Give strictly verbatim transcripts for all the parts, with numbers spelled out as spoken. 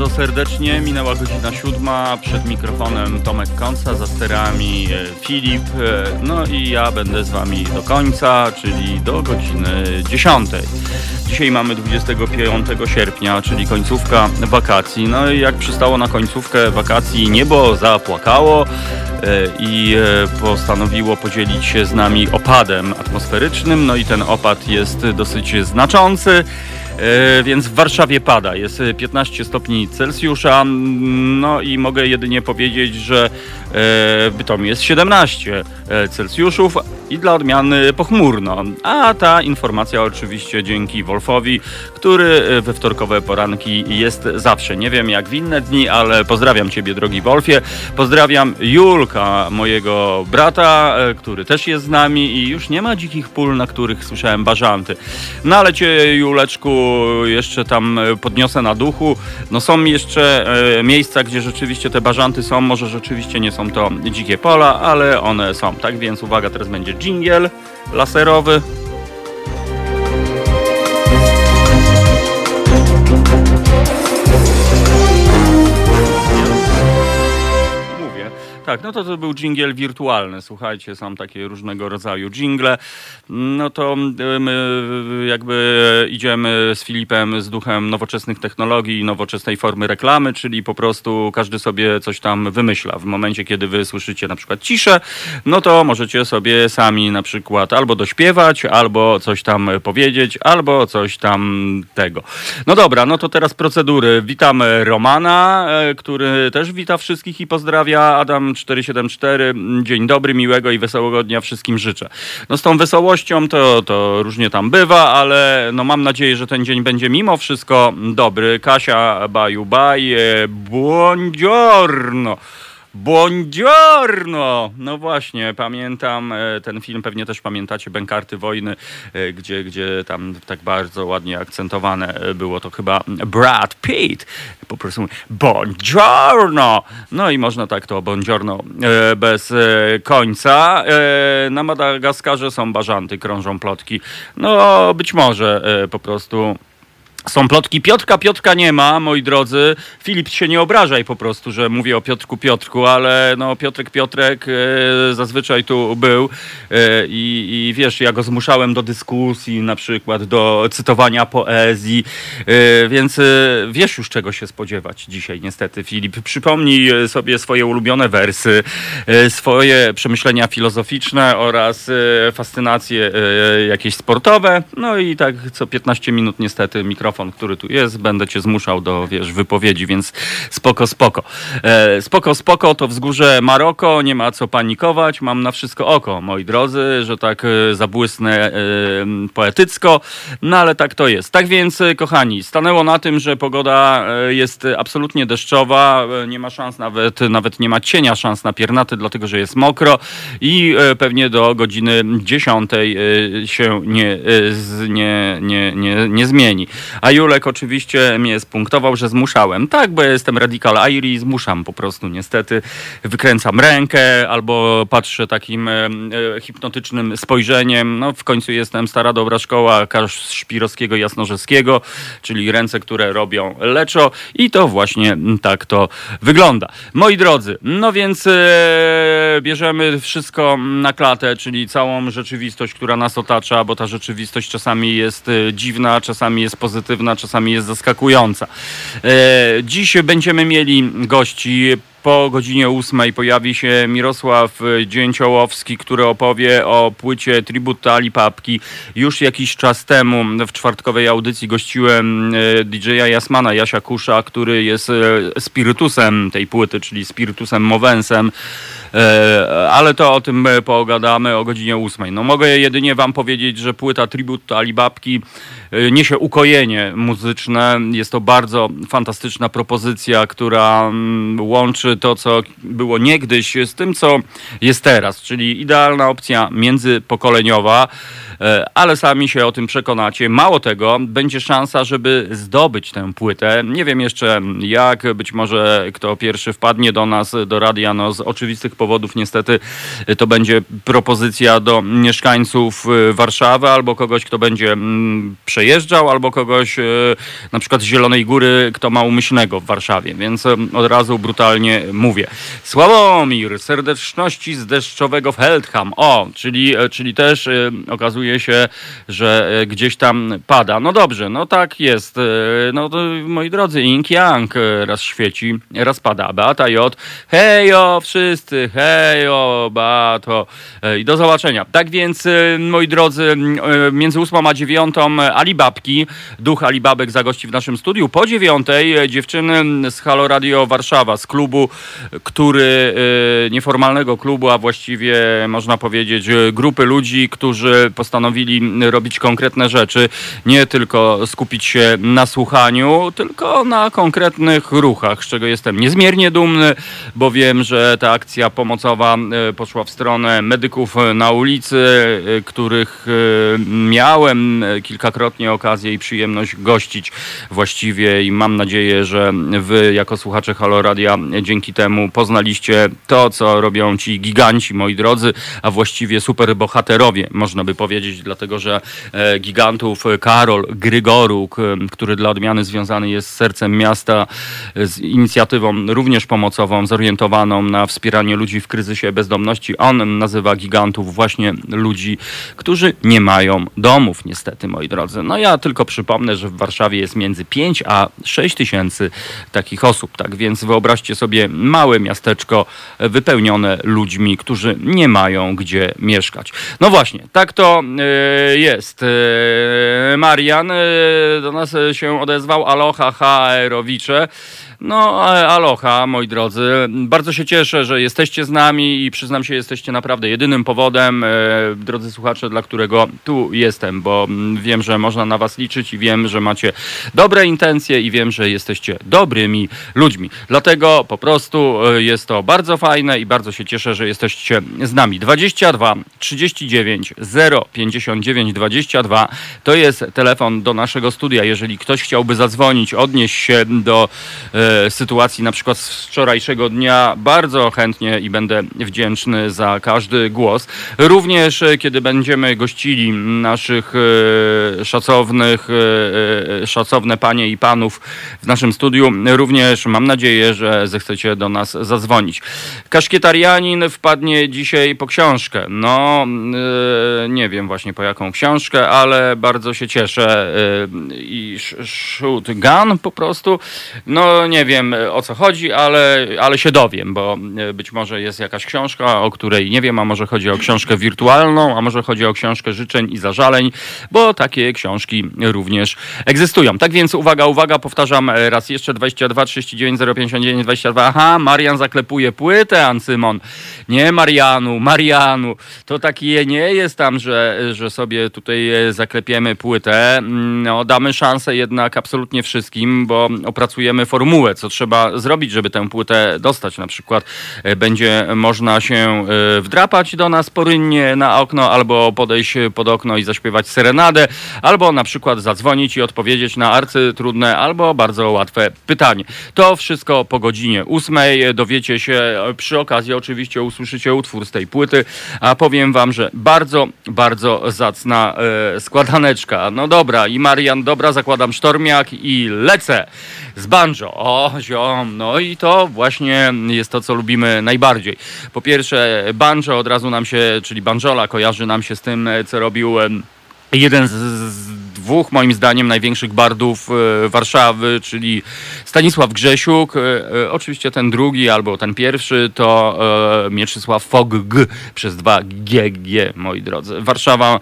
bardzo serdecznie. Minęła godzina siódma, przed mikrofonem Tomek Końca, za sterami Filip. No i ja będę z wami do końca, czyli do godziny dziesiątej. Dzisiaj mamy dwudziestego piątego sierpnia, czyli końcówka wakacji. No i jak przystało na końcówkę wakacji, niebo zapłakało i postanowiło podzielić się z nami opadem atmosferycznym. No i ten opad jest dosyć znaczący. Więc w Warszawie pada, jest piętnaście stopni Celsjusza, no i mogę jedynie powiedzieć, że w Bytomiu jest siedemnaście Celsjuszów i dla odmiany pochmurno. A ta informacja oczywiście dzięki Wolfowi, który we wtorkowe poranki jest zawsze. Nie wiem jak w inne dni, ale pozdrawiam Ciebie, drogi Wolfie. Pozdrawiam Julka, mojego brata, który też jest z nami i już nie ma dzikich pól, na których słyszałem bażanty. No ale Cię, Juleczku, jeszcze tam podniosę na duchu. No są jeszcze e, miejsca, gdzie rzeczywiście te bażanty są. Może rzeczywiście nie są to dzikie pola, ale one są. Tak więc uwaga, teraz będzie dżingiel laserowy. Tak, no to to był dżingiel wirtualny, słuchajcie, są takie różnego rodzaju dżingle, no to my jakby idziemy z Filipem z duchem nowoczesnych technologii i nowoczesnej formy reklamy, czyli po prostu każdy sobie coś tam wymyśla. W momencie, kiedy wy słyszycie na przykład ciszę, no to możecie sobie sami na przykład albo dośpiewać, albo coś tam powiedzieć, albo coś tam tego. No dobra, no to teraz procedury. Witamy Romana, który też wita wszystkich i pozdrawia. Adam cztery siedem cztery. Dzień dobry, miłego i wesołego dnia wszystkim życzę. No z tą wesołością to, to różnie tam bywa, ale no mam nadzieję, że ten dzień będzie mimo wszystko dobry. Kasia, baju, baj, buongiorno. Buongiorno! No właśnie, pamiętam ten film, pewnie też pamiętacie, Bękarty Wojny, gdzie, gdzie tam tak bardzo ładnie akcentowane było to chyba Brad Pitt. Po prostu buongiorno! No i można tak to buongiorno bez końca. Na Madagaskarze są bażanty, krążą plotki. No być może po prostu... Są plotki. Piotrka, Piotrka nie ma, moi drodzy. Filip, się nie obrażaj po prostu, że mówię o Piotrku, Piotrku, ale no Piotrek, Piotrek yy, zazwyczaj tu był yy, i wiesz, ja go zmuszałem do dyskusji, na przykład do cytowania poezji, yy, więc yy, wiesz już czego się spodziewać dzisiaj niestety, Filip. Przypomnij sobie swoje ulubione wersy, yy, swoje przemyślenia filozoficzne oraz yy, fascynacje yy, jakieś sportowe. No i tak co piętnaście minut niestety mikrofon, który tu jest, będę cię zmuszał do, wiesz, wypowiedzi, więc spoko, spoko. E, spoko, spoko, to wzgórze Maroko, nie ma co panikować, mam na wszystko oko, moi drodzy, że tak e, zabłysnę e, poetycko, no ale tak to jest. Tak więc, kochani, stanęło na tym, że pogoda jest absolutnie deszczowa, nie ma szans, nawet, nawet nie ma cienia szans na piernaty, dlatego, że jest mokro i e, pewnie do godziny dziesiątej e, się nie, e, z, nie, nie, nie, nie zmieni. A Julek oczywiście mnie spunktował, że zmuszałem. Tak, bo jestem Radical Iri, zmuszam po prostu niestety. Wykręcam rękę albo patrzę takim e, hipnotycznym spojrzeniem. No w końcu jestem stara dobra szkoła Kaszpirowskiego, Jasnorzewskiego, czyli ręce, które robią leczo i to właśnie tak to wygląda. Moi drodzy, no więc e, bierzemy wszystko na klatę, czyli całą rzeczywistość, która nas otacza, bo ta rzeczywistość czasami jest dziwna, czasami jest pozytywna, czasami jest zaskakująca. Dziś będziemy mieli gości. Po godzinie ósmej pojawi się Mirosław Dzięciołowski, który opowie o płycie Tributa Ali Papki. Już jakiś czas temu w czwartkowej audycji gościłem didżeja Jasmana, Jasia Kusza, który jest spirytusem tej płyty, czyli spirytusem mowensem, ale to o tym pogadamy o godzinie ósmej. No mogę jedynie wam powiedzieć, że płyta Tribut Ali Babki niesie ukojenie muzyczne. Jest to bardzo fantastyczna propozycja, która łączy to, co było niegdyś z tym, co jest teraz, czyli idealna opcja międzypokoleniowa, ale sami się o tym przekonacie. Mało tego, będzie szansa, żeby zdobyć tę płytę. Nie wiem jeszcze jak, być może kto pierwszy wpadnie do nas, do radia, no z oczywistych powodów niestety to będzie propozycja do mieszkańców Warszawy albo kogoś, kto będzie przejeżdżał, albo kogoś na przykład z Zielonej Góry, kto ma umyślnego w Warszawie, więc od razu brutalnie mówię. Sławomir, serdeczności z deszczowego Feldham. O, czyli, czyli też okazuje się, że gdzieś tam pada. No dobrze, no tak jest. No to, moi drodzy, ink yang, raz świeci, raz pada. Beata J. Hejo wszyscy, hejo Beato. I do zobaczenia. Tak więc, moi drodzy, między ósmą a dziewiątą Alibabki, duch Alibabek zagości w naszym studiu. Po dziewiątej dziewczyny z Halo Radio Warszawa, z klubu, który, nieformalnego klubu, a właściwie można powiedzieć grupy ludzi, którzy postanowili robić konkretne rzeczy, nie tylko skupić się na słuchaniu, tylko na konkretnych ruchach, z czego jestem niezmiernie dumny, bo wiem, że ta akcja pomocowa poszła w stronę medyków na ulicy, których miałem kilkakrotnie okazję i przyjemność gościć właściwie i mam nadzieję, że wy jako słuchacze Halo Radia dzięki temu poznaliście to, co robią ci giganci, moi drodzy, a właściwie superbohaterowie, można by powiedzieć, dlatego że gigantów Karol Grygoruk, który dla odmiany związany jest z sercem miasta, z inicjatywą również pomocową, zorientowaną na wspieranie ludzi w kryzysie bezdomności. On nazywa gigantów właśnie ludzi, którzy nie mają domów, niestety, moi drodzy. No ja tylko przypomnę, że w Warszawie jest między pięć a sześć tysięcy takich osób, tak więc wyobraźcie sobie małe miasteczko wypełnione ludźmi, którzy nie mają gdzie mieszkać. No właśnie, tak to jest. Marian do nas się odezwał. Aloha, haerowicze. No, aloha, moi drodzy. Bardzo się cieszę, że jesteście z nami i przyznam się, jesteście naprawdę jedynym powodem, drodzy słuchacze, dla którego tu jestem, bo wiem, że można na was liczyć i wiem, że macie dobre intencje i wiem, że jesteście dobrymi ludźmi. Dlatego po prostu jest to bardzo fajne i bardzo się cieszę, że jesteście z nami. dwadzieścia dwa trzydzieści dziewięć zero pięćdziesiąt dziewięć dwadzieścia dwa to jest telefon do naszego studia. Jeżeli ktoś chciałby zadzwonić, odnieść się do e, sytuacji na przykład z wczorajszego dnia, bardzo chętnie i będę wdzięczny za każdy głos. Również e, kiedy będziemy gościli naszych e, szacownych, e, szacowne panie i panów w naszym studiu, również mam nadzieję, że zechcecie do nas zadzwonić. Kaszkietarianin wpadnie dzisiaj po książkę. No, e, nie wiem właśnie po jaką książkę, ale bardzo się cieszę. I shoot gun po prostu. No nie wiem o co chodzi, ale, ale się dowiem, bo być może jest jakaś książka, o której nie wiem, a może chodzi o książkę wirtualną, a może chodzi o książkę życzeń i zażaleń, bo takie książki również egzystują. Tak więc uwaga, uwaga, powtarzam raz jeszcze dwadzieścia dwa trzydzieści dziewięć zero pięćdziesiąt dziewięć dwadzieścia dwa. Aha, Marian zaklepuje płytę, Ancymon. Nie Marianu, Marianu. To takie nie jest tam, że, że sobie tutaj zaklepiemy płytę. No, damy szansę jednak absolutnie wszystkim, bo opracujemy formułę, co trzeba zrobić, żeby tę płytę dostać. Na przykład będzie można się wdrapać do nas porynnie na okno, albo podejść pod okno i zaśpiewać serenadę, albo na przykład zadzwonić i odpowiedzieć na arcytrudne albo bardzo łatwe pytanie. To wszystko po godzinie ósmej. Dowiecie się, przy okazji oczywiście usłyszycie utwór z tej płyty, a powiem wam, że bardzo, bardzo zacna składaneczka. No dobra, i Marian, dobra, zakładam sztormiak i lecę z banjo. O, ziom, no i to właśnie jest to, co lubimy najbardziej. Po pierwsze, banjo od razu nam się, czyli banjola, kojarzy nam się z tym, co robił jeden z dwóch, moim zdaniem, największych bardów Warszawy, czyli Stanisław Grzesiuk. Oczywiście ten drugi albo ten pierwszy to Mieczysław Fogg przez dwa G G, moi drodzy. Warszawa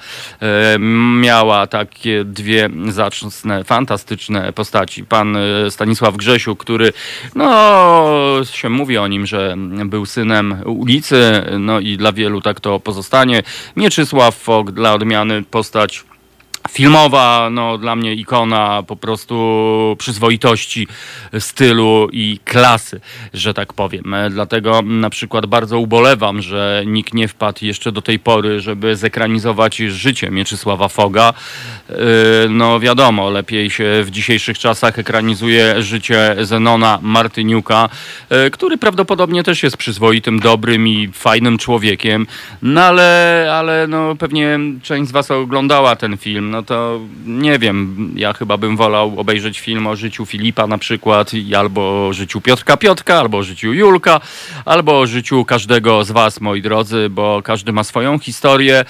miała takie dwie zacne, fantastyczne postaci. Pan Stanisław Grzesiuk, który, no, się mówi o nim, że był synem ulicy, no i dla wielu tak to pozostanie. Mieczysław Fogg, dla odmiany postać filmowa, no dla mnie ikona po prostu przyzwoitości, stylu i klasy, że tak powiem. Dlatego na przykład bardzo ubolewam, że nikt nie wpadł jeszcze do tej pory, żeby zekranizować Życie Mieczysława Foga. No wiadomo, lepiej się w dzisiejszych czasach ekranizuje Życie Zenona Martyniuka, który prawdopodobnie też jest przyzwoitym, dobrym i fajnym człowiekiem. No ale, ale no, pewnie część z was oglądała ten film. No to nie wiem, ja chyba bym wolał obejrzeć film o życiu Filipa na przykład, albo o życiu Piotrka Piotrka, albo o życiu Julka, albo o życiu każdego z was, moi drodzy, bo każdy ma swoją historię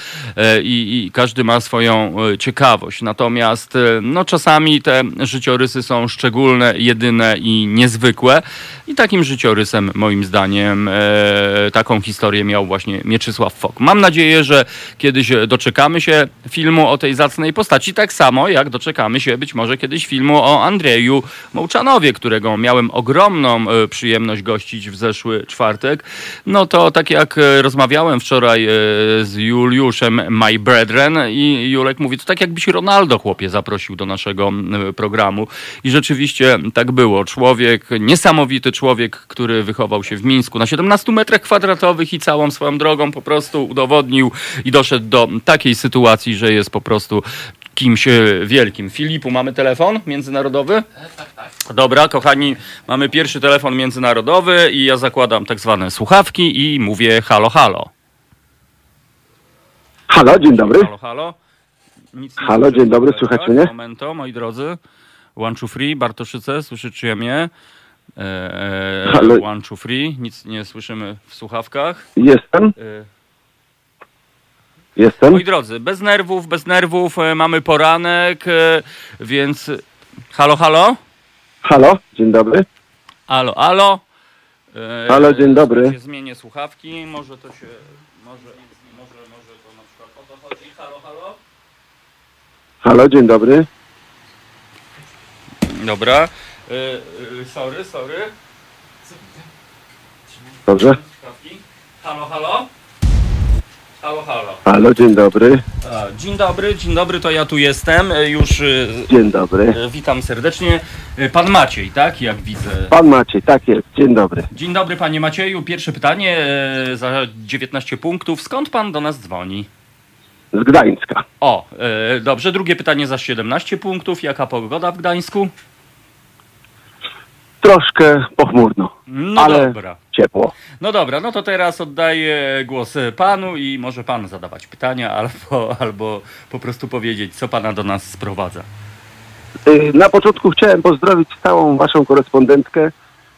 i, i każdy ma swoją ciekawość. Natomiast no, czasami te życiorysy są szczególne, jedyne i niezwykłe. I takim życiorysem, moim zdaniem, e, taką historię miał właśnie Mieczysław Fok. Mam nadzieję, że kiedyś doczekamy się filmu o tej zacnej postaci, tak samo jak doczekamy się być może kiedyś filmu o Andrzeju Mołczanowie, którego miałem ogromną przyjemność gościć w zeszły czwartek. No to tak jak rozmawiałem wczoraj z Juliuszem My Brethren i Julek mówi, to tak jakbyś Ronaldo, chłopie, zaprosił do naszego programu. I rzeczywiście tak było. Człowiek, niesamowity człowiek, który wychował się w Mińsku na siedemnastu metrach kwadratowych i całą swoją drogą po prostu udowodnił i doszedł do takiej sytuacji, że jest po prostu kimś wielkim. Filipu, mamy telefon międzynarodowy? Tak, tak. Dobra, kochani, mamy pierwszy telefon międzynarodowy i ja zakładam tak zwane słuchawki i mówię halo, halo. Halo, dzień dobry. Halo, halo. Nic halo, dzień dobry, słychać mnie? Momento, moi drodzy. One, two, three, Bartoszyce, słyszycie mnie? Eee, halo. One, two, three, nic nie słyszymy w słuchawkach. Jestem. Jestem. Moi drodzy, bez nerwów, bez nerwów, mamy poranek, więc... Halo, halo? Halo, dzień dobry. Halo, halo. Eee, halo, dzień dobry. Zmienię słuchawki, może to się... Może... Halo, halo? Halo, dzień dobry. Dobra. Yy, yy, sorry, sorry. Dobrze. Halo, halo? Halo, halo. Halo, dzień dobry. Dzień dobry, dzień dobry, to ja tu jestem. Już. Dzień dobry. Witam serdecznie. Pan Maciej, tak? Jak widzę. Pan Maciej, tak jest. Dzień dobry. Dzień dobry, panie Macieju. Pierwsze pytanie za dziewiętnaście punktów. Skąd pan do nas dzwoni? Z Gdańska. O, yy, dobrze. Drugie pytanie za siedemnaście punktów. Jaka pogoda w Gdańsku? Troszkę pochmurno, no ale dobra. Ciepło. No dobra, no to teraz oddaję głos panu i może pan zadawać pytania albo, albo po prostu powiedzieć, co pana do nas sprowadza. Yy, na początku chciałem pozdrowić całą waszą korespondentkę,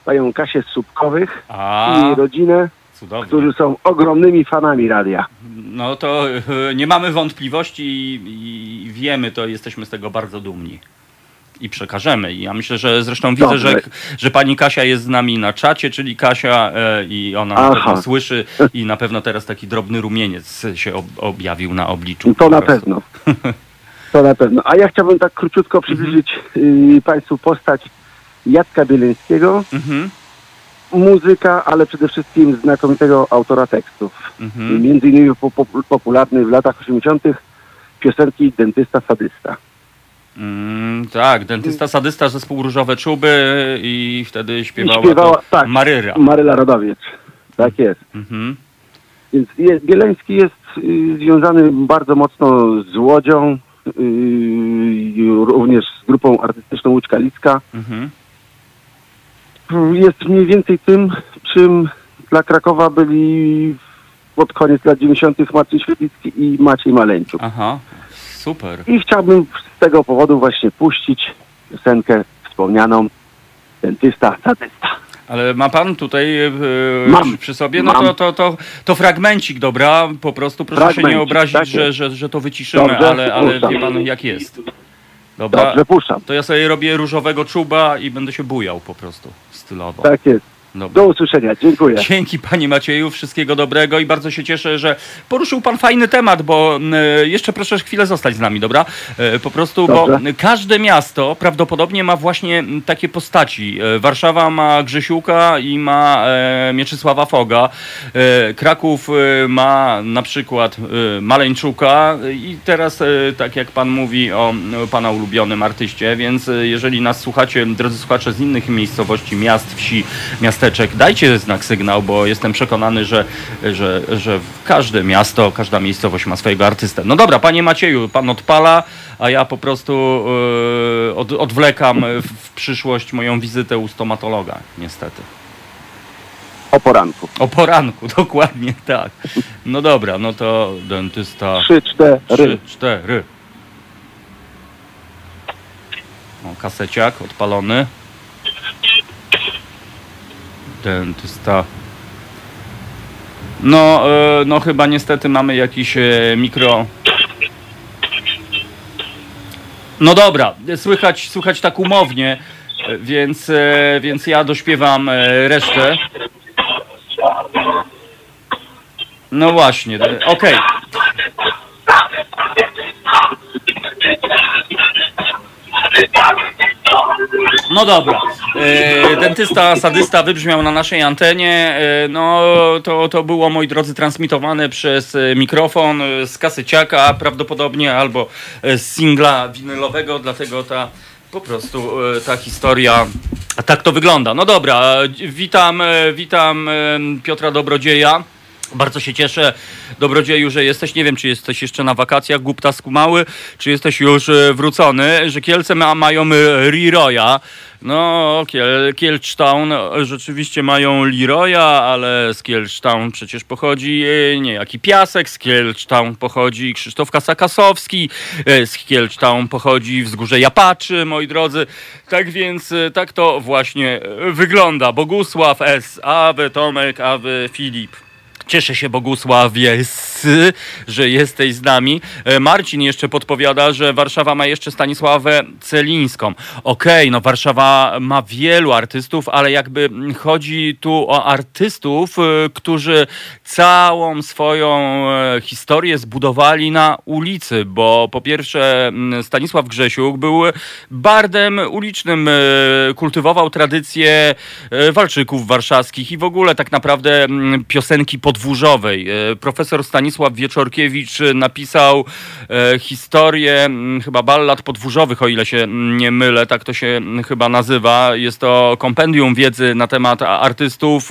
panią Kasię z Słupkowych A. i rodzinę. Cudownie. Którzy są ogromnymi fanami radia. No to nie mamy wątpliwości i, i wiemy to, jesteśmy z tego bardzo dumni. I przekażemy. I ja myślę, że zresztą widzę, że, że pani Kasia jest z nami na czacie, czyli Kasia e, i ona Aha. na pewno słyszy i na pewno teraz taki drobny rumieniec się ob- objawił na obliczu. To na pewno. To na pewno. A ja chciałbym tak króciutko przybliżyć mhm. państwu postać Jacka Bieleńskiego. Mhm. Muzyka, ale przede wszystkim znakomitego autora tekstów. Mhm. Między innymi pop- popularny w latach osiemdziesiątych piosenki Dentysta Sadysta. Mm, tak, Dentysta Sadysta, zespół Różowe Czuby i wtedy śpiewała, I śpiewała to tak, Maryla. Maryla Radowiec. Tak jest. Mhm. Więc je, Bieleński jest y, związany bardzo mocno z Łodzią, y, również z grupą artystyczną Łódź Kalicka. Mhm. Jest mniej więcej tym, czym dla Krakowa byli pod koniec lat dziewięćdziesiątych Marcin Świetlicki i Maciej Maleńczuk. Aha, super. I chciałbym z tego powodu właśnie puścić piosenkę wspomnianą Dentysta Sadysta. Ale ma pan tutaj yy, przy sobie? No to, to, to, to fragmencik, dobra? Po prostu proszę fragmencik, się nie obrazić, tak że, że, że to wyciszymy, Dobrze, ale, ale wie pan jak jest. Dobra, Dobrze, puszczam. To ja sobie robię różowego czuba i będę się bujał po prostu stylowo. Tak jest. Dobra. Do usłyszenia, dziękuję. Dzięki Panie Macieju, wszystkiego dobrego i bardzo się cieszę, że poruszył Pan fajny temat, bo jeszcze proszę chwilę zostać z nami, dobra? Po prostu, Dobrze. Bo każde miasto prawdopodobnie ma właśnie takie postaci. Warszawa ma Grzesiuka i ma Mieczysława Foga. Kraków ma na przykład Maleńczuka i teraz, tak jak Pan mówi o Pana ulubionym artyście, więc jeżeli nas słuchacie, drodzy słuchacze, z innych miejscowości, miast, wsi, miast dajcie znak, sygnał, bo jestem przekonany, że, że, że każde miasto, każda miejscowość ma swojego artystę. No dobra, Panie Macieju, Pan odpala, a ja po prostu yy, od, odwlekam w przyszłość moją wizytę u stomatologa, niestety. O poranku. O poranku, dokładnie tak. No dobra, no to dentysta... Trzy, cztery. Trzy, cztery. O, kaseciak odpalony. Dentysta. No, no chyba niestety mamy jakiś mikro... No dobra, słychać, słychać tak umownie, więc, więc ja dośpiewam resztę. No właśnie, okej. Okay. No dobra, e, dentysta, sadysta wybrzmiał na naszej antenie, e, no to, to było, moi drodzy, transmitowane przez mikrofon z kasyciaka prawdopodobnie albo z singla winylowego, dlatego ta po prostu ta historia, tak to wygląda. No dobra, witam, witam Piotra Dobrodzieja. Bardzo się cieszę, Dobrodzieju, że jesteś. Nie wiem, czy jesteś jeszcze na wakacjach, głuptasku mały, czy jesteś już wrócony, że Kielce ma, mają Leroya. No, Kiel, Kielcztown rzeczywiście mają Leroya, ale z Kielcztown przecież pochodzi niejaki Piasek, z Kielcztown pochodzi Krzysztof Kasakasowski, z Kielcztown pochodzi Wzgórze Japaczy, moi drodzy. Tak więc tak to właśnie wygląda. Bogusław S., a wy Tomek, a wy Filip. Cieszę się, Bogusławie, że jesteś z nami. Marcin jeszcze podpowiada, że Warszawa ma jeszcze Stanisławę Celińską. Okej, okay, no Warszawa ma wielu artystów, ale jakby chodzi tu o artystów, którzy całą swoją historię zbudowali na ulicy, bo po pierwsze Stanisław Grzesiuk był bardem ulicznym, kultywował tradycję walczyków warszawskich i w ogóle tak naprawdę piosenki pod Dwórzowej. Profesor Stanisław Wieczorkiewicz napisał historię chyba ballad podwórzowych, o ile się nie mylę, tak to się chyba nazywa. Jest to kompendium wiedzy na temat artystów,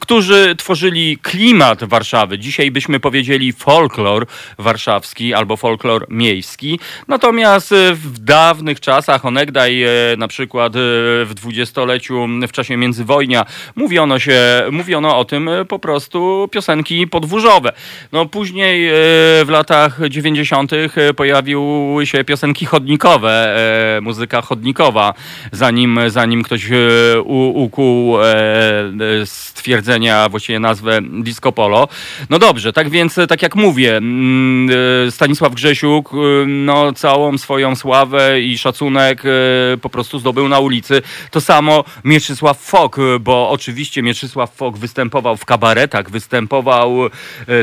którzy tworzyli klimat Warszawy. Dzisiaj byśmy powiedzieli folklor warszawski albo folklor miejski. Natomiast w dawnych czasach, onegdaj na przykład w dwudziestoleciu, w czasie międzywojnia, mówiono się, mówiono o tym po prostu piosenki podwórzowe. No później e, w latach dziewięćdziesiątych pojawiły się piosenki chodnikowe, e, muzyka chodnikowa, zanim, zanim ktoś e, u, ukuł e, stwierdzenia, właściwie nazwę disco polo. No dobrze, tak więc, tak jak mówię, e, Stanisław Grzesiuk e, no, całą swoją sławę i szacunek e, po prostu zdobył na ulicy. To samo Mieczysław Fok, bo oczywiście Mieczysław Fok występował w kabaretach, występował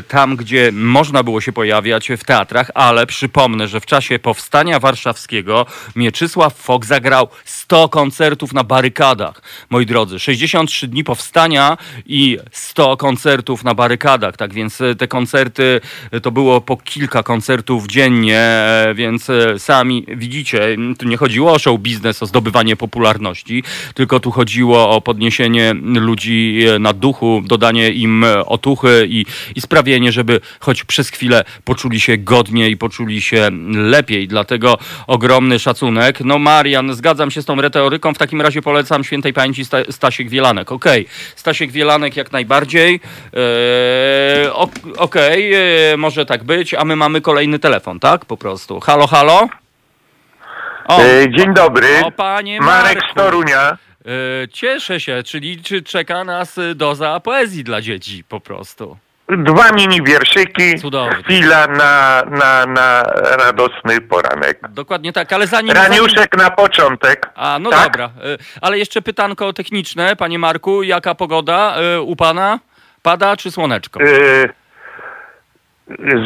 tam, gdzie można było się pojawiać, w teatrach, ale przypomnę, że w czasie Powstania Warszawskiego Mieczysław Fok zagrał sto koncertów na barykadach. Moi drodzy, sześćdziesiąt trzy dni powstania i sto koncertów na barykadach, tak więc te koncerty, to było po kilka koncertów dziennie, więc sami widzicie, tu nie chodziło o show biznes, o zdobywanie popularności, tylko tu chodziło o podniesienie ludzi na duchu, dodanie im otuchy i, i sprawienie, żeby choć przez chwilę poczuli się godnie i poczuli się lepiej. Dlatego ogromny szacunek. No Marian, zgadzam się z tą retoryką. W takim razie polecam świętej pamięci Sta- Stasiek Wielanek. Okej, okay. Stasiek Wielanek jak najbardziej. Eee, Okej, okay. Może tak być. A my mamy kolejny telefon, tak? Po prostu. Halo, halo? O, dzień dobry. O, panie Marek z Torunia. Cieszę się, czyli czeka nas doza poezji dla dzieci po prostu. Dwa mini wierszyki, cudownie. Chwila na, na, na radosny poranek. Dokładnie tak, ale zanim... Raniuszek zanim... na początek. A, no tak? Dobra. Ale jeszcze pytanko techniczne, panie Marku. Jaka pogoda u pana? Pada czy słoneczko? Y-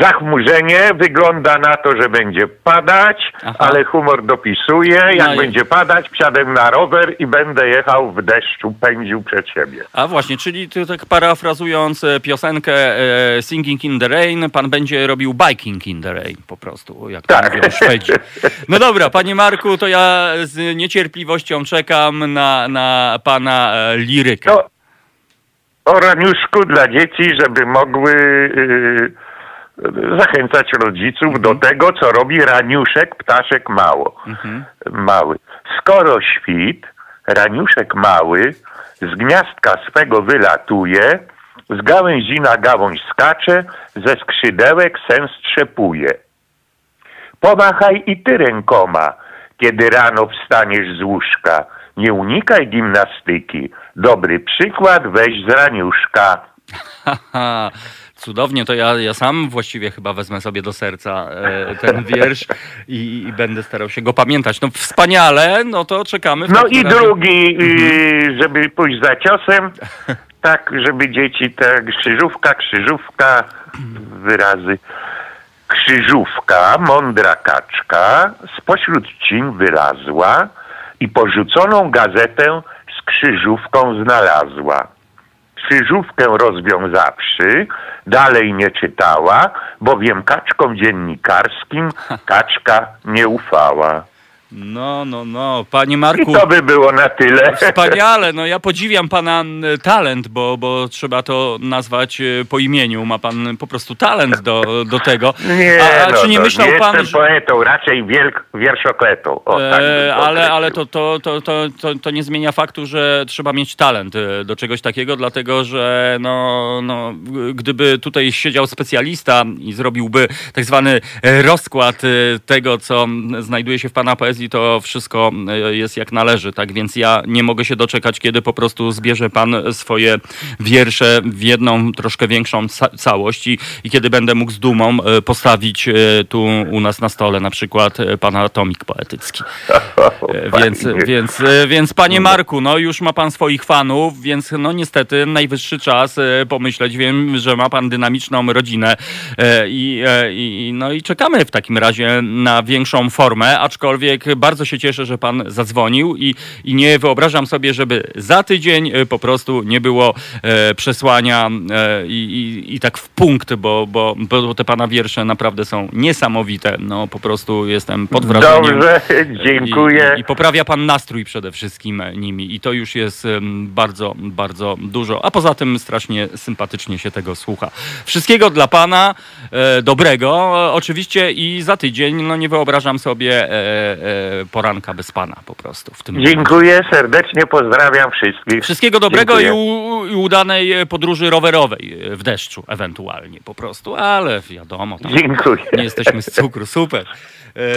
Zachmurzenie, wygląda na to, że będzie padać, aha, ale humor dopisuje. Jak no i... będzie padać, wsiadam na rower i będę jechał w deszczu, pędził przed siebie. A właśnie, czyli tak parafrazując piosenkę e, Singing in the Rain, pan będzie robił biking in the rain po prostu, jak to tak mówią Szwedzi. No dobra, panie Marku, to ja z niecierpliwością czekam na, na pana lirykę. No, o raniuszku dla dzieci, żeby mogły... Yy... zachęcać rodziców do tego, co robi raniuszek ptaszek mało, mhm. mały. Skoro świt, raniuszek mały z gniazdka swego wylatuje, z gałęzi na gałąź skacze, ze skrzydełek sen strzepuje. Pomachaj i ty rękoma, kiedy rano wstaniesz z łóżka. Nie unikaj gimnastyki, dobry przykład weź z raniuszka. Cudownie, to ja, ja sam właściwie chyba wezmę sobie do serca e, ten wiersz i, i będę starał się go pamiętać. No wspaniale, no to czekamy. W no i razie... drugi, mhm. żeby pójść za ciosem, tak żeby dzieci, tak krzyżówka, krzyżówka, wyrazy. Krzyżówka, mądra kaczka, spośród ciń wylazła i porzuconą gazetę z krzyżówką znalazła. Krzyżówkę rozwiązawszy, dalej nie czytała, bowiem kaczkom dziennikarskim kaczka nie ufała. No, no, no, panie Marku. I to by było na tyle. Wspaniale, no ja podziwiam pana talent, bo, bo trzeba to nazwać po imieniu. Ma pan po prostu talent do, do tego. Nie, a, no, czy nie, no, myślał nie pan, jestem że... poetą, raczej wielk, wierszokletą. O, tak e, ale ale to, to, to, to, to, to nie zmienia faktu, że trzeba mieć talent do czegoś takiego, dlatego że no, no, gdyby tutaj siedział specjalista i zrobiłby tak zwany rozkład tego, co znajduje się w pana poezji, i to wszystko jest jak należy, tak więc ja nie mogę się doczekać, kiedy po prostu zbierze pan swoje wiersze w jedną troszkę większą całość i, i kiedy będę mógł z dumą postawić tu u nas na stole na przykład pana tomik poetycki. Więc, więc, więc panie Marku, no już ma pan swoich fanów, więc no niestety najwyższy czas pomyśleć. Wiem, że ma pan dynamiczną rodzinę i, i, no i czekamy w takim razie na większą formę, aczkolwiek bardzo się cieszę, że pan zadzwonił i, i nie wyobrażam sobie, żeby za tydzień po prostu nie było e, przesłania e, i, i tak w punkt, bo, bo, bo te pana wiersze naprawdę są niesamowite. No po prostu jestem pod wrażeniem. Dobrze, dziękuję. I, i poprawia pan nastrój przede wszystkim nimi i to już jest bardzo, bardzo dużo. A poza tym strasznie sympatycznie się tego słucha. Wszystkiego dla pana e, dobrego oczywiście i za tydzień no nie wyobrażam sobie e, poranka bez pana po prostu. W tym dziękuję, roku. Serdecznie pozdrawiam wszystkich. Wszystkiego dobrego i, u, i udanej podróży rowerowej w deszczu ewentualnie po prostu, ale wiadomo. Dziękuję. Nie jesteśmy z cukru, super.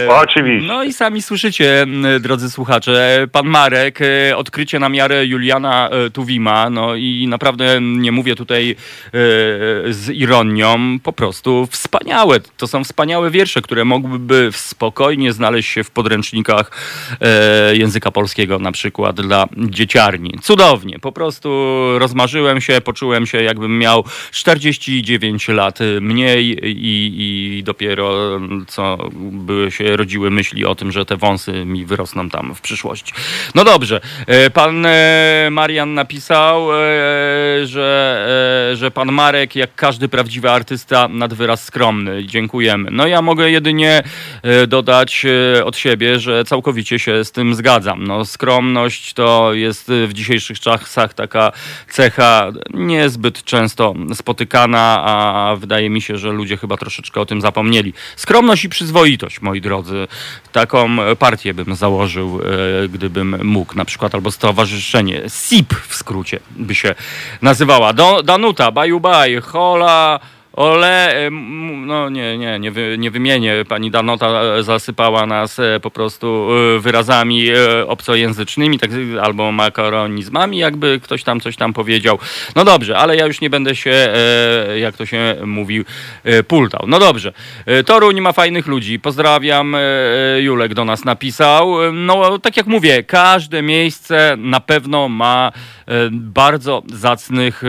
Oczywiście. No i sami słyszycie, drodzy słuchacze, pan Marek, odkrycie na miarę Juliana Tuwima, no i naprawdę nie mówię tutaj z ironią, po prostu wspaniałe, to są wspaniałe wiersze, które mogłyby spokojnie znaleźć się w podręcznikach języka polskiego na przykład dla dzieciarni. Cudownie, po prostu rozmarzyłem się, poczułem się jakbym miał czterdzieści dziewięć lat mniej i, i dopiero co były się rodziły myśli o tym, że te wąsy mi wyrosną tam w przyszłości. No dobrze, pan Marian napisał, że, że pan Marek, jak każdy prawdziwy artysta, nad wyraz skromny. Dziękujemy. No ja mogę jedynie dodać od siebie, że całkowicie się z tym zgadzam. No skromność to jest w dzisiejszych czasach taka cecha niezbyt często spotykana, a wydaje mi się, że ludzie chyba troszeczkę o tym zapomnieli. Skromność i przyzwoitość, moi drodzy. Taką partię bym założył, e, gdybym mógł na przykład, albo stowarzyszenie S I P w skrócie by się nazywała. Do, Danuta, baju baj, hola, Ole, no nie, nie, nie, wy, nie wymienię. Pani Danota zasypała nas po prostu wyrazami obcojęzycznymi, tak, albo makaronizmami, jakby ktoś tam coś tam powiedział. No dobrze, ale ja już nie będę się, jak to się mówi, pultał. No dobrze, Toruń ma fajnych ludzi. Pozdrawiam, Julek do nas napisał. No tak jak mówię, każde miejsce na pewno ma bardzo zacnych,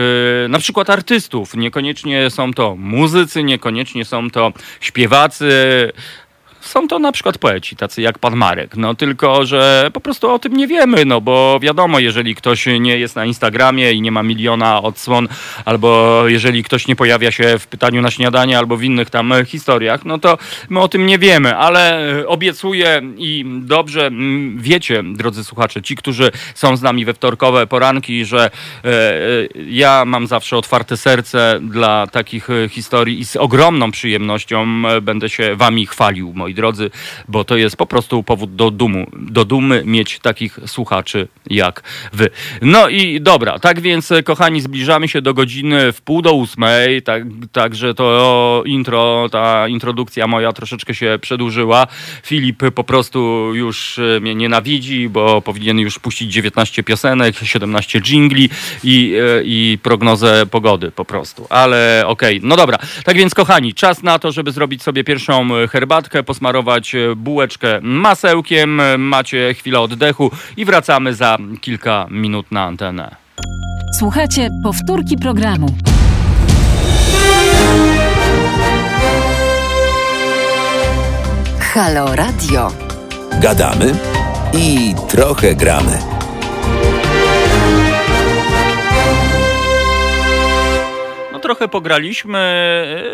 na przykład artystów. Niekoniecznie są to muzycy, niekoniecznie są to śpiewacy, są to na przykład poeci, tacy jak pan Marek. No tylko, że po prostu o tym nie wiemy, no bo wiadomo, jeżeli ktoś nie jest na Instagramie i nie ma miliona odsłon, albo jeżeli ktoś nie pojawia się w pytaniu na śniadanie, albo w innych tam historiach, no to my o tym nie wiemy, ale obiecuję i dobrze wiecie, drodzy słuchacze, ci, którzy są z nami we wtorkowe poranki, że ja mam zawsze otwarte serce dla takich historii i z ogromną przyjemnością będę się wami chwalił, moi drodzy, bo to jest po prostu powód do dumy, do dumy mieć takich słuchaczy jak wy. No i dobra, tak więc kochani, zbliżamy się do godziny w pół do ósmej, tak, także to intro, ta introdukcja moja troszeczkę się przedłużyła. Filip po prostu już mnie nienawidzi, bo powinien już puścić dziewiętnaście piosenek, siedemnaście dżingli i, i prognozę pogody po prostu, ale okej, okay. No dobra, tak więc kochani, czas na to, żeby zrobić sobie pierwszą herbatkę, posmarować bułeczkę masełkiem. Macie chwilę oddechu i wracamy za kilka minut na antenę. Słuchajcie, powtórki programu. Halo Radio. Gadamy i trochę gramy. Trochę pograliśmy,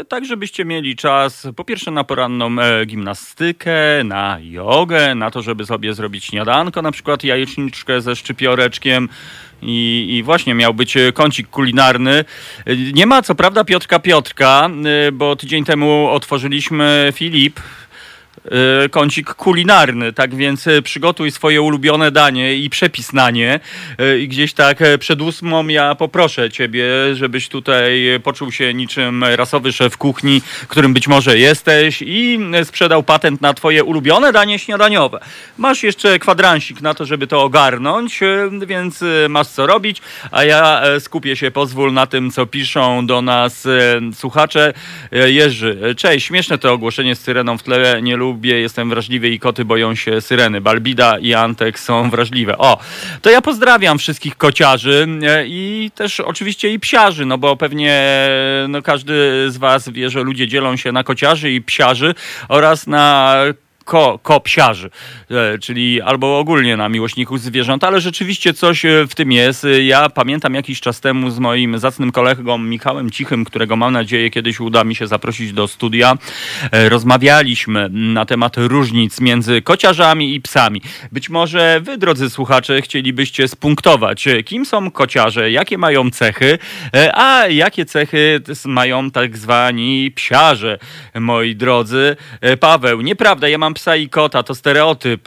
tak żebyście mieli czas po pierwsze na poranną gimnastykę, na jogę, na to, żeby sobie zrobić śniadanko, na przykład jajeczniczkę ze szczypioreczkiem. I, I właśnie miał być kącik kulinarny. Nie ma co prawda Piotrka Piotrka, bo tydzień temu otworzyliśmy, Filip, kącik kulinarny, tak więc przygotuj swoje ulubione danie i przepis na nie i gdzieś tak przed ósmą ja poproszę ciebie, żebyś tutaj poczuł się niczym rasowy szef kuchni, którym być może jesteś, i sprzedał patent na twoje ulubione danie śniadaniowe. Masz jeszcze kwadransik na to, żeby to ogarnąć, więc masz co robić, a ja skupię się, pozwól, na tym, co piszą do nas słuchacze. Jerzy, cześć, śmieszne to ogłoszenie z syreną w tle, nie lubię, jestem wrażliwy i koty boją się syreny. Balbida i Antek są wrażliwe. O, to ja pozdrawiam wszystkich kociarzy i też oczywiście i psiarzy, no bo pewnie no, każdy z was wie, że ludzie dzielą się na kociarzy i psiarzy oraz na Ko, kopsiarzy, czyli albo ogólnie na miłośników zwierząt, ale rzeczywiście coś w tym jest. Ja pamiętam jakiś czas temu z moim zacnym kolegą Michałem Cichym, którego mam nadzieję kiedyś uda mi się zaprosić do studia, rozmawialiśmy na temat różnic między kociarzami i psami. Być może wy, drodzy słuchacze, chcielibyście spunktować, kim są kociarze, jakie mają cechy, a jakie cechy mają tak zwani psiarze, moi drodzy. Paweł, nieprawda, ja mam psa i kota, to stereotyp.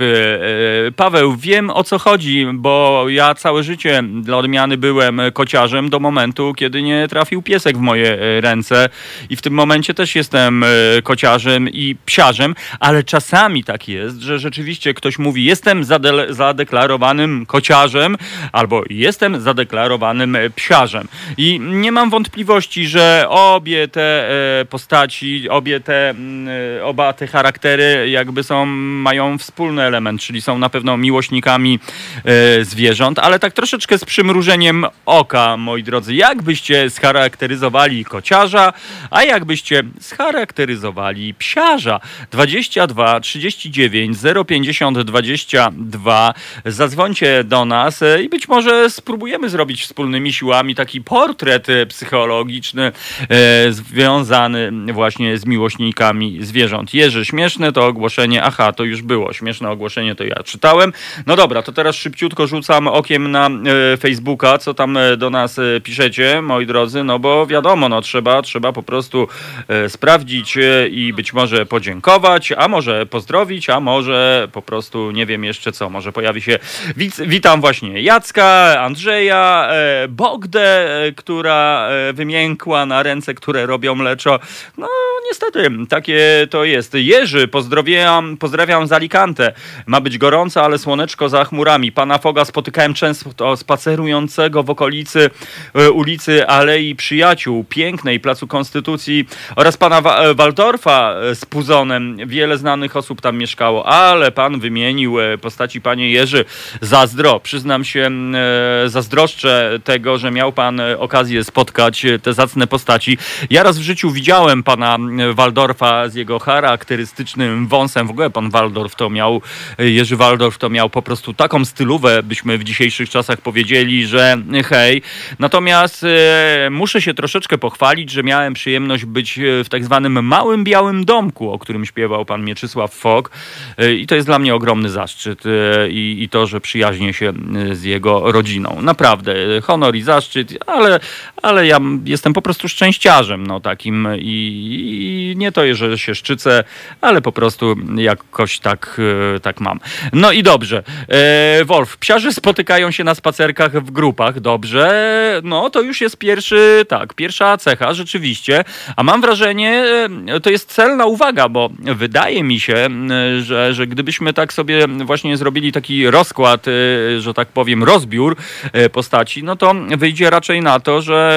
Paweł, wiem o co chodzi, bo ja całe życie dla odmiany byłem kociarzem do momentu, kiedy nie trafił piesek w moje ręce i w tym momencie też jestem kociarzem i psiarzem, ale czasami tak jest, że rzeczywiście ktoś mówi, jestem zade- zadeklarowanym kociarzem albo jestem zadeklarowanym psiarzem, i nie mam wątpliwości, że obie te postaci, obie te, oba te charaktery jak jakby są, mają wspólny element, czyli są na pewno miłośnikami e, zwierząt, ale tak troszeczkę z przymrużeniem oka, moi drodzy. Jak byście scharakteryzowali kociarza, a jak byście scharakteryzowali psiarza? dwadzieścia dwa trzydzieści dziewięć zero pięćdziesiąt dwadzieścia dwa. Zadzwońcie do nas i być może spróbujemy zrobić wspólnymi siłami taki portret psychologiczny e, związany właśnie z miłośnikami zwierząt. Jerzy, śmieszne to ogłoszenie ogłoszenie, aha, to już było, śmieszne ogłoszenie, to ja czytałem. No dobra, to teraz szybciutko rzucam okiem na y, Facebooka, co tam y, do nas y, piszecie, moi drodzy, no bo wiadomo, no trzeba, trzeba po prostu y, sprawdzić y, i być może podziękować, a może pozdrowić, a może po prostu, nie wiem jeszcze co, może pojawi się, wit- witam właśnie Jacka, Andrzeja, y, Bogdę, y, która y, wymiękła na ręce, które robią mleczo, no niestety, takie to jest. Jerzy, pozdrawiam, pozdrawiam z Alicante. Ma być gorąco, ale słoneczko za chmurami. Pana Foga spotykałem często spacerującego w okolicy e, ulicy Alei Przyjaciół, pięknej, Placu Konstytucji, oraz pana Wa- Waldorfa z Puzonem. Wiele znanych osób tam mieszkało, ale pan wymienił postaci, panie Jerzy. Zazdro, przyznam się, e, zazdroszczę tego, że miał pan okazję spotkać te zacne postaci. Ja raz w życiu widziałem pana Waldorfa z jego charakterystycznym wąsem. W ogóle pan Waldorf to miał, Jerzy Waldorf to miał po prostu taką stylówę, byśmy w dzisiejszych czasach powiedzieli, że hej. Natomiast e, muszę się troszeczkę pochwalić, że miałem przyjemność być w tak zwanym Małym Białym Domku, o którym śpiewał pan Mieczysław Fok. E, I to jest dla mnie ogromny zaszczyt e, i, i to, że przyjaźnię się z jego rodziną. Naprawdę, honor i zaszczyt, ale, ale ja jestem po prostu szczęściarzem, no takim i I nie to, że się szczycę, ale po prostu jakoś tak, tak mam. No i dobrze. E, Wolf, psiarzy spotykają się na spacerkach w grupach. Dobrze. No to już jest pierwszy, tak, pierwsza cecha, rzeczywiście. A mam wrażenie, to jest celna uwaga, bo wydaje mi się, że, że gdybyśmy tak sobie właśnie zrobili taki rozkład, że tak powiem, rozbiór postaci, no to wyjdzie raczej na to, że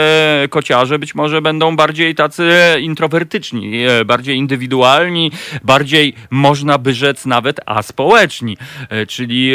kociarze być może będą bardziej tacy introwertyczni, bardziej indywidualni, bardziej można by rzec nawet aspołeczni, czyli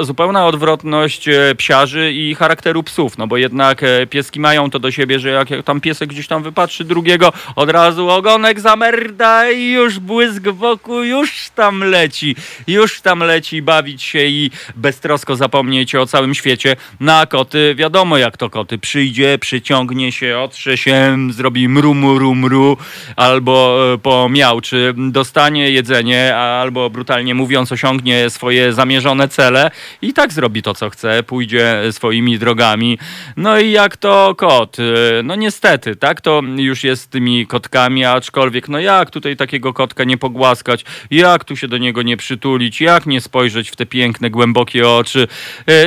zupełna odwrotność psiarzy i charakteru psów, no bo jednak pieski mają to do siebie, że jak tam piesek gdzieś tam wypatrzy drugiego, od razu ogonek zamerda i już błysk wokół, już tam leci, już tam leci bawić się i beztrosko zapomnieć o całym świecie. Na koty wiadomo jak to koty, przyjdzie, przyciągnie się, otrze się, zrobi mru, mru, mru, albo pomiał, czy dostanie jedzenie, albo brutalnie mówiąc osiągnie swoje zamierzone cele i tak zrobi to, co chce, pójdzie swoimi drogami. No i jak to kot? No niestety, tak to już jest z tymi kotkami, aczkolwiek no jak tutaj takiego kotka nie pogłaskać, jak tu się do niego nie przytulić, jak nie spojrzeć w te piękne, głębokie oczy.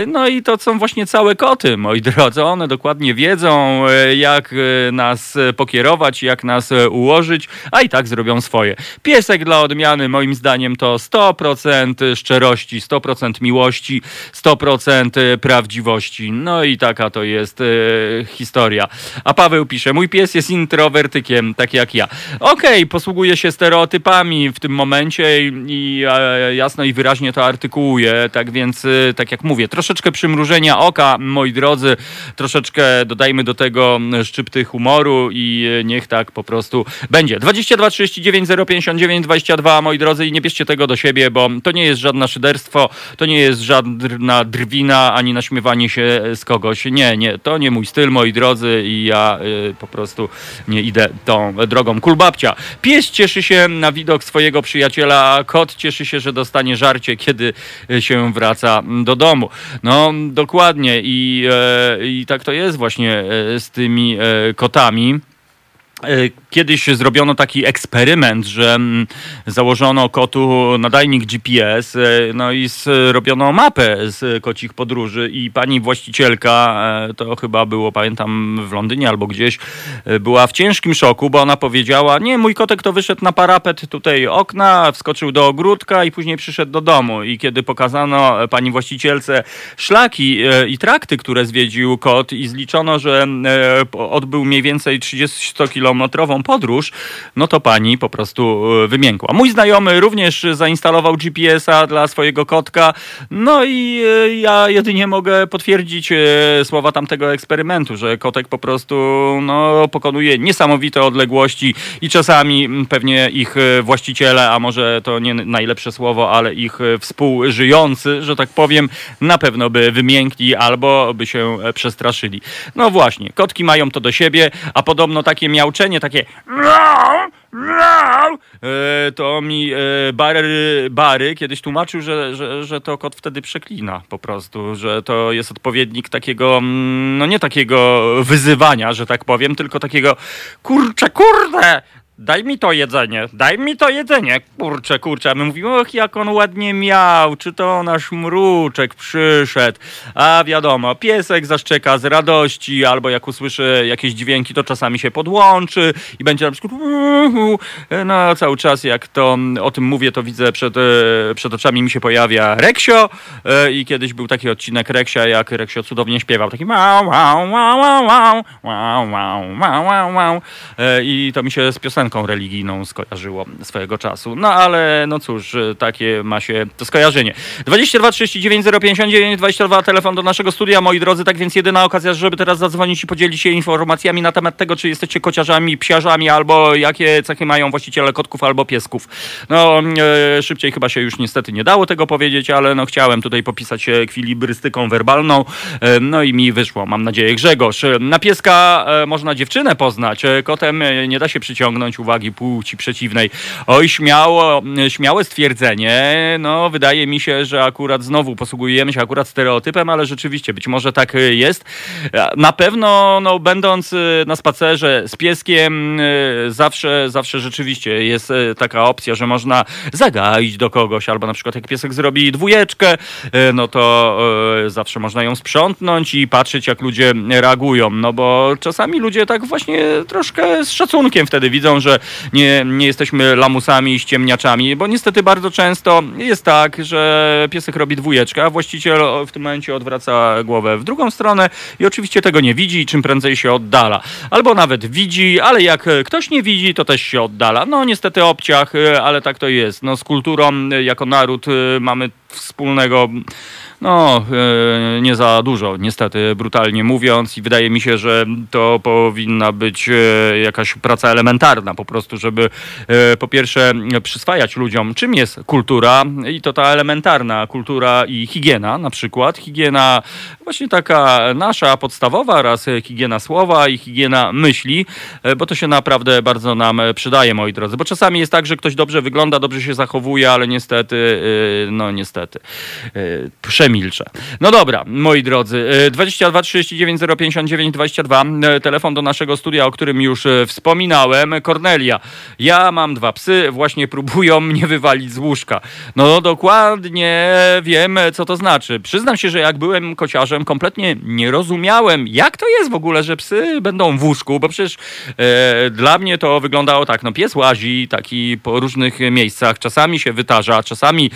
No i to są właśnie całe koty, moi drodzy. One dokładnie wiedzą, jak nas pokierować, jak nas ułożyć, a i tak zrobią swoje. Piesek dla odmiany moim zdaniem to sto procent szczerości, sto procent miłości, sto procent prawdziwości. No i taka to jest e, historia. A Paweł pisze, mój pies jest introwertykiem, tak jak ja. Okej, okay, posługuje się stereotypami w tym momencie i, i e, jasno i wyraźnie to artykułuje, tak więc e, tak jak mówię, troszeczkę przymrużenia oka, moi drodzy, troszeczkę dodajmy do tego szczypty humoru i e, niech tak po prostu będzie. dwadzieścia dwa trzydzieści dziewięć zero pięćdziesiąt dziewięć dwadzieścia dwa, moi drodzy, i nie bierzcie tego do siebie, bo to nie jest żadne szyderstwo, to nie jest żadna drwina, ani naśmiewanie się z kogoś. Nie, nie, to nie mój styl, moi drodzy, i ja y, po prostu nie idę tą drogą. Kulbabcia. Pies cieszy się na widok swojego przyjaciela, a kot cieszy się, że dostanie żarcie, kiedy się wraca do domu. No, dokładnie i, y, i tak to jest właśnie z tymi y, kotami. Kiedyś zrobiono taki eksperyment, że założono kotu nadajnik G P S, no i zrobiono mapę z kocich podróży i pani właścicielka, to chyba było, pamiętam, w Londynie albo gdzieś, była w ciężkim szoku, bo ona powiedziała, nie, mój kotek to wyszedł na parapet tutaj okna, wskoczył do ogródka i później przyszedł do domu. I kiedy pokazano pani właścicielce szlaki i trakty, które zwiedził kot i zliczono, że odbył mniej więcej trzydzieści sto kilometrów, kilometrową podróż, no to pani po prostu wymiękła. Mój znajomy również zainstalował G P S a dla swojego kotka, no i ja jedynie mogę potwierdzić słowa tamtego eksperymentu, że kotek po prostu no, pokonuje niesamowite odległości i czasami pewnie ich właściciele, a może to nie najlepsze słowo, ale ich współżyjący, że tak powiem, na pewno by wymiękli albo by się przestraszyli. No właśnie, kotki mają to do siebie, a podobno takie miał takie to mi Barry, Barry kiedyś tłumaczył, że, że, że to kot wtedy przeklina po prostu, że to jest odpowiednik takiego, no nie takiego wyzywania, że tak powiem, tylko takiego kurcze, kurde, daj mi to jedzenie, daj mi to jedzenie, kurcze, kurcze. A my mówimy, och, jak on ładnie miał, czy to nasz mruczek przyszedł. A wiadomo, piesek zaszczeka z radości, albo jak usłyszy jakieś dźwięki, to czasami się podłączy i będzie na przykład no cały czas, jak to o tym mówię, to widzę, przed, przed oczami mi się pojawia Reksio i kiedyś był taki odcinek Reksia, jak Reksio cudownie śpiewał, taki wow, wow, wow, wow, wow, wow, wow, wow. I to mi się z piosenką religijną skojarzyło swojego czasu. No ale no cóż, takie ma się to skojarzenie. dwadzieścia dwa trzydzieści dziewięć zero pięćdziesiąt dziewięć, dwadzieścia dwa, telefon do naszego studia, moi drodzy. Tak więc jedyna okazja, żeby teraz zadzwonić i podzielić się informacjami na temat tego, czy jesteście kociarzami, psiarzami, albo jakie cechy mają właściciele kotków albo piesków. No e, szybciej chyba się już niestety nie dało tego powiedzieć, ale no chciałem tutaj popisać się ekwilibrystyką werbalną. E, no i mi wyszło, mam nadzieję. Grzegorz, na pieska e, można dziewczynę poznać, e, kotem e, nie da się przyciągnąć uwagi płci przeciwnej. Oj, śmiało, śmiałe stwierdzenie. No, wydaje mi się, że akurat znowu posługujemy się akurat stereotypem, ale rzeczywiście być może tak jest. Na pewno, no, będąc na spacerze z pieskiem, zawsze, zawsze rzeczywiście jest taka opcja, że można zagaić do kogoś, albo na przykład jak piesek zrobi dwójeczkę, no to zawsze można ją sprzątnąć i patrzeć, jak ludzie reagują. No bo czasami ludzie tak właśnie troszkę z szacunkiem wtedy widzą, że nie, nie jesteśmy lamusami i ściemniaczami, bo niestety bardzo często jest tak, że piesek robi dwójeczkę, a właściciel w tym momencie odwraca głowę w drugą stronę i oczywiście tego nie widzi i czym prędzej się oddala. Albo nawet widzi, ale jak ktoś nie widzi, to też się oddala. No niestety obciach, ale tak to jest. No z kulturą jako naród mamy wspólnego no nie za dużo, niestety, brutalnie mówiąc, i wydaje mi się, że to powinna być jakaś praca elementarna po prostu, żeby po pierwsze przyswajać ludziom, czym jest kultura, i to ta elementarna kultura i higiena, na przykład higiena właśnie taka nasza podstawowa, raz higiena słowa i higiena myśli, bo to się naprawdę bardzo nam przydaje, moi drodzy, bo czasami jest tak, że ktoś dobrze wygląda, dobrze się zachowuje, ale niestety, no niestety przemilczę. No dobra, moi drodzy, dwadzieścia dwa trzydzieści dziewięć zero pięćdziesiąt dziewięć, dwadzieścia dwa, telefon do naszego studia, o którym już wspominałem. Kornelia, ja mam dwa psy, właśnie próbują mnie wywalić z łóżka. No dokładnie wiem, co to znaczy. Przyznam się, że jak byłem kociarzem, kompletnie nie rozumiałem, jak to jest w ogóle, że psy będą w łóżku, bo przecież e, dla mnie to wyglądało tak, no pies łazi taki po różnych miejscach, czasami się wytarza, czasami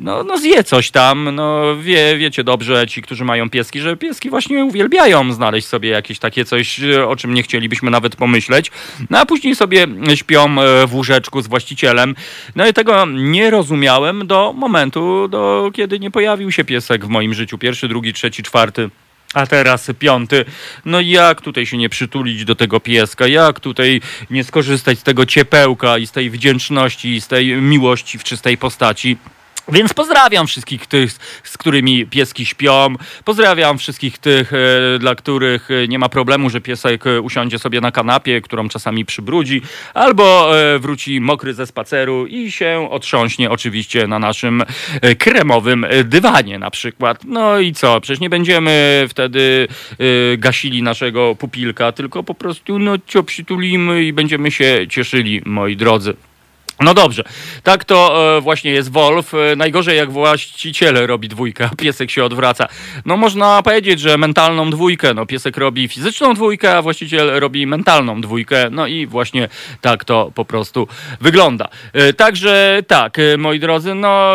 no, no zje coś tam, no Wie, wiecie dobrze, ci, którzy mają pieski, że pieski właśnie uwielbiają znaleźć sobie jakieś takie coś, o czym nie chcielibyśmy nawet pomyśleć. No a później sobie śpią w łóżeczku z właścicielem. No i tego nie rozumiałem do momentu, do kiedy nie pojawił się piesek w moim życiu. Pierwszy, drugi, trzeci, czwarty. A teraz piąty. No jak tutaj się nie przytulić do tego pieska? Jak tutaj nie skorzystać z tego ciepełka i z tej wdzięczności i z tej miłości w czystej postaci? Więc pozdrawiam wszystkich tych, z którymi pieski śpią. Pozdrawiam wszystkich tych, dla których nie ma problemu, że piesek usiądzie sobie na kanapie, którą czasami przybrudzi, albo wróci mokry ze spaceru i się otrząśnie oczywiście na naszym kremowym dywanie na przykład. No i co? Przecież nie będziemy wtedy gasili naszego pupilka, tylko po prostu no cio przytulimy i będziemy się cieszyli, moi drodzy. No dobrze, tak to właśnie jest Wolf. Najgorzej jak właściciele robi dwójkę, a piesek się odwraca. No można powiedzieć, że mentalną dwójkę. No piesek robi fizyczną dwójkę, a właściciel robi mentalną dwójkę. No i właśnie tak to po prostu wygląda. Także tak, moi drodzy, no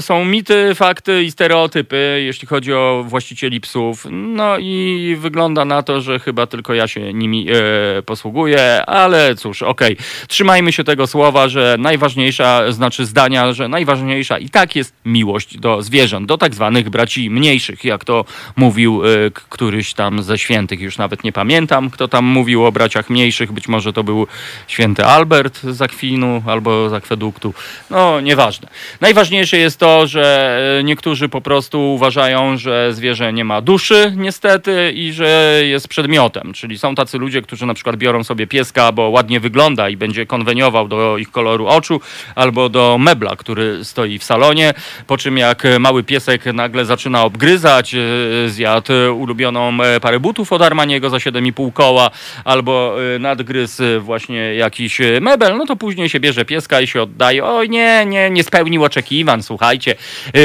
są mity, fakty i stereotypy, jeśli chodzi o właścicieli psów. No i wygląda na to, że chyba tylko ja się nimi e, posługuję, ale cóż, okej. Trzymajmy się tego słowa, że naj najważniejsza, znaczy zdania, że najważniejsza i tak jest miłość do zwierząt, do tak zwanych braci mniejszych, jak to mówił y, któryś tam ze świętych, już nawet nie pamiętam, kto tam mówił o braciach mniejszych, być może to był święty Albert z Akwinu albo z Akweduktu, no nieważne. Najważniejsze jest to, że niektórzy po prostu uważają, że zwierzę nie ma duszy niestety i że jest przedmiotem, czyli są tacy ludzie, którzy na przykład biorą sobie pieska, bo ładnie wygląda i będzie konweniował do ich koloru oczu albo do mebla, który stoi w salonie, po czym jak mały piesek nagle zaczyna obgryzać, zjadł ulubioną parę butów od Armaniego za siedem i pół koła albo nadgryzł właśnie jakiś mebel, no to później się bierze pieska i się oddaje, oj nie, nie, nie spełnił oczekiwań, słuchajcie,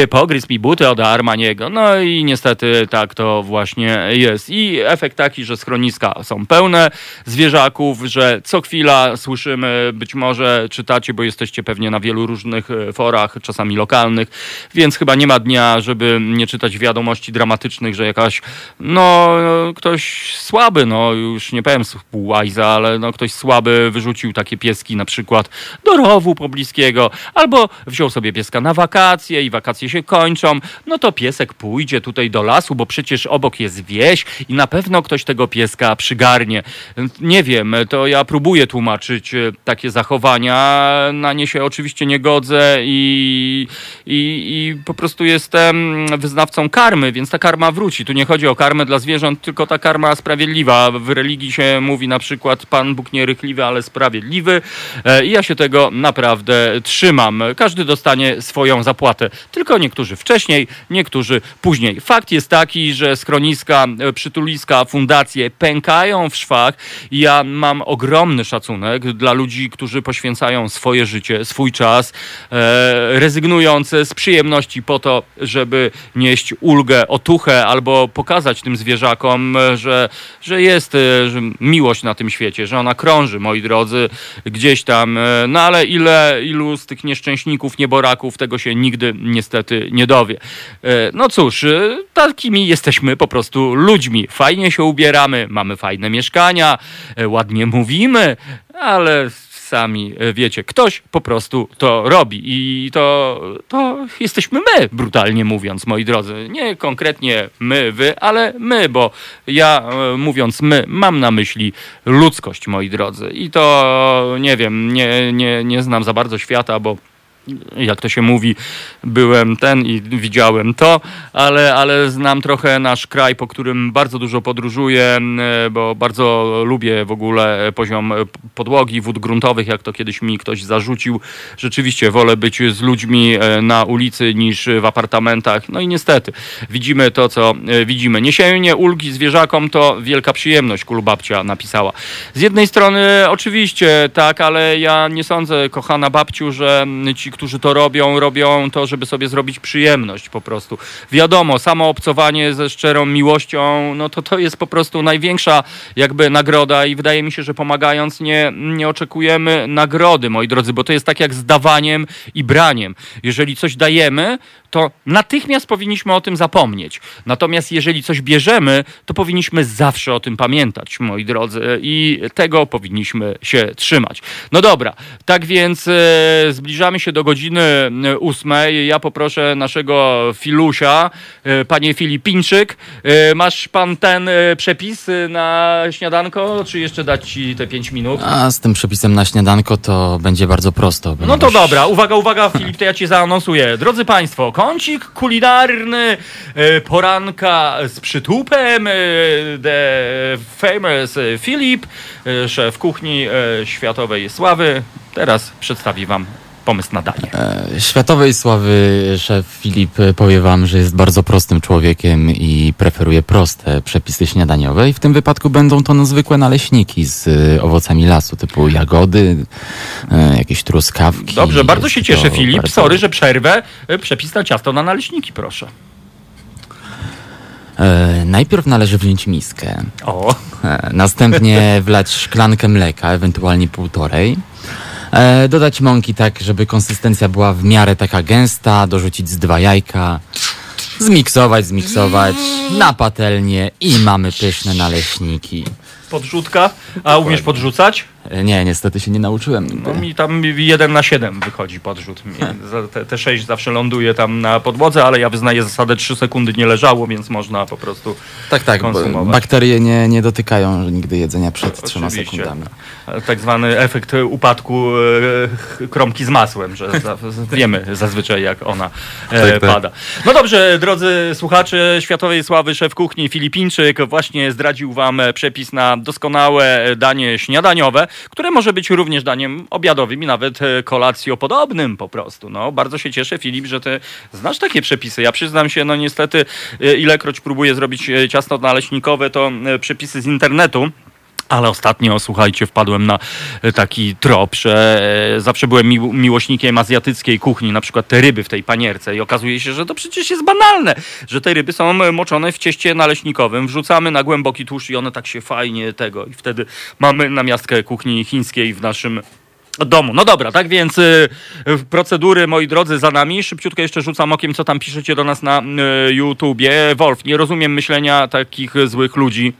pogryzł mi buty od Armaniego, no i niestety tak to właśnie jest i efekt taki, że schroniska są pełne zwierzaków, że co chwila słyszymy, być może czytacie, bo jesteście pewnie na wielu różnych forach, czasami lokalnych, więc chyba nie ma dnia, żeby nie czytać wiadomości dramatycznych, że jakaś, no ktoś słaby, no już nie powiem współłajza, ale no ktoś słaby wyrzucił takie pieski na przykład do rowu pobliskiego, albo wziął sobie pieska na wakacje i wakacje się kończą, no to piesek pójdzie tutaj do lasu, bo przecież obok jest wieś i na pewno ktoś tego pieska przygarnie. Nie wiem, to ja próbuję tłumaczyć takie zachowania, na nie się oczywiście nie godzę i, i, i po prostu jestem wyznawcą karmy, więc ta karma wróci. Tu nie chodzi o karmę dla zwierząt, tylko ta karma sprawiedliwa. W religii się mówi na przykład Pan Bóg nierychliwy, ale sprawiedliwy i ja się tego naprawdę trzymam. Każdy dostanie swoją zapłatę, tylko niektórzy wcześniej, niektórzy później. Fakt jest taki, że schroniska, przytuliska, fundacje pękają w szwach. Ja mam ogromny szacunek dla ludzi, którzy poświęcają swoje życie, swój czas, e, rezygnując z przyjemności po to, żeby nieść ulgę, otuchę albo pokazać tym zwierzakom, że, że jest że miłość na tym świecie, że ona krąży, moi drodzy, gdzieś tam. No ale ile, ilu z tych nieszczęśników, nieboraków tego się nigdy niestety nie dowie. E, no cóż, takimi jesteśmy po prostu ludźmi. Fajnie się ubieramy, mamy fajne mieszkania, ładnie mówimy, ale sami wiecie, ktoś po prostu to robi i to, to jesteśmy my, brutalnie mówiąc, moi drodzy. Nie konkretnie my, wy, ale my, bo ja mówiąc my, mam na myśli ludzkość, moi drodzy. I to, nie wiem, nie, nie, nie znam za bardzo świata, bo jak to się mówi, byłem ten i widziałem to, ale, ale znam trochę nasz kraj, po którym bardzo dużo podróżuję, bo bardzo lubię w ogóle poziom podłogi, wód gruntowych, jak to kiedyś mi ktoś zarzucił. Rzeczywiście wolę być z ludźmi na ulicy niż w apartamentach. No i niestety widzimy to, co widzimy. Niesienie ulgi zwierzakom to wielka przyjemność, Kulubabcia napisała. Z jednej strony oczywiście tak, ale ja nie sądzę, kochana babciu, że ci, którzy to robią, robią to, żeby sobie zrobić przyjemność po prostu. Wiadomo, samo obcowanie ze szczerą miłością, no to to jest po prostu największa jakby nagroda i wydaje mi się, że pomagając nie, nie oczekujemy nagrody, moi drodzy, bo to jest tak jak z dawaniem i braniem. Jeżeli coś dajemy, to natychmiast powinniśmy o tym zapomnieć. Natomiast jeżeli coś bierzemy, to powinniśmy zawsze o tym pamiętać, moi drodzy, i tego powinniśmy się trzymać. No dobra, tak więc e, zbliżamy się do godziny ósmej. Ja poproszę naszego Filusia, e, panie Filipińczyk, e, masz pan ten e, przepis na śniadanko, czy jeszcze dać ci te pięć minut? A z tym przepisem na śniadanko to będzie bardzo prosto. Ponieważ... No to dobra, uwaga, uwaga Filip, to ja ci zaanonsuję. Drodzy państwo, kącik kulinarny, poranka z przytupem, the famous Filip, szef kuchni światowej sławy. Teraz przedstawi wam pomysł na danie. Światowej sławy szef Filip powie wam, że jest bardzo prostym człowiekiem i preferuje proste przepisy śniadaniowe i w tym wypadku będą to no zwykłe naleśniki z owocami lasu, typu jagody, jakieś truskawki. Dobrze, bardzo się cieszę Filip, bardzo... sorry, że przerwę. Przepis na ciasto na naleśniki, proszę. E, najpierw należy wziąć miskę. O. E, następnie wlać szklankę mleka, ewentualnie półtorej. Dodać mąki tak, żeby konsystencja była w miarę taka gęsta, dorzucić z dwa jajka, zmiksować, zmiksować na patelnię i mamy pyszne naleśniki. Podrzutka? A umiesz podrzucać? Nie, niestety się nie nauczyłem. No mi tam jeden na siedem wychodzi podrzut. Te, te sześć zawsze ląduje tam na podłodze, ale ja wyznaję zasadę trzy sekundy nie leżało, więc można po prostu tak, tak, konsumować. Bo bakterie nie, nie dotykają nigdy jedzenia przed trzema sekundami. Tak zwany efekt upadku kromki z masłem, że wiemy zazwyczaj jak ona tak, pada. Tak. No dobrze, drodzy słuchacze, światowej sławy szef kuchni Filipińczyk właśnie zdradził wam przepis na doskonałe danie śniadaniowe, które może być również daniem obiadowym i nawet kolacjopodobnym po prostu. No, bardzo się cieszę, Filip, że ty znasz takie przepisy. Ja przyznam się, no niestety, ilekroć próbuję zrobić ciasto naleśnikowe, to przepisy z internetu. Ale ostatnio, słuchajcie, wpadłem na taki trop, że zawsze byłem mi- miłośnikiem azjatyckiej kuchni, na przykład te ryby w tej panierce i okazuje się, że to przecież jest banalne, że te ryby są moczone w cieście naleśnikowym, wrzucamy na głęboki tłuszcz i one tak się fajnie tego i wtedy mamy namiastkę kuchni chińskiej w naszym domu. No dobra, tak więc y, procedury, moi drodzy, za nami. Szybciutko jeszcze rzucam okiem, co tam piszecie do nas na y, YouTubie. Wolf, nie rozumiem myślenia takich złych ludzi.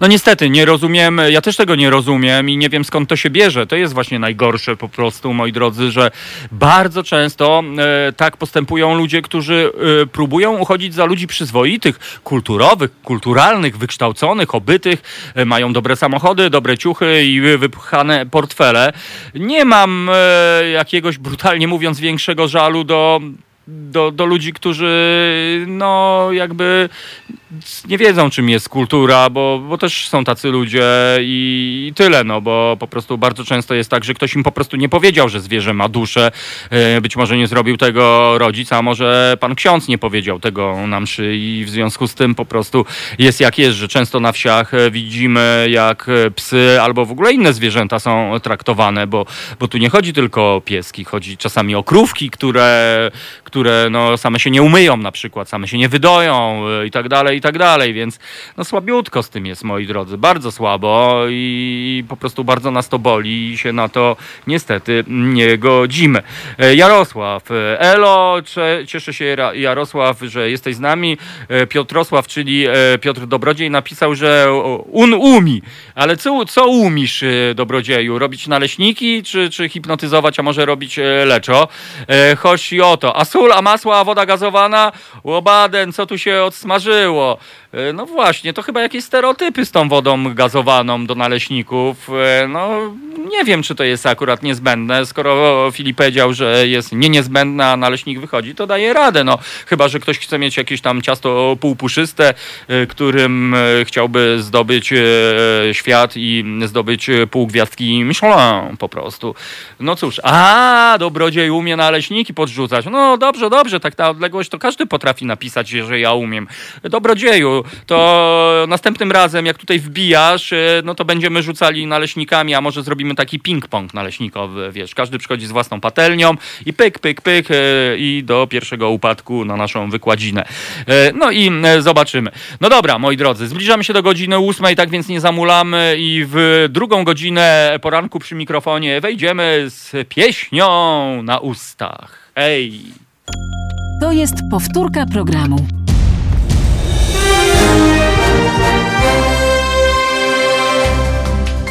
No niestety, nie rozumiem, ja też tego nie rozumiem i nie wiem skąd to się bierze. To jest właśnie najgorsze po prostu, moi drodzy, że bardzo często e, tak postępują ludzie, którzy e, próbują uchodzić za ludzi przyzwoitych, kulturowych, kulturalnych, wykształconych, obytych, e, mają dobre samochody, dobre ciuchy i wypchane portfele. Nie mam e, jakiegoś, brutalnie mówiąc, większego żalu do... Do, do ludzi, którzy no jakby nie wiedzą, czym jest kultura, bo, bo też są tacy ludzie i, i tyle, no bo po prostu bardzo często jest tak, że ktoś im po prostu nie powiedział, że zwierzę ma duszę, być może nie zrobił tego rodzic, a może pan ksiądz nie powiedział tego na mszy i w związku z tym po prostu jest jak jest, że często na wsiach widzimy, jak psy albo w ogóle inne zwierzęta są traktowane, bo, bo tu nie chodzi tylko o pieski, chodzi czasami o krówki, które które no, same się nie umyją na przykład, same się nie wydoją i tak dalej, i tak dalej, więc no, słabiutko z tym jest, moi drodzy, bardzo słabo i po prostu bardzo nas to boli i się na to niestety nie godzimy. Jarosław, elo, cieszę się Jarosław, że jesteś z nami. Piotrosław, czyli Piotr Dobrodziej napisał, że un umi, ale co, co umisz, Dobrodzieju? Robić naleśniki, czy, czy hipnotyzować, a może robić leczo? Chodź i o to, a sól, a masła, a woda gazowana? Łobaden, co tu się odsmażyło? No właśnie, to chyba jakieś stereotypy z tą wodą gazowaną do naleśników. No nie wiem, czy to jest akurat niezbędne. Skoro Filip powiedział, że jest nie niezbędne, a naleśnik wychodzi, to daje radę. No chyba, że ktoś chce mieć jakieś tam ciasto półpuszyste, którym chciałby zdobyć świat i zdobyć pół gwiazdki Michelin po prostu. No cóż, a Dobrodziej umie naleśniki podrzucać. No dobrze, dobrze, tak ta odległość to każdy potrafi napisać, że ja umiem. Dobrodzieju, to następnym razem, jak tutaj wbijasz, no to będziemy rzucali naleśnikami, a może zrobimy taki ping-pong naleśnikowy, wiesz, każdy przychodzi z własną patelnią i pyk, pyk, pyk i do pierwszego upadku na naszą wykładzinę. No i zobaczymy. No dobra, moi drodzy, zbliżamy się do godziny ósmej, tak więc nie zamulamy i w drugą godzinę poranku przy mikrofonie wejdziemy z pieśnią na ustach. Ej! To jest powtórka programu.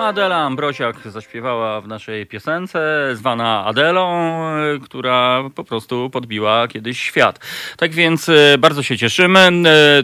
Adela Ambrosiak zaśpiewała w naszej piosence, zwana Adelą, która po prostu podbiła kiedyś świat. Tak więc bardzo się cieszymy.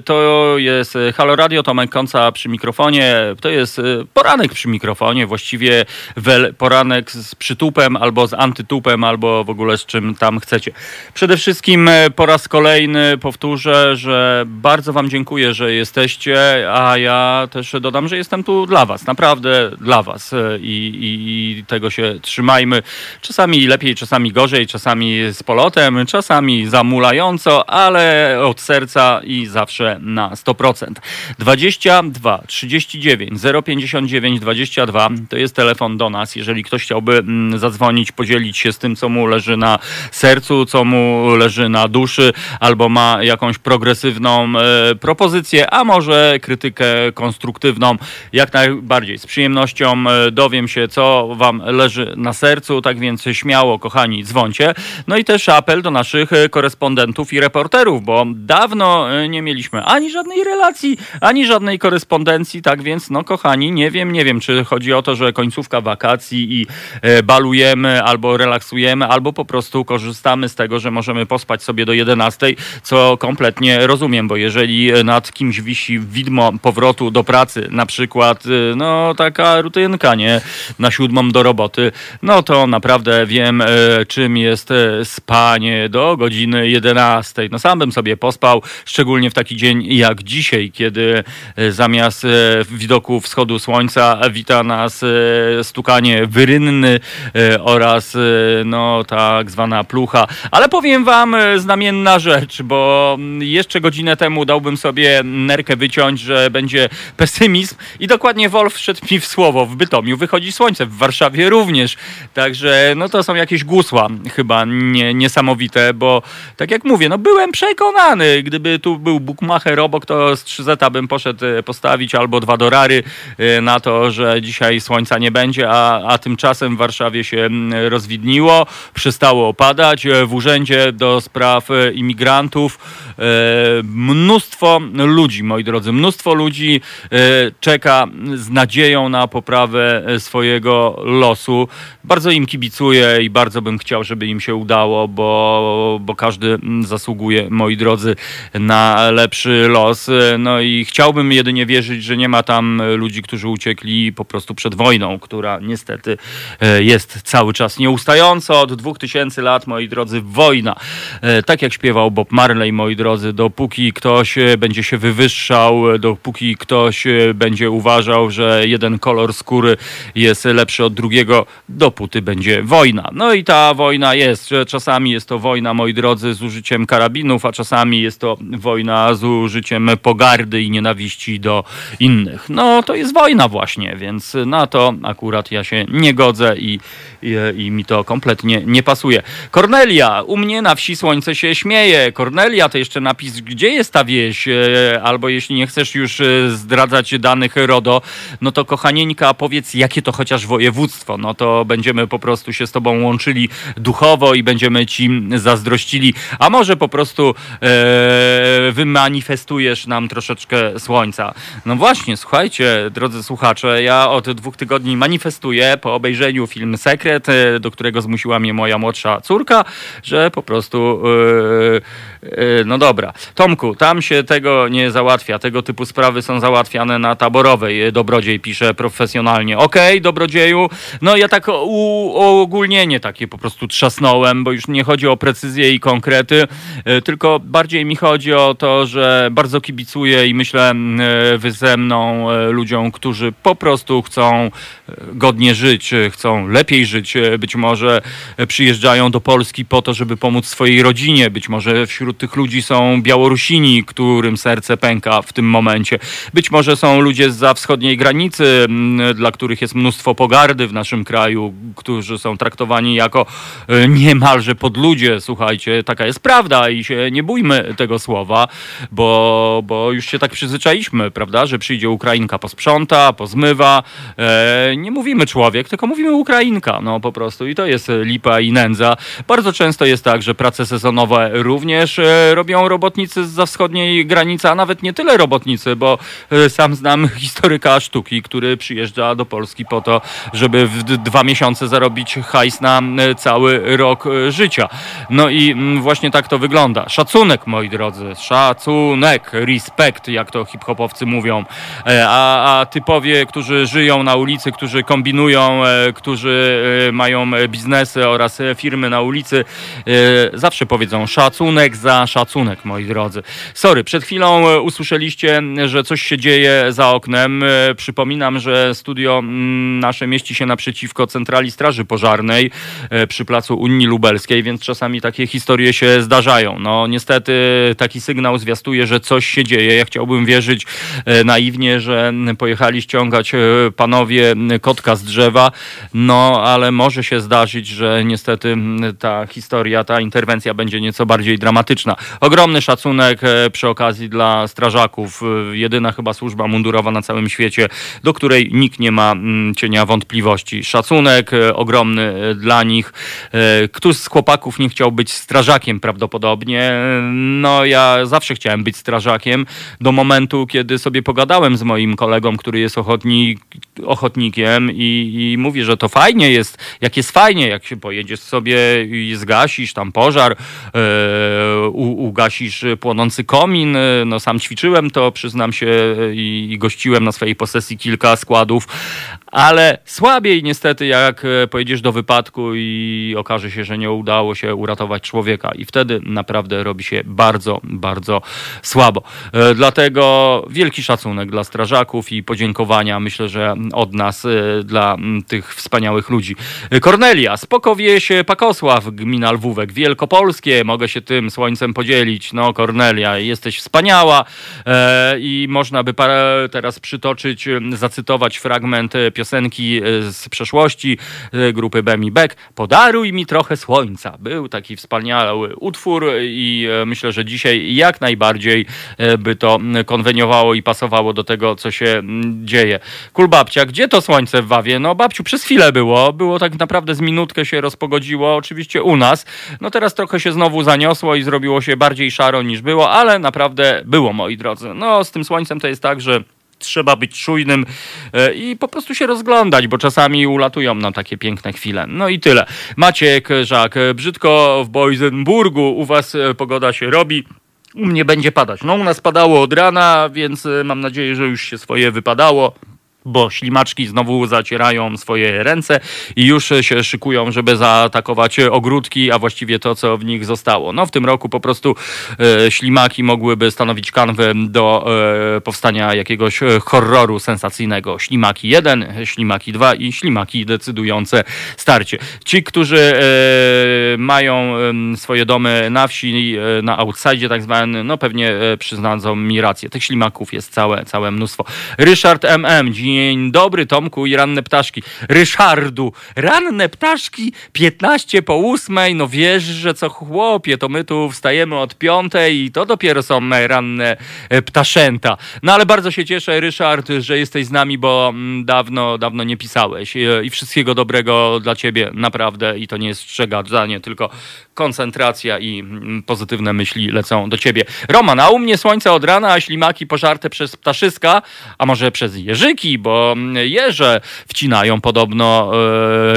To jest Halo Radio, Tomek Końca przy mikrofonie. To jest poranek przy mikrofonie, właściwie wel poranek z przytupem, albo z antytupem, albo w ogóle z czym tam chcecie. Przede wszystkim po raz kolejny powtórzę, że bardzo wam dziękuję, że jesteście, a ja też dodam, że jestem tu dla was. Naprawdę dla dla was I, i, i tego się trzymajmy. Czasami lepiej, czasami gorzej, czasami z polotem, czasami zamulająco, ale od serca i zawsze na sto procent. dwadzieścia dwa trzydzieści dziewięć zero pięćdziesiąt dziewięć dwadzieścia dwa to jest telefon do nas, jeżeli ktoś chciałby zadzwonić, podzielić się z tym, co mu leży na sercu, co mu leży na duszy, albo ma jakąś progresywną e, propozycję, a może krytykę konstruktywną, jak najbardziej z przyjemnością chęcią dowiem się, co wam leży na sercu, tak więc śmiało, kochani, dzwońcie. No i też apel do naszych korespondentów i reporterów, bo dawno nie mieliśmy ani żadnej relacji, ani żadnej korespondencji, tak więc, no kochani, nie wiem, nie wiem, czy chodzi o to, że końcówka wakacji i balujemy, albo relaksujemy, albo po prostu korzystamy z tego, że możemy pospać sobie do jedenastej, co kompletnie rozumiem, bo jeżeli nad kimś wisi widmo powrotu do pracy, na przykład, no taka rutynka, nie? Na siódmą do roboty, no to naprawdę wiem, czym jest spanie do godziny jedenastej. No sam bym sobie pospał, szczególnie w taki dzień jak dzisiaj, kiedy zamiast widoku wschodu słońca wita nas stukanie wyrynny oraz no tak zwana plucha. Ale powiem wam, znamienna rzecz, bo jeszcze godzinę temu dałbym sobie nerkę wyciąć, że będzie pesymizm i dokładnie Wolf wszedł mi w słowo. W Bytomiu wychodzi słońce, w Warszawie również. Także no to są jakieś gusła chyba nie, niesamowite, bo tak jak mówię, no byłem przekonany, gdyby tu był bukmacher obok, to z trzy zeta bym poszedł postawić albo dwa dorary na to, że dzisiaj słońca nie będzie, a, a tymczasem w Warszawie się rozwidniło, przestało padać. W urzędzie do spraw imigrantów mnóstwo ludzi, moi drodzy, mnóstwo ludzi czeka z nadzieją na poprawę swojego losu. Bardzo im kibicuję i bardzo bym chciał, żeby im się udało, bo, bo każdy zasługuje, moi drodzy, na lepszy los. No i chciałbym jedynie wierzyć, że nie ma tam ludzi, którzy uciekli po prostu przed wojną, która niestety jest cały czas nieustająco. Od dwóch tysięcy lat, moi drodzy, wojna. Tak jak śpiewał Bob Marley, moi drodzy, dopóki ktoś będzie się wywyższał, dopóki ktoś będzie uważał, że jeden kolor skóry jest lepszy od drugiego, dopóty będzie wojna. No i ta wojna jest. Czasami jest to wojna, moi drodzy, z użyciem karabinów, a czasami jest to wojna z użyciem pogardy i nienawiści do innych. No to jest wojna właśnie, więc na to akurat ja się nie godzę i, i, i mi to kompletnie nie pasuje. Kornelia, u mnie na wsi słońce się śmieje. Kornelia, to jeszcze napis, gdzie jest ta wieś? Albo jeśli nie chcesz już zdradzać danych RODO, no to kochanieńka, powiedz, jakie to chociaż województwo. No to będziemy po prostu się z tobą łączyli duchowo i będziemy ci zazdrościli. A może po prostu e, wymanifestujesz nam troszeczkę słońca. No właśnie, słuchajcie, drodzy słuchacze, ja od dwóch tygodni manifestuję po obejrzeniu film Sekret, do którego zmusiła mnie moja młodsza córka, że po prostu e, e, no dobra. Tomku, tam się tego nie załatwia. Tego typu sprawy są załatwiane na Taborowej. Dobrodziej pisze profesjonalnie. Okej, okay, Dobrodzieju. No ja tak uogólnienie takie po prostu trzasnąłem, bo już nie chodzi o precyzję i konkrety, tylko bardziej mi chodzi o to, że bardzo kibicuję i myślę wy ze mną ludziom, którzy po prostu chcą godnie żyć, chcą lepiej żyć. Być może przyjeżdżają do Polski po to, żeby pomóc swojej rodzinie. Być może wśród tych ludzi są Białorusini, którym serce pęka w tym momencie. Być może są ludzie zza wschodniej granicy, dla których jest mnóstwo pogardy w naszym kraju, którzy są traktowani jako niemalże podludzie. Słuchajcie, taka jest prawda i się nie bójmy tego słowa, bo, bo już się tak przyzwyczailiśmy, prawda, że przyjdzie Ukrainka, posprząta, pozmywa. E, nie mówimy człowiek, tylko mówimy Ukrainka, no po prostu i to jest lipa i nędza. Bardzo często jest tak, że prace sezonowe również e, robią robotnicy zza wschodniej granicy, a nawet nie tyle robotnicy, bo e, sam znam historyka sztuki, który przyjeżdża do Polski po to, żeby w dwa miesiące zarobić hajs na cały rok życia. No i właśnie tak to wygląda. Szacunek, moi drodzy, szacunek, respekt, jak to hip-hopowcy mówią. A, a typowie, którzy żyją na ulicy, którzy kombinują, którzy mają biznesy oraz firmy na ulicy, zawsze powiedzą szacunek za szacunek, moi drodzy. Sorry, przed chwilą usłyszeliście, że coś się dzieje za oknem. Przypominam, że studio nasze mieści się naprzeciwko centrali Straży Pożarnej przy placu Unii Lubelskiej, więc czasami takie historie się zdarzają. No niestety taki sygnał zwiastuje, że coś się dzieje. Ja chciałbym wierzyć naiwnie, że pojechali ściągać panowie kotka z drzewa, no ale może się zdarzyć, że niestety ta historia, ta interwencja będzie nieco bardziej dramatyczna. Ogromny szacunek przy okazji dla strażaków. Jedyna chyba służba mundurowa na całym świecie, do której nikt nikt nie ma cienia wątpliwości. Szacunek ogromny dla nich. Któż z chłopaków nie chciał być strażakiem prawdopodobnie? No ja zawsze chciałem być strażakiem do momentu, kiedy sobie pogadałem z moim kolegą, który jest ochotnik, ochotnikiem i, i mówi, że to fajnie jest, jak jest fajnie, jak się pojedziesz sobie i zgasisz tam pożar, yy, ugasisz płonący komin. No sam ćwiczyłem to, przyznam się, i, i gościłem na swojej posesji kilka składów, ale słabiej niestety, jak pojedziesz do wypadku i okaże się, że nie udało się uratować człowieka i wtedy naprawdę robi się bardzo, bardzo słabo. Dlatego wielki szacunek dla strażaków i podziękowania, myślę, że od nas dla tych wspaniałych ludzi. Kornelia, Spokowiesie, Pakosław, gmina Lwówek, Wielkopolskie, mogę się tym słońcem podzielić. No Kornelia, jesteś wspaniała i można by teraz przytoczyć, zacytować fragment piosenki z przeszłości grupy Bemi Beck. Podaruj mi trochę słońca. Był taki wspaniały utwór i myślę, że dzisiaj jak najbardziej by to konweniowało i pasowało do tego, co się dzieje. Kulbabcia, gdzie to słońce w Wawie? No babciu, przez chwilę było. Było tak naprawdę z minutkę się rozpogodziło, oczywiście u nas. No teraz trochę się znowu zaniosło i zrobiło się bardziej szaro niż było, ale naprawdę było, moi drodzy. No z tym słońcem to jest tak, że trzeba być czujnym i po prostu się rozglądać, bo czasami ulatują nam takie piękne chwile. No i tyle. Maciek Żak, brzydko w Boisenburgu, u was pogoda się robi. U mnie będzie padać. No u nas padało od rana, więc mam nadzieję, że już się swoje wypadało, bo ślimaczki znowu zacierają swoje ręce i już się szykują, żeby zaatakować ogródki, a właściwie to, co w nich zostało. No w tym roku po prostu e, ślimaki mogłyby stanowić kanwę do e, powstania jakiegoś horroru sensacyjnego. Ślimaki jeden, ślimaki dwa i ślimaki decydujące starcie. Ci, którzy e, mają e, swoje domy na wsi, e, na outsidzie tak zwanym, no pewnie e, przyznadzą mi rację. Tych ślimaków jest całe, całe mnóstwo. Ryszard M M, dzień dobry Tomku i ranne ptaszki. Ryszardu, ranne ptaszki piętnaście po ósmej, no wiesz, że co chłopie, to my tu wstajemy od piątej i to dopiero są ranne ptaszęta. No ale bardzo się cieszę, Ryszard, że jesteś z nami, bo dawno, dawno nie pisałeś i wszystkiego dobrego dla ciebie naprawdę i to nie jest strzeganie, tylko koncentracja i pozytywne myśli lecą do ciebie. Roman, a u mnie słońce od rana, a ślimaki pożarte przez ptaszyska, a może przez jeżyki, bo jeże wcinają podobno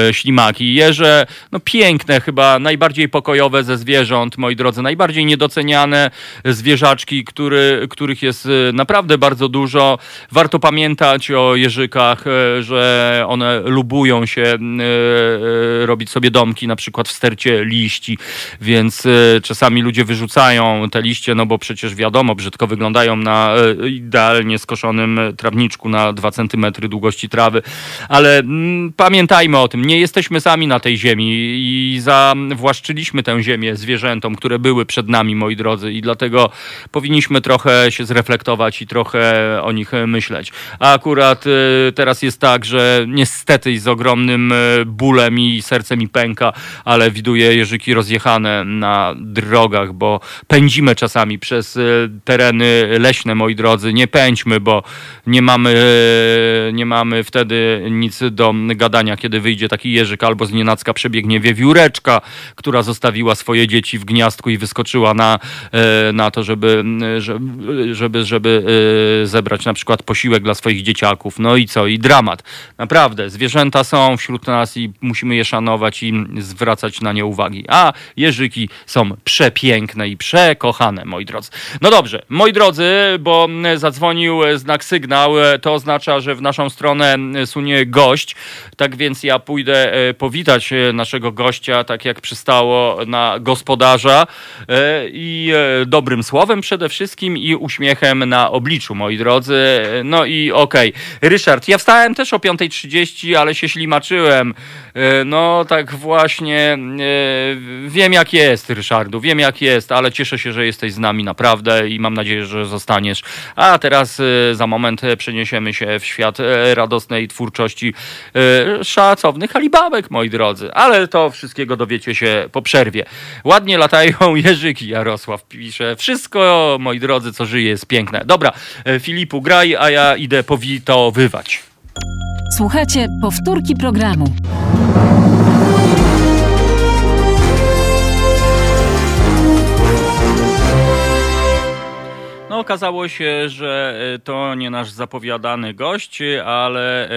e, ślimaki. Jeże, no piękne chyba, najbardziej pokojowe ze zwierząt, moi drodzy. Najbardziej niedoceniane zwierzaczki, który, których jest naprawdę bardzo dużo. Warto pamiętać o jeżykach, e, że one lubują się e, robić sobie domki, na przykład w stercie liści, więc e, czasami ludzie wyrzucają te liście, no bo przecież wiadomo, brzydko wyglądają na e, idealnie skoszonym trawniczku na dwa centymetry długości trawy, ale mm, pamiętajmy o tym, nie jesteśmy sami na tej ziemi i zawłaszczyliśmy tę ziemię zwierzętom, które były przed nami, moi drodzy, i dlatego powinniśmy trochę się zreflektować i trochę o nich myśleć. A akurat y, teraz jest tak, że niestety z ogromnym y, bólem i serce mi pęka, ale widuję jeżyki rozjechane na drogach, bo pędzimy czasami przez y, tereny leśne, moi drodzy, nie pędźmy, bo nie mamy y, nie mamy wtedy nic do gadania, kiedy wyjdzie taki jeżyk albo znienacka przebiegnie wiewióreczka, która zostawiła swoje dzieci w gniazdku i wyskoczyła na, na to, żeby, żeby, żeby, żeby zebrać na przykład posiłek dla swoich dzieciaków. No i co? I dramat. Naprawdę, zwierzęta są wśród nas i musimy je szanować i zwracać na nie uwagi. A jeżyki są przepiękne i przekochane, moi drodzy. No dobrze, moi drodzy, bo zadzwonił znak sygnał, to oznacza, że w naszą stronę sunie gość. Tak więc ja pójdę powitać naszego gościa, tak jak przystało na gospodarza i dobrym słowem przede wszystkim i uśmiechem na obliczu, moi drodzy. No i okej. Okay. Ryszard, ja wstałem też o piątej trzydzieści, ale się ślimaczyłem. No tak właśnie wiem jak jest, Ryszardu, wiem jak jest, ale cieszę się, że jesteś z nami naprawdę i mam nadzieję, że zostaniesz. A teraz za moment przeniesiemy się w świat radosnej twórczości szacownych alibabek, moi drodzy. Ale to wszystkiego dowiecie się po przerwie. Ładnie latają jeżyki, Jarosław pisze. Wszystko, moi drodzy, co żyje jest piękne. Dobra, Filipu, graj, a ja idę powitowywać. Słuchajcie, powtórki programu. No, okazało się, że to nie nasz zapowiadany gość, ale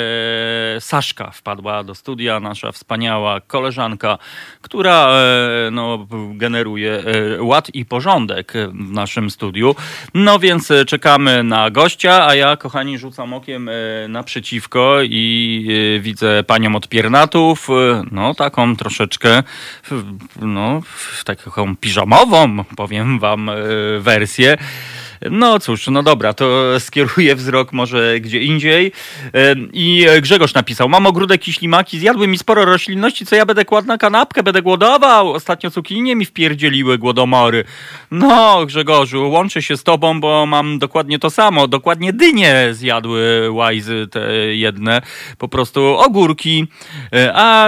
e, Saszka wpadła do studia, nasza wspaniała koleżanka, która e, no, generuje e, ład i porządek w naszym studiu. No więc czekamy na gościa, a ja, kochani, rzucam okiem e, naprzeciwko i e, widzę panią od Piernatów, e, no taką troszeczkę, w, no w taką piżamową, powiem wam, e, wersję. No cóż, no dobra, to skieruję wzrok może gdzie indziej. I Grzegorz napisał: mam ogródek i ślimaki, zjadły mi sporo roślinności, co ja będę kładł na kanapkę, będę głodował. Ostatnio cukinie mi wpierdzieliły głodomory. No Grzegorzu, łączę się z tobą, bo mam dokładnie to samo. Dokładnie dynie zjadły łajzy te jedne, po prostu ogórki, a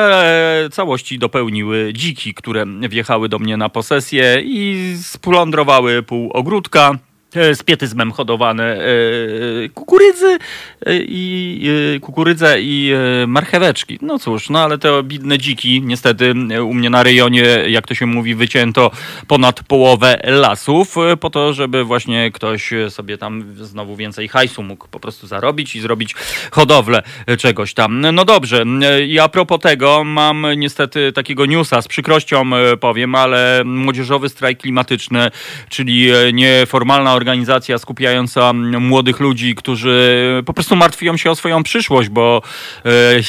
całości dopełniły dziki, które wjechały do mnie na posesję i splądrowały pół ogródka. Z pietyzmem hodowane kukurydzy i kukurydzę i marcheweczki. No cóż, no ale te biedne dziki, niestety u mnie na rejonie, jak to się mówi, wycięto ponad połowę lasów po to, żeby właśnie ktoś sobie tam znowu więcej hajsu mógł po prostu zarobić i zrobić hodowlę czegoś tam. No dobrze, i a propos tego mam niestety takiego newsa, z przykrością powiem, ale młodzieżowy strajk klimatyczny, czyli nieformalna organizacja skupiająca młodych ludzi, którzy po prostu martwią się o swoją przyszłość, bo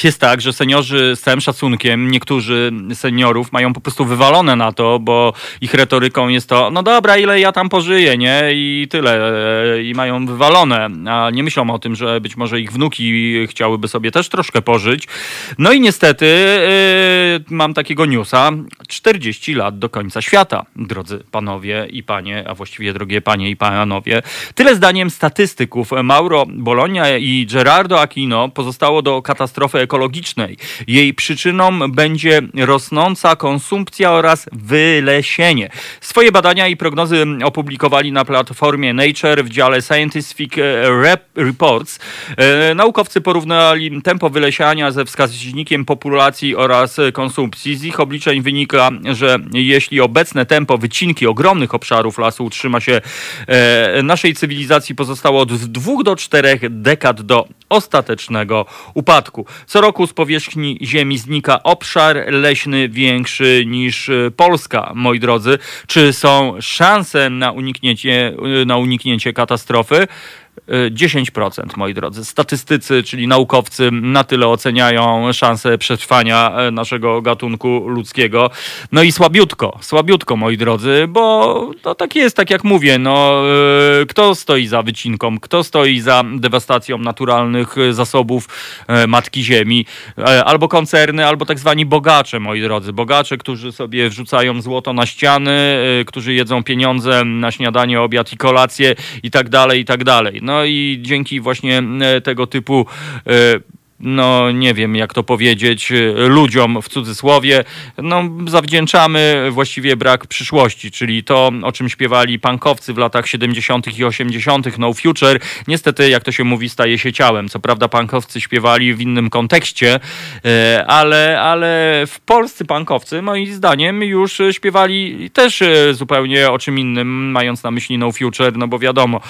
jest tak, że seniorzy, z całym szacunkiem, niektórzy seniorów mają po prostu wywalone na to, bo ich retoryką jest to, no dobra, ile ja tam pożyję, nie? I tyle. I mają wywalone, a nie myślą o tym, że być może ich wnuki chciałyby sobie też troszkę pożyć. No i niestety mam takiego newsa. czterdzieści lat do końca świata, drodzy panowie i panie, a właściwie drogie panie i panowie. Tyle zdaniem statystyków. Mauro Bologna i Gerardo Aquino pozostało do katastrofy ekologicznej. Jej przyczyną będzie rosnąca konsumpcja oraz wylesienie. Swoje badania i prognozy opublikowali na platformie Nature w dziale Scientific Reports. Naukowcy porównali tempo wylesiania ze wskaźnikiem populacji oraz konsumpcji. Z ich obliczeń wynika, że jeśli obecne tempo wycinki ogromnych obszarów lasu utrzyma się, naszej cywilizacji pozostało od dwóch do czterech dekad do ostatecznego upadku. Co roku z powierzchni ziemi znika obszar leśny większy niż Polska, moi drodzy. Czy są szanse na uniknięcie, na uniknięcie katastrofy? dziesięć procent, moi drodzy. Statystycy, czyli naukowcy, na tyle oceniają szansę przetrwania naszego gatunku ludzkiego. No i słabiutko, słabiutko, moi drodzy, bo to tak jest, tak jak mówię, no kto stoi za wycinką, kto stoi za dewastacją naturalnych zasobów Matki Ziemi? Albo koncerny, albo tak zwani bogacze, moi drodzy. Bogacze, którzy sobie wrzucają złoto na ściany, którzy jedzą pieniądze na śniadanie, obiad i kolację i tak dalej, i tak dalej. No i dzięki właśnie tego typu, no nie wiem jak to powiedzieć, ludziom w cudzysłowie, no zawdzięczamy właściwie brak przyszłości, czyli to, o czym śpiewali punkowcy w latach siedemdziesiątych i osiemdziesiątych, No Future, niestety, jak to się mówi, staje się ciałem. Co prawda punkowcy śpiewali w innym kontekście, ale, ale w polscy punkowcy, moim zdaniem, już śpiewali też zupełnie o czym innym, mając na myśli No Future, no bo wiadomo,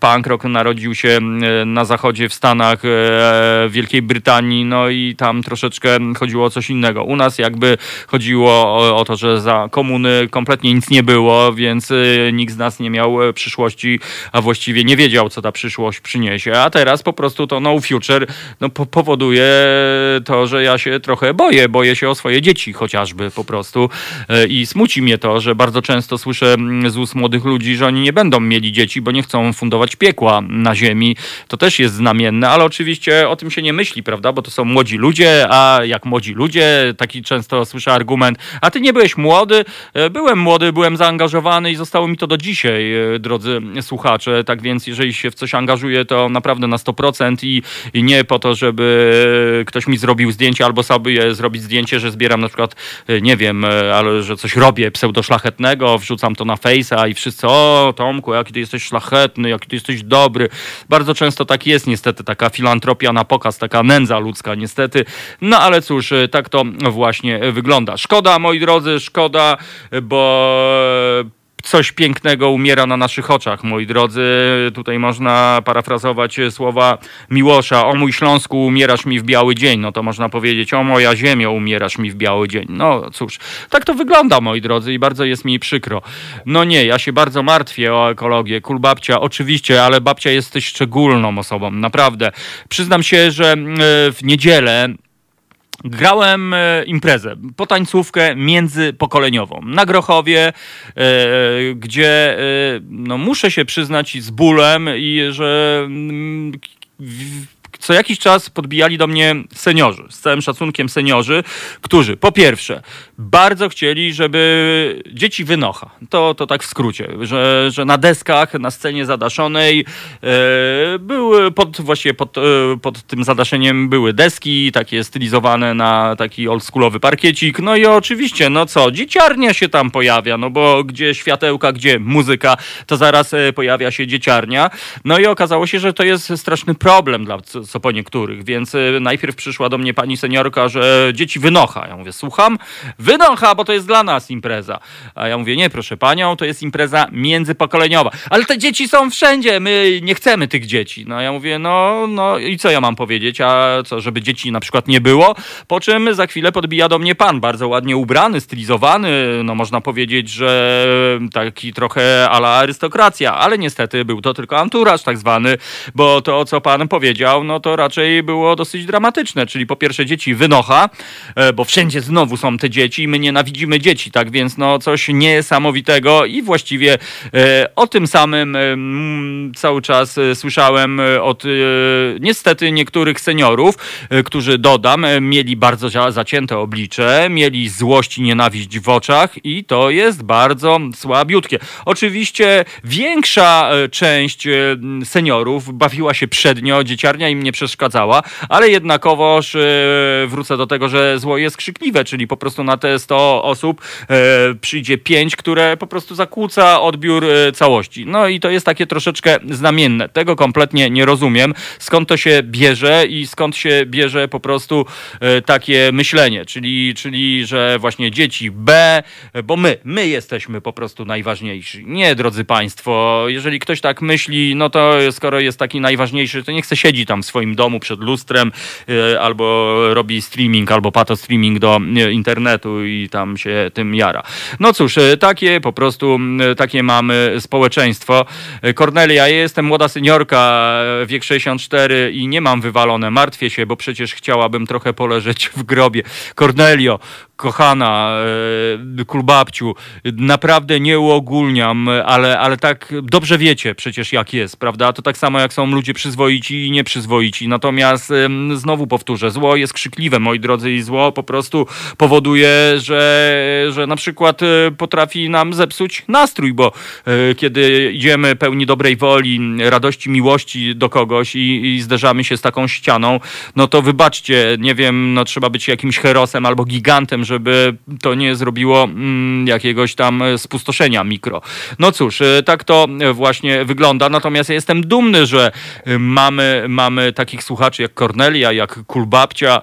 punk rock narodził się na zachodzie, w Stanach, w Wielkiej Brytanii, no i tam troszeczkę chodziło o coś innego. U nas jakby chodziło o, o to, że za komuny kompletnie nic nie było, więc nikt z nas nie miał przyszłości, a właściwie nie wiedział, co ta przyszłość przyniesie. A teraz po prostu to No Future no, po- powoduje to, że ja się trochę boję. Boję się o swoje dzieci chociażby po prostu i smuci mnie to, że bardzo często słyszę z ust młodych ludzi, że oni nie będą mieli dzieci, bo nie chcą fundować piekła na ziemi. To też jest znamienne, ale oczywiście o tym się nie myśli, prawda, bo to są młodzi ludzie, a jak młodzi ludzie, taki często słyszę argument, a ty nie byłeś młody. Byłem młody, byłem zaangażowany i zostało mi to do dzisiaj, drodzy słuchacze, tak więc jeżeli się w coś angażuję, to naprawdę na sto procent i, i nie po to, żeby ktoś mi zrobił zdjęcie albo sobie zrobić zdjęcie, że zbieram na przykład, nie wiem, ale że coś robię pseudoszlachetnego, wrzucam to na fejsa i wszyscy, o Tomku, jaki ty jesteś szlachetny, jaki ty jesteś dobry. Bardzo często tak jest niestety, taka filantropia na pokaz, taka taka nędza ludzka niestety. No ale cóż, tak to właśnie wygląda. Szkoda, moi drodzy, szkoda, bo... coś pięknego umiera na naszych oczach, moi drodzy. Tutaj można parafrazować słowa Miłosza. O mój Śląsku, umierasz mi w biały dzień. No to można powiedzieć, o moja ziemio, umierasz mi w biały dzień. No cóż, tak to wygląda, moi drodzy, i bardzo jest mi przykro. No nie, ja się bardzo martwię o ekologię. Kul babcia, oczywiście, ale babcia jesteś szczególną osobą, naprawdę. Przyznam się, że w niedzielę grałem imprezę, potańcówkę międzypokoleniową na Grochowie, gdzie no, muszę się przyznać z bólem, i że co jakiś czas podbijali do mnie seniorzy, z całym szacunkiem seniorzy, którzy po pierwsze bardzo chcieli, żeby dzieci wynocha, to, to tak w skrócie, że, że na deskach, na scenie zadaszonej yy, były pod, właściwie pod, yy, pod tym zadaszeniem były deski takie stylizowane na taki oldschoolowy parkiecik, no i oczywiście, no co, dzieciarnia się tam pojawia, no bo gdzie światełka, gdzie muzyka, to zaraz yy, pojawia się dzieciarnia, no i okazało się, że to jest straszny problem dla co po niektórych, więc najpierw przyszła do mnie pani seniorka, że dzieci wynocha. Ja mówię, słucham? Wynocha, bo to jest dla nas impreza. A ja mówię, nie, proszę panią, to jest impreza międzypokoleniowa. Ale te dzieci są wszędzie, my nie chcemy tych dzieci. No ja mówię, no, no i co ja mam powiedzieć? A co, żeby dzieci na przykład nie było? Po czym za chwilę podbija do mnie pan, bardzo ładnie ubrany, stylizowany, no można powiedzieć, że taki trochę à la arystokracja, ale niestety był to tylko anturaż tak zwany, bo to, co pan powiedział, no to raczej było dosyć dramatyczne, czyli po pierwsze dzieci wynocha, bo wszędzie znowu są te dzieci i my nienawidzimy dzieci, tak więc no coś niesamowitego i właściwie o tym samym cały czas słyszałem od niestety niektórych seniorów, którzy dodam, mieli bardzo zacięte oblicze, mieli złość i nienawiść w oczach i to jest bardzo słabiutkie. Oczywiście większa część seniorów bawiła się przednio, dzieciarnia im nie przeszkadzała, ale jednakowoż yy, wrócę do tego, że zło jest krzykliwe, czyli po prostu na te sto osób yy, przyjdzie pięć, które po prostu zakłóca odbiór yy, całości. No i to jest takie troszeczkę znamienne. Tego kompletnie nie rozumiem. Skąd to się bierze i skąd się bierze po prostu yy, takie myślenie, czyli, czyli że właśnie dzieci B, bo my, my jesteśmy po prostu najważniejsi. Nie, drodzy państwo, jeżeli ktoś tak myśli, no to skoro jest taki najważniejszy, to nie chce siedzi tam w swoim domu przed lustrem yy, albo robi streaming, albo pato streaming do yy, internetu i tam się tym jara. No cóż, yy, takie po prostu, yy, takie mamy społeczeństwo. Kornelia, ja jestem młoda seniorka, wiek sześćdziesiąt cztery i nie mam wywalone, martwię się, bo przecież chciałabym trochę poleżeć w grobie. Kornelio, kochana, yy, kulbabciu, naprawdę nie uogólniam, ale, ale tak dobrze wiecie przecież jak jest, prawda? To tak samo jak są ludzie przyzwoici i nieprzyzwoici. Natomiast ym, znowu powtórzę, zło jest krzykliwe, moi drodzy, i zło po prostu powoduje, że, że na przykład y, potrafi nam zepsuć nastrój, bo y, kiedy idziemy pełni dobrej woli, radości, miłości do kogoś i, i zderzamy się z taką ścianą, no to wybaczcie, nie wiem, no trzeba być jakimś herosem albo gigantem, żeby to nie zrobiło mm, jakiegoś tam spustoszenia mikro. No cóż, y, tak to właśnie wygląda, natomiast ja jestem dumny, że y, mamy, mamy Mamy takich słuchaczy jak Kornelia, jak Kulbabcia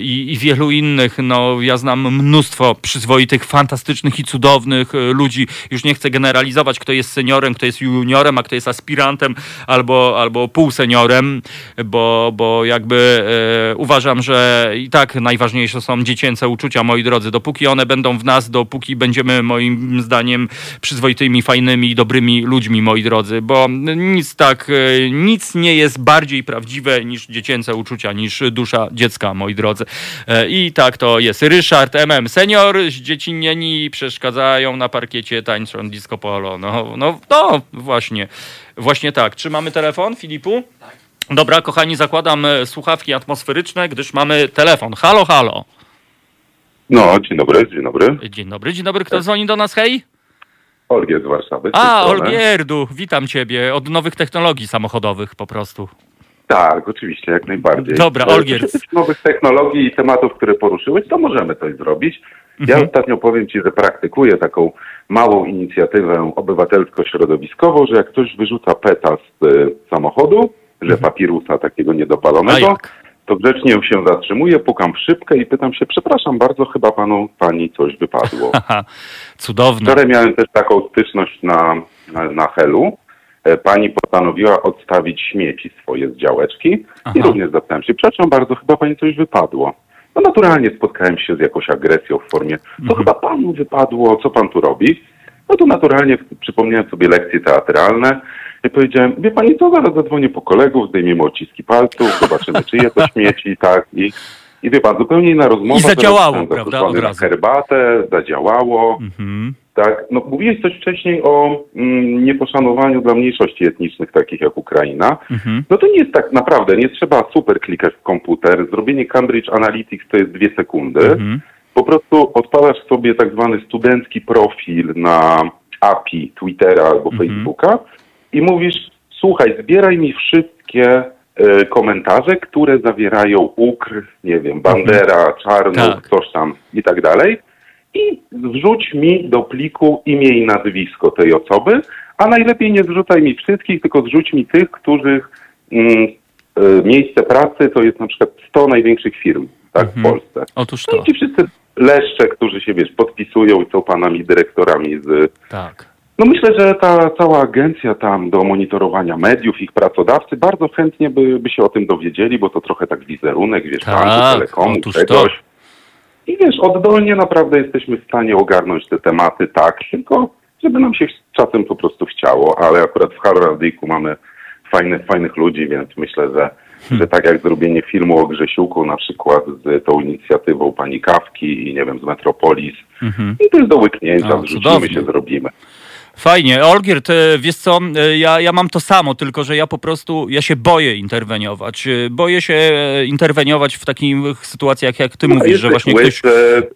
i, i wielu innych. No, ja znam mnóstwo przyzwoitych, fantastycznych i cudownych ludzi. Już nie chcę generalizować, kto jest seniorem, kto jest juniorem, a kto jest aspirantem albo, albo półseniorem, bo, bo jakby e, uważam, że i tak najważniejsze są dziecięce uczucia, moi drodzy. Dopóki one będą w nas, dopóki będziemy moim zdaniem przyzwoitymi, fajnymi i dobrymi ludźmi, moi drodzy, bo nic tak, nic nie jest bardziej prawdziwe niż dziecięce uczucia, niż dusza dziecka, moi drodzy. I tak to jest. Ryszard M M. Senior, zdziecinieni przeszkadzają na parkiecie tańczą disco polo. No, no, no, właśnie. Właśnie tak. Czy mamy telefon, Filipu? Tak. Dobra, kochani, zakładam słuchawki atmosferyczne, gdyż mamy telefon. Halo, halo. No, dzień dobry, dzień dobry. Dzień dobry, dzień dobry. Kto tak dzwoni do nas, hej? Olgierd z Warszawy. A, Olgierdu, witam ciebie. Od nowych technologii samochodowych po prostu. Tak, oczywiście, jak najbardziej. Dobra, Olgierd. Z nowych technologii i tematów, które poruszyłeś, to możemy coś zrobić. Ja mhm. ostatnio powiem Ci, że praktykuję taką małą inicjatywę obywatelsko-środowiskową, że jak ktoś wyrzuca peta z y, samochodu, że mhm. papirusa takiego niedopalonego, to grzecznie się zatrzymuję, pukam w szybkę i pytam się, przepraszam bardzo, chyba panu, pani coś wypadło. Cudowne. Wczoraj miałem też taką styczność na, na, na Helu. Pani postanowiła odstawić śmieci swoje z działeczki. Aha. I również zapytałem się, przepraszam bardzo, chyba pani coś wypadło. No naturalnie spotkałem się z jakąś agresją w formie, to mhm. chyba panu wypadło, co pan tu robi? No to naturalnie przypomniałem sobie lekcje teatralne i powiedziałem, wie pani co, zaraz zadzwonię po kolegów, zdejmiemy odciski palców, zobaczymy czyje to śmieci, tak, i, i wie pan, zupełnie inna rozmowa. I zadziałało, prawda, od razu. Herbatę, zadziałało, mhm. tak, no mówiłeś coś wcześniej o mm, nieposzanowaniu dla mniejszości etnicznych, takich jak Ukraina, mhm. no to nie jest tak naprawdę, nie trzeba super klikać w komputer, zrobienie Cambridge Analytics to jest dwie sekundy, mhm. po prostu odpalasz sobie tak zwany studencki profil na A P I Twittera albo mhm. Facebooka i mówisz, słuchaj, zbieraj mi wszystkie y, komentarze, które zawierają U K R, nie wiem, Bandera, mhm. Czarnów, tak. coś tam i tak dalej i wrzuć mi do pliku imię i nazwisko tej osoby, a najlepiej nie zrzucaj mi wszystkich, tylko zrzuć mi tych, których mm, y, miejsce pracy to jest na przykład sto największych firm. Tak, mhm. w Polsce. Otóż to. No i ci wszyscy leszcze, którzy się, wiesz, podpisują i są panami dyrektorami z... Tak. No myślę, że ta cała agencja tam do monitorowania mediów, ich pracodawcy, bardzo chętnie by, by się o tym dowiedzieli, bo to trochę tak wizerunek, wiesz, tak. banku, telekomu, czegoś. To. I wiesz, oddolnie naprawdę jesteśmy w stanie ogarnąć te tematy tak, tylko żeby nam się czasem po prostu chciało, ale akurat w Halradyjku mamy fajne, fajnych ludzi, więc myślę, że Hmm. że tak jak zrobienie filmu o Grzesiuku na przykład z tą inicjatywą pani Kawki i nie wiem, z Metropolis mm-hmm. i to jest do łyknięcia, wrzucimy się, zrobimy. Fajnie. Olgierd, wiesz co, ja, ja mam to samo, tylko że ja po prostu, ja się boję interweniować. Boję się interweniować w takich sytuacjach, jak ty no, mówisz, że właśnie ktoś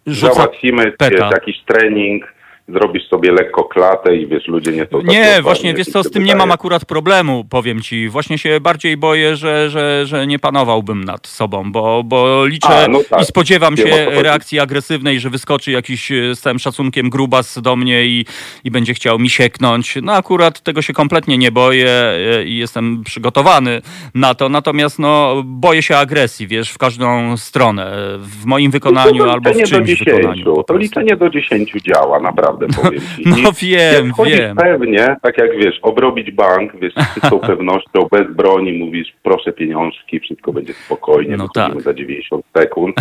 rzuca załatwimy peta. Jakiś trening. Zrobisz sobie lekko klatę i wiesz, ludzie nie to... Nie, właśnie, wiesz co, z tym nie mam akurat problemu, powiem ci. Właśnie się bardziej boję, że, że, że nie panowałbym nad sobą, bo, bo liczę A, no tak. i spodziewam Wiem, się reakcji agresywnej, że wyskoczy jakiś z całym szacunkiem grubas do mnie i, i będzie chciał mi sieknąć. No akurat tego się kompletnie nie boję i jestem przygotowany na to. Natomiast no, boję się agresji, wiesz, w każdą stronę. W moim wykonaniu albo w czymś wykonaniu. To liczenie do dziesięciu działa, naprawdę. Powiem ci. No wiem, wiem. Pewnie, tak jak wiesz, obrobić bank, wiesz, z tą pewnością, bez broni, mówisz, proszę pieniążki, wszystko będzie spokojnie, no tak. za dziewięćdziesiąt sekund.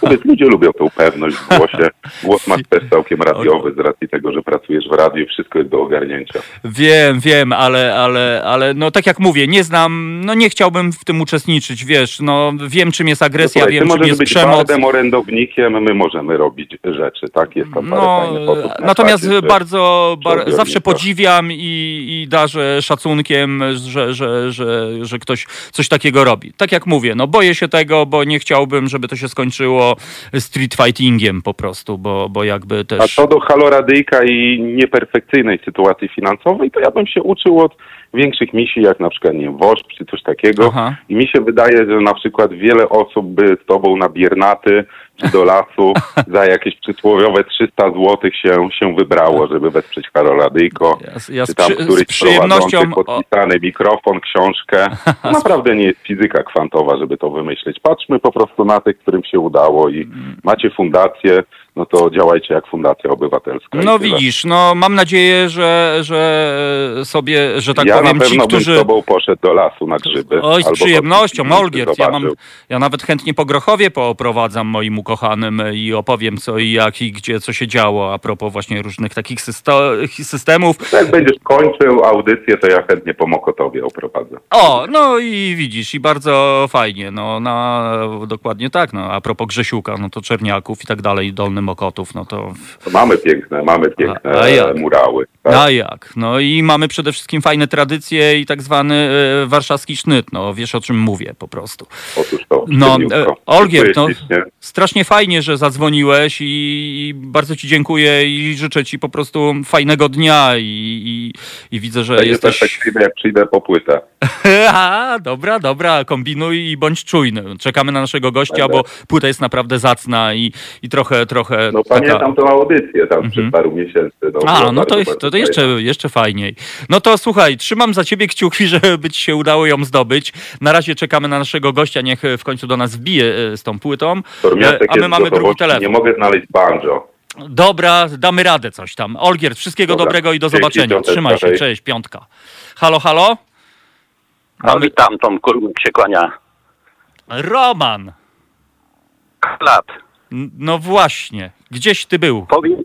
Powiedz, ludzie lubią tą pewność w głosie. Głos masz też całkiem radiowy z racji tego, że pracujesz w radiu, wszystko jest do ogarnięcia. Wiem, wiem, ale, ale, ale, no tak jak mówię, nie znam, no nie chciałbym w tym uczestniczyć, wiesz, no wiem, czym jest agresja, no, wiem, czym jest być przemoc. Bardem, orędownikiem, my możemy robić rzeczy, tak? Jest tam parę no, fajnych osób. Natomiast bardzo, bar, zawsze podziwiam i, i darzę szacunkiem, że, że, że, że ktoś coś takiego robi. Tak jak mówię, no boję się tego, bo nie chciałbym, żeby to się skończyło street fightingiem po prostu, bo, bo jakby też... A co do Haloradyjka i nieperfekcyjnej sytuacji finansowej, to ja bym się uczył od większych misji, jak na przykład, nie wiem, WOŚP czy coś takiego. Aha. I mi się wydaje, że na przykład wiele osób by z tobą na biernaty czy do lasu za jakieś przysłowiowe trzysta złotych się, się wybrało, żeby wesprzeć Haloradyjko. Ja, ja czy tam przy, któryś z przyjemnością podpisany mikrofon, książkę. To naprawdę nie jest fizyka kwantowa, żeby to wymyślić. Patrzmy po prostu na tych, którym się udało i hmm. macie fundację, no to działajcie jak Fundacja Obywatelska. No widzisz, no mam nadzieję, że, że sobie, że tak ja powiem ci, którzy... Ja na pewno bym z tobą poszedł do lasu na grzyby. Oj, z przyjemnością, Olgierd. Ja, mam, ja nawet chętnie po Grochowie pooprowadzam moim ukochanym i opowiem co i jak i gdzie, co się działo a propos właśnie różnych takich systemów. Jak będziesz kończył audycję, to ja chętnie po Mokotowie oprowadzę. O, no i widzisz, i bardzo fajnie, no na, dokładnie tak, no a propos Grzesiuka, no to Czerniaków i tak dalej, Dolny Mokotów, no to... to mamy piękne, mamy piękne a, a murały. Tak? A jak? No i mamy przede wszystkim fajne tradycje i tak zwany y, warszawski sznyt, no wiesz o czym mówię po prostu. Otóż to. No, e, Olgierd, no strasznie fajnie, że zadzwoniłeś i, i bardzo ci dziękuję i życzę ci po prostu fajnego dnia i, i, i widzę, że będzie jesteś... Będzie perspektywę, jak przyjdę po płytę. A, dobra, dobra, kombinuj i bądź czujny. Czekamy na naszego gościa, Będę. bo płyta jest naprawdę zacna i, i trochę, trochę trochę... No pamiętam taka... tą audycję tam mm-hmm. przed paru miesięcy. No, A, no to, jest, to, to jeszcze, jeszcze fajniej. No to słuchaj, trzymam za ciebie kciuki, żeby ci się udało ją zdobyć. Na razie czekamy na naszego gościa, niech w końcu do nas wbije z tą płytą. Tormiaczek, a my mamy drugi telefon. Nie mogę znaleźć banjo. Dobra, damy radę coś tam. Olgierd, wszystkiego Dobra. dobrego i do Dzięki, zobaczenia. Piątek, Trzymaj się, cześć, piątka. Halo, halo? Mamy... Witam, Tom Kurnik się kłania. Roman. Lat. No właśnie, gdzieś ty był. Powiem,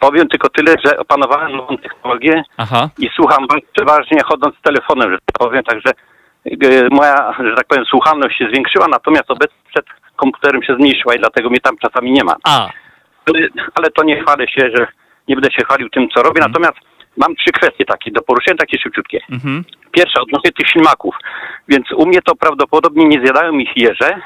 powiem tylko tyle, że opanowałem nową technologię Aha. i słucham przeważnie chodząc z telefonem, że powiem, także moja, że tak powiem, słuchalność się zwiększyła, natomiast obecnie przed komputerem się zmniejszyła i dlatego mnie tam czasami nie ma. A. Ale, ale to nie chwalę się, że nie będę się chwalił tym, co robię, mhm. natomiast mam trzy kwestie takie do poruszenia, takie szybciutkie. Mhm. Pierwsza, odnośnie tych ślimaków, więc u mnie to prawdopodobnie nie zjadają ich jeże,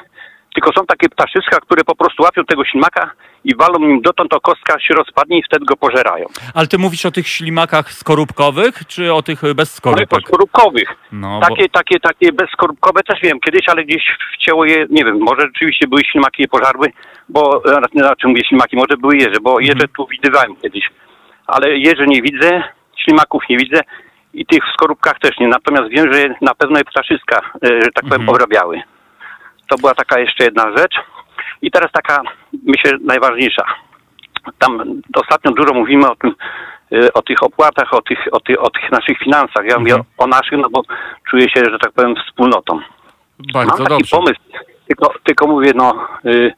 tylko są takie ptaszyska, które po prostu łapią tego ślimaka i walą nim dotąd, to kostka się rozpadnie i wtedy go pożerają. Ale ty mówisz o tych ślimakach skorupkowych, czy o tych bez skorupek? Ale skorupkowych. No, takie, bo... takie, takie bezskorupkowe też wiem kiedyś, ale gdzieś wcięło je, nie wiem, może rzeczywiście były ślimaki je pożarły, bo, znaczy mówię ślimaki, może były jeże, bo jeże mhm. tu widywałem kiedyś. Ale jeże nie widzę, ślimaków nie widzę i tych w skorupkach też nie. Natomiast wiem, że na pewno je ptaszyska, że tak powiem, mhm. obrabiały. To była taka jeszcze jedna rzecz. I teraz taka, myślę, najważniejsza. Tam ostatnio dużo mówimy o tym, o tych opłatach, o tych, o tych, o tych naszych finansach. Ja mówię mhm. o naszych, no bo czuję się, że tak powiem, wspólnotą. Bardzo Mam taki dobrze. pomysł, tylko, tylko mówię, no y,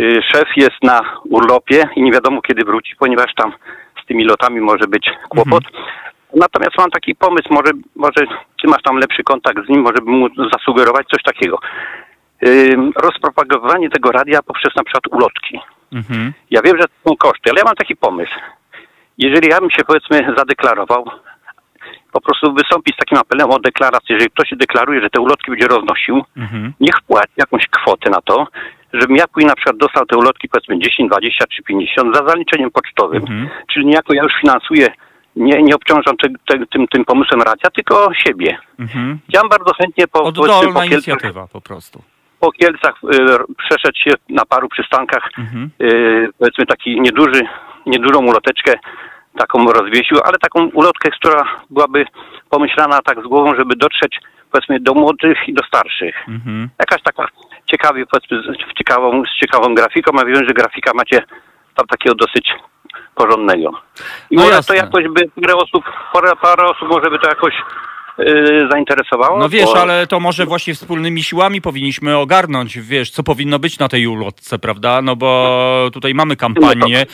y, szef jest na urlopie i nie wiadomo kiedy wróci, ponieważ tam z tymi lotami może być kłopot. Mhm. Natomiast mam taki pomysł, może, może ty masz tam lepszy kontakt z nim, może bym mu zasugerować coś takiego. Rozpropagowanie tego radia poprzez na przykład ulotki. Mhm. Ja wiem, że to są koszty, ale ja mam taki pomysł. Jeżeli ja bym się powiedzmy zadeklarował, po prostu wystąpić z takim apelem o deklarację, jeżeli ktoś się deklaruje, że te ulotki będzie roznosił, mhm. niech płaci jakąś kwotę na to, żebym ja później na przykład dostał te ulotki powiedzmy dziesięć, dwadzieścia czy pięćdziesiąt za zaliczeniem pocztowym. Mhm. Czyli niejako ja już finansuję, nie, nie obciążam te, te, tym, tym pomysłem radia, tylko siebie. Mhm. Ja bym bardzo chętnie po, Oddolna po inicjatywa po prostu. Po Kielcach y, przeszedł się na paru przystankach, mhm. y, powiedzmy taki nieduży, niedużą uloteczkę taką rozwiesił, ale taką ulotkę, która byłaby pomyślana tak z głową, żeby dotrzeć powiedzmy do młodych i do starszych. Mhm. Jakaś taka ciekawie, powiedzmy, z ciekawą, z ciekawą grafiką, a wiem, że grafika macie tam takiego dosyć porządnego. I no to jakoś by parę osób, parę, parę osób może by to jakoś zainteresowało. No wiesz, bo... ale to może właśnie wspólnymi siłami powinniśmy ogarnąć, wiesz, co powinno być na tej ulotce, prawda? No bo tutaj mamy kampanię,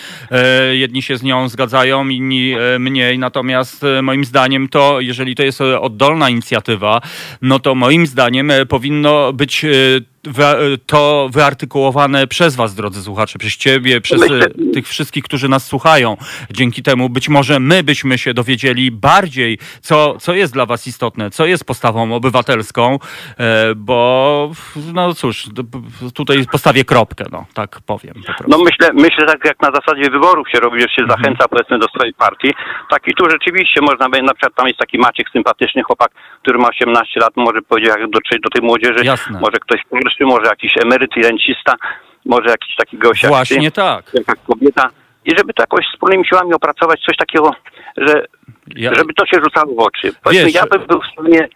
jedni się z nią zgadzają, inni mniej, natomiast moim zdaniem to, jeżeli to jest oddolna inicjatywa, no to moim zdaniem powinno być to wyartykułowane przez was, drodzy słuchacze, przez ciebie, przez tych wszystkich, którzy nas słuchają. Dzięki temu być może my byśmy się dowiedzieli bardziej, co, co jest dla was istotne, co jest postawą obywatelską, bo no cóż, tutaj postawię kropkę, no tak powiem. No myślę, myślę tak jak na zasadzie wyborów się robi, że się mhm. zachęca powiedzmy do swojej partii. Tak i tu rzeczywiście można by, na przykład tam jest taki Maciek, sympatyczny chłopak, który ma osiemnaście lat, może powiedzieć jak dotrzeć do tej młodzieży, Jasne. może ktoś może jakiś emeryt i rencista, może jakiś taki gość jak Właśnie tak. jaka kobieta. I żeby to jakoś wspólnymi siłami opracować, coś takiego, że ja... żeby to się rzucało w oczy. Powiedzmy, wiesz, ja bym był w stanie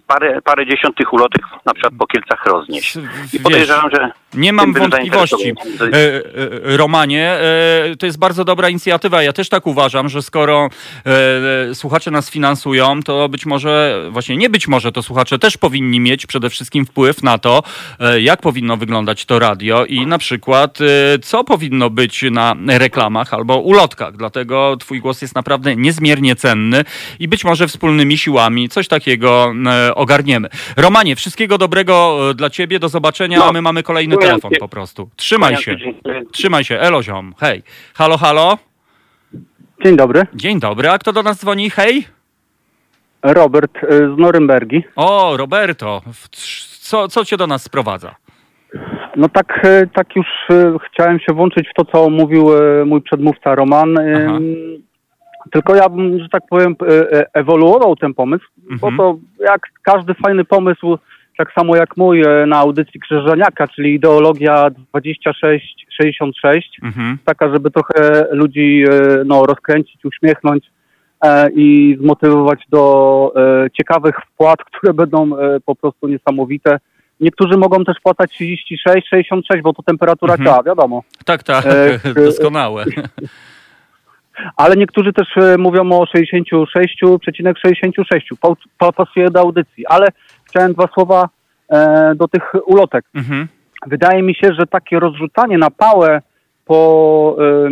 z parę, parę dziesiątych ulotek na przykład po Kielcach roznieść. I podejrzewam, że... Nie mam wątpliwości, Romanie. To jest bardzo dobra inicjatywa. Ja też tak uważam, że skoro słuchacze nas finansują, to być może, właśnie nie być może, to słuchacze też powinni mieć przede wszystkim wpływ na to, jak powinno wyglądać to radio i na przykład co powinno być na reklamach albo ulotkach. Dlatego twój głos jest naprawdę niezmiernie cenny i być może wspólnymi siłami coś takiego ogarniemy. Romanie, wszystkiego dobrego dla ciebie. Do zobaczenia. A my mamy kolejny telefon po prostu. Trzymaj się. Trzymaj się. Elo ziom. Hej. Halo, halo. Dzień dobry. Dzień dobry. A kto do nas dzwoni? Hej. Robert z Norymbergi. O, Roberto. Co, co cię do nas sprowadza? No tak, tak już chciałem się włączyć w to, co mówił mój przedmówca Roman. Aha. Tylko ja bym, że tak powiem, ewoluował ten pomysł, mhm. bo to jak każdy fajny pomysł, tak samo jak mój na audycji Krzyżaniaka, czyli ideologia dwadzieścia sześć sześćdziesiąt sześć, mhm. taka, żeby trochę ludzi no, rozkręcić, uśmiechnąć e, i zmotywować do e, ciekawych wpłat, które będą e, po prostu niesamowite. Niektórzy mogą też płatać trzydzieści sześć sześćdziesiąt sześć, bo to temperatura mhm. ciała, wiadomo. Tak, tak, e, doskonałe. Ale niektórzy też mówią o sześćdziesiąt sześć przecinek sześćdziesiąt sześć. Pasuje do audycji, ale chciałem dwa słowa e, do tych ulotek. Mhm. Wydaje mi się, że takie rozrzucanie na pałę po e,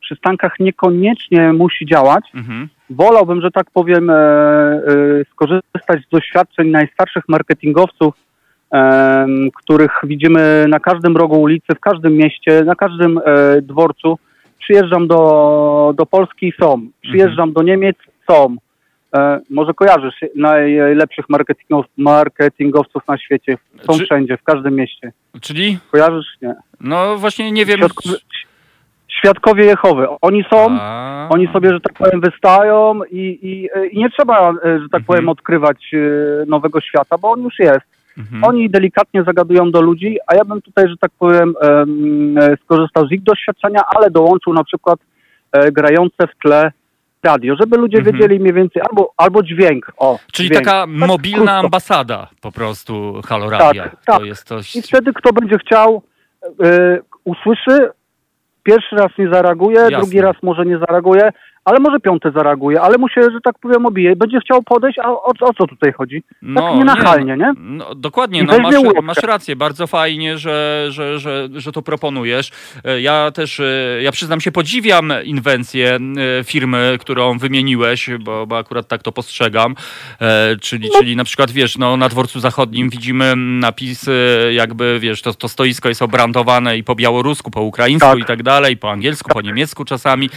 przystankach niekoniecznie musi działać. Mhm. Wolałbym, że tak powiem, e, e, skorzystać z doświadczeń najstarszych marketingowców, e, których widzimy na każdym rogu ulicy, w każdym mieście, na każdym e, dworcu. Przyjeżdżam do, do Polski, są. Przyjeżdżam mhm. do Niemiec, są. E, może kojarzysz najlepszych marketingow, marketingowców na świecie. Są Czy... wszędzie, w każdym mieście. Czyli? Kojarzysz? Nie. No właśnie nie wiem. Świadkowie, świadkowie Jehowy. Oni są, A... oni sobie, że tak powiem, wystają i, i, i nie trzeba, że tak mhm. powiem, odkrywać nowego świata, bo on już jest. Mhm. Oni delikatnie zagadują do ludzi, a ja bym tutaj, że tak powiem, skorzystał z ich doświadczenia, ale dołączył na przykład grające w tle radio, żeby ludzie mhm. wiedzieli mniej więcej, albo, albo dźwięk. O, czyli dźwięk. Taka tak mobilna krótko. Ambasada po prostu Halo Radia. Tak, tak. To jest coś... I wtedy kto będzie chciał, yy, usłyszy, pierwszy raz nie zareaguje, Jasne. Drugi raz może nie zareaguje, ale może piąty zareaguje, ale mu się, że tak powiem, obije. Będzie chciał podejść, a o, o co tutaj chodzi? Tak no, nienachalnie, nie? nie? No, dokładnie, no, masz, masz rację. Bardzo fajnie, że, że, że, że to proponujesz. Ja też, ja przyznam się, podziwiam inwencję firmy, którą wymieniłeś, bo, bo akurat tak to postrzegam. Czyli, no. czyli na przykład, wiesz, no, na Dworcu Zachodnim widzimy napisy, jakby, wiesz, to, to stoisko jest obrandowane i po białorusku, po ukraińsku tak. i tak dalej, po angielsku, tak. po niemiecku czasami.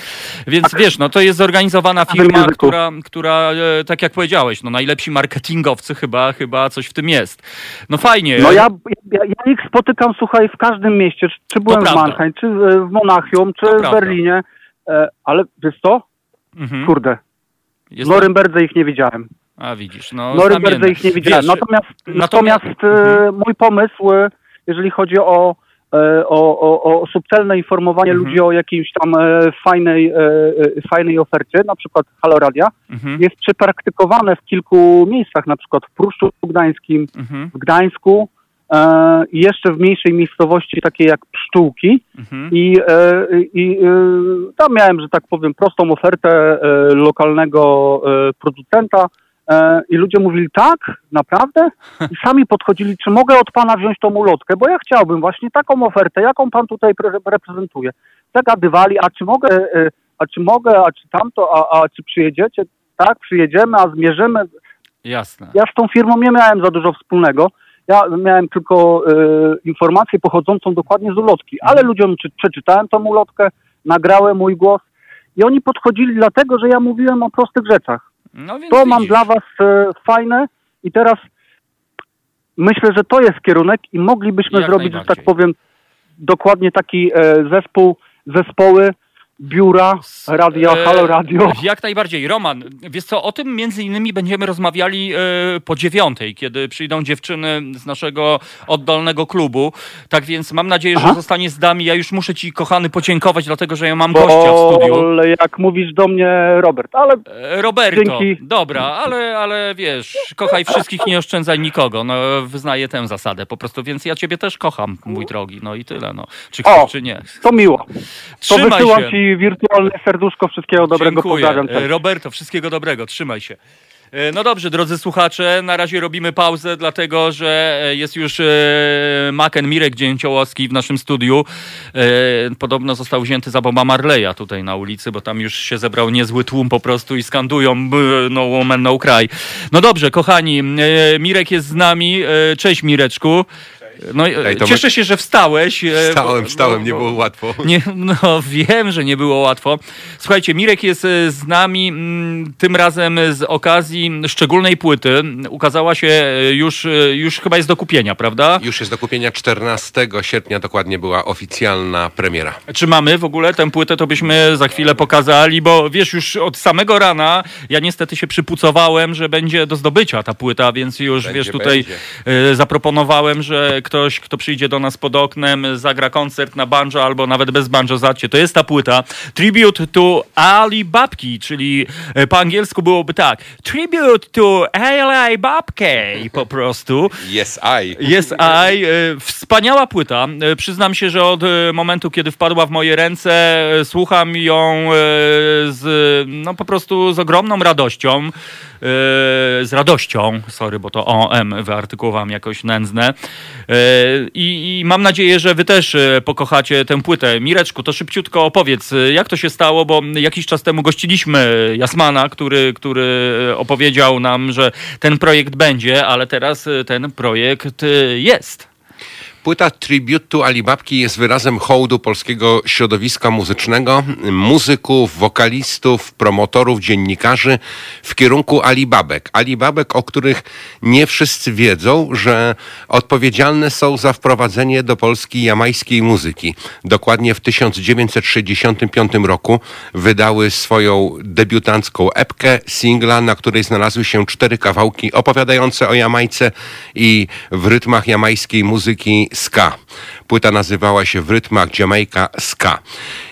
Więc, tak. wiesz, no to To jest zorganizowana firma, która, która, tak jak powiedziałeś, no najlepsi marketingowcy chyba, chyba coś w tym jest. No fajnie. No ja, ja, ja ich spotykam, słuchaj, w każdym mieście. Czy, czy byłem to w Mannheim, czy w Monachium, czy to w Berlinie. E, ale wiesz co? Mhm. Kurde. W Norymberdze ich nie widziałem. A widzisz, no. W Norymberdze ich nie widziałem. Wiesz, natomiast natomiast, natomiast mhm. mój pomysł, jeżeli chodzi o O, o, o subtelne informowanie mhm. ludzi o jakiejś tam e, fajnej, e, fajnej ofercie, na przykład Halo Radia, mhm. jest przepraktykowane w kilku miejscach, na przykład w Pruszczu Gdańskim, mhm. w Gdańsku e, i jeszcze w mniejszej miejscowości takiej jak Pszczółki mhm. i, e, i e, tam miałem, że tak powiem, prostą ofertę e, lokalnego e, producenta e, i ludzie mówili tak, naprawdę? I sami podchodzili, czy mogę od pana wziąć tą ulotkę, bo ja chciałbym właśnie taką ofertę, jaką pan tutaj pre- reprezentuje. Zagadywali, a czy mogę, a czy mogę, a czy tamto, a, a czy przyjedziecie? Tak, przyjedziemy, a zmierzymy. Jasne. Ja z tą firmą nie miałem za dużo wspólnego. Ja miałem tylko y, informację pochodzącą dokładnie z ulotki, ale ludziom czy, przeczytałem tą ulotkę, nagrałem mój głos i oni podchodzili dlatego, że ja mówiłem o prostych rzeczach. No więc to widzisz. Mam dla was y, fajne. I teraz myślę, że to jest kierunek i moglibyśmy Jak zrobić, że tak powiem, dokładnie taki e, zespół, zespoły, biura, radio, e, Halo Radio. Jak najbardziej. Roman, wiesz co, o tym między innymi będziemy rozmawiali e, po dziewiątej, kiedy przyjdą dziewczyny z naszego oddolnego klubu. Tak więc mam nadzieję, Aha. że zostanie z nami. Ja już muszę ci, kochany, podziękować, dlatego że ja mam Bo, gościa w studiu. Jak mówisz do mnie, Robert, ale... E, Roberto, dzięki. Dobra, ale, ale wiesz, kochaj wszystkich, nie oszczędzaj nikogo. No, wyznaję tę zasadę po prostu, więc ja ciebie też kocham, mój drogi. No i tyle, no. Czy chcesz, czy nie. To miło. Trzymaj to wysyłam się. Ci wirtualne serduszko, wszystkiego dobrego. Dziękuję. Pozdrawiam. Roberto, wszystkiego dobrego, trzymaj się. No dobrze, drodzy słuchacze, na razie robimy pauzę, dlatego że jest już Maken Mirek Dzięciołowski w naszym studiu. Podobno został wzięty za Boba Marleya tutaj na ulicy, bo tam już się zebrał niezły tłum po prostu i skandują no woman, no cry. No dobrze, kochani, Mirek jest z nami. Cześć Mireczku. No, Ej, Tomek, cieszę się, że wstałeś. Wstałem, bo, wstałem, bo, nie było łatwo. Nie, no wiem, że nie było łatwo. Słuchajcie, Mirek jest z nami tym razem z okazji szczególnej płyty. Ukazała się już, już chyba jest do kupienia, prawda? Już jest do kupienia, czternastego sierpnia dokładnie była oficjalna premiera. Czy mamy w ogóle tę płytę, to byśmy za chwilę pokazali, bo wiesz, już od samego rana ja niestety się przypucowałem, że będzie do zdobycia ta płyta, więc już będzie, wiesz, tutaj będzie. Zaproponowałem, że ktoś, kto przyjdzie do nas pod oknem, zagra koncert na banjo albo nawet bez banjo, zacie. To jest ta płyta. Tribute to Ali Babki, czyli po angielsku byłoby tak. Tribute to Ali Babki po prostu. Yes I. Yes I. Wspaniała płyta. Przyznam się, że od momentu, kiedy wpadła w moje ręce, słucham ją z, no po prostu z ogromną radością. Z radością. Sorry, bo to O M wyartykułowałem jakoś nędzne. I, I mam nadzieję, że wy też pokochacie tę płytę. Mireczku, to szybciutko opowiedz, jak to się stało, bo jakiś czas temu gościliśmy Jasmana, który, który opowiedział nam, że ten projekt będzie, ale teraz ten projekt jest. Płyta Tribute to Ali Babki jest wyrazem hołdu polskiego środowiska muzycznego, muzyków, wokalistów, promotorów, dziennikarzy w kierunku Ali Babek. Ali Babek, o których nie wszyscy wiedzą, że odpowiedzialne są za wprowadzenie do Polski jamajskiej muzyki. Dokładnie w tysiąc dziewięćset sześćdziesiątym piątym roku wydały swoją debiutancką epkę, singla, na której znalazły się cztery kawałki opowiadające o Jamajce i w rytmach jamajskiej muzyki ska. Płyta nazywała się W rytmach Jamaica ska.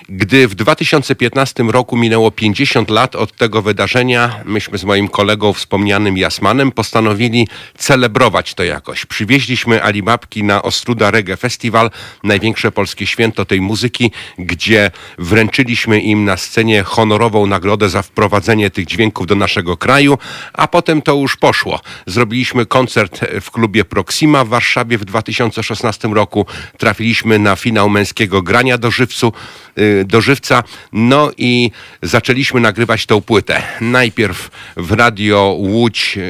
Gdy w dwa tysiące piętnastym roku minęło pięćdziesiąt lat od tego wydarzenia, myśmy z moim kolegą wspomnianym Jasmanem postanowili celebrować to jakoś. Przywieźliśmy Ali Babki na Ostruda Reggae Festival, największe polskie święto tej muzyki, gdzie wręczyliśmy im na scenie honorową nagrodę za wprowadzenie tych dźwięków do naszego kraju, a potem to już poszło. Zrobiliśmy koncert w klubie Proxima w Warszawie w dwa tysiące szesnastym roku. Trafiliśmy na finał męskiego grania do żywcu. do żywca, no i zaczęliśmy nagrywać tą płytę. Najpierw w Radio Łódź yy,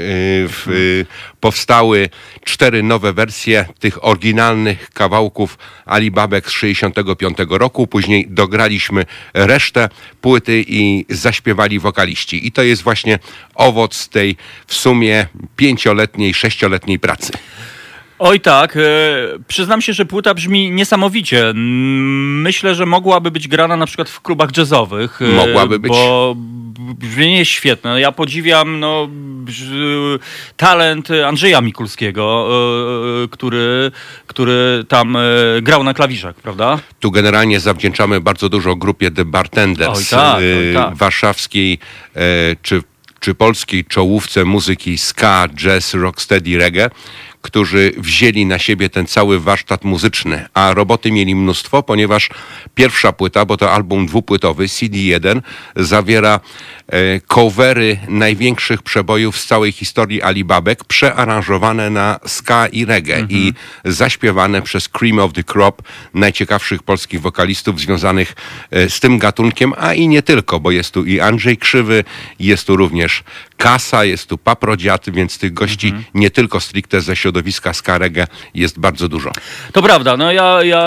w, yy, powstały cztery nowe wersje tych oryginalnych kawałków Ali Babek z sześćdziesiątego piątego roku. Później dograliśmy resztę płyty i zaśpiewali wokaliści. I to jest właśnie owoc tej w sumie pięcioletniej, sześcioletniej pracy. Oj tak, przyznam się, że płyta brzmi niesamowicie. Myślę, że mogłaby być grana na przykład w klubach jazzowych. Mogłaby być. Bo brzmienie jest świetne. Ja podziwiam no, talent Andrzeja Mikulskiego, który, który tam grał na klawiszach, prawda? Tu generalnie zawdzięczamy bardzo dużo grupie The Bartenders, oj tak, oj tak. warszawskiej czy, czy polskiej czołówce muzyki ska, jazz, rocksteady, reggae, którzy wzięli na siebie ten cały warsztat muzyczny, a roboty mieli mnóstwo, ponieważ pierwsza płyta, bo to album dwupłytowy, C D jeden, zawiera e, covery największych przebojów z całej historii Ali Babek, przearanżowane na ska i reggae mhm. i zaśpiewane przez Cream of the Crop, najciekawszych polskich wokalistów związanych e, z tym gatunkiem, a i nie tylko, bo jest tu i Andrzej Krzywy, jest tu również Kasa, jest tu Paprodziat, więc tych gości mhm. nie tylko stricte ze środowiska ska reggae jest bardzo dużo. To prawda, no ja, ja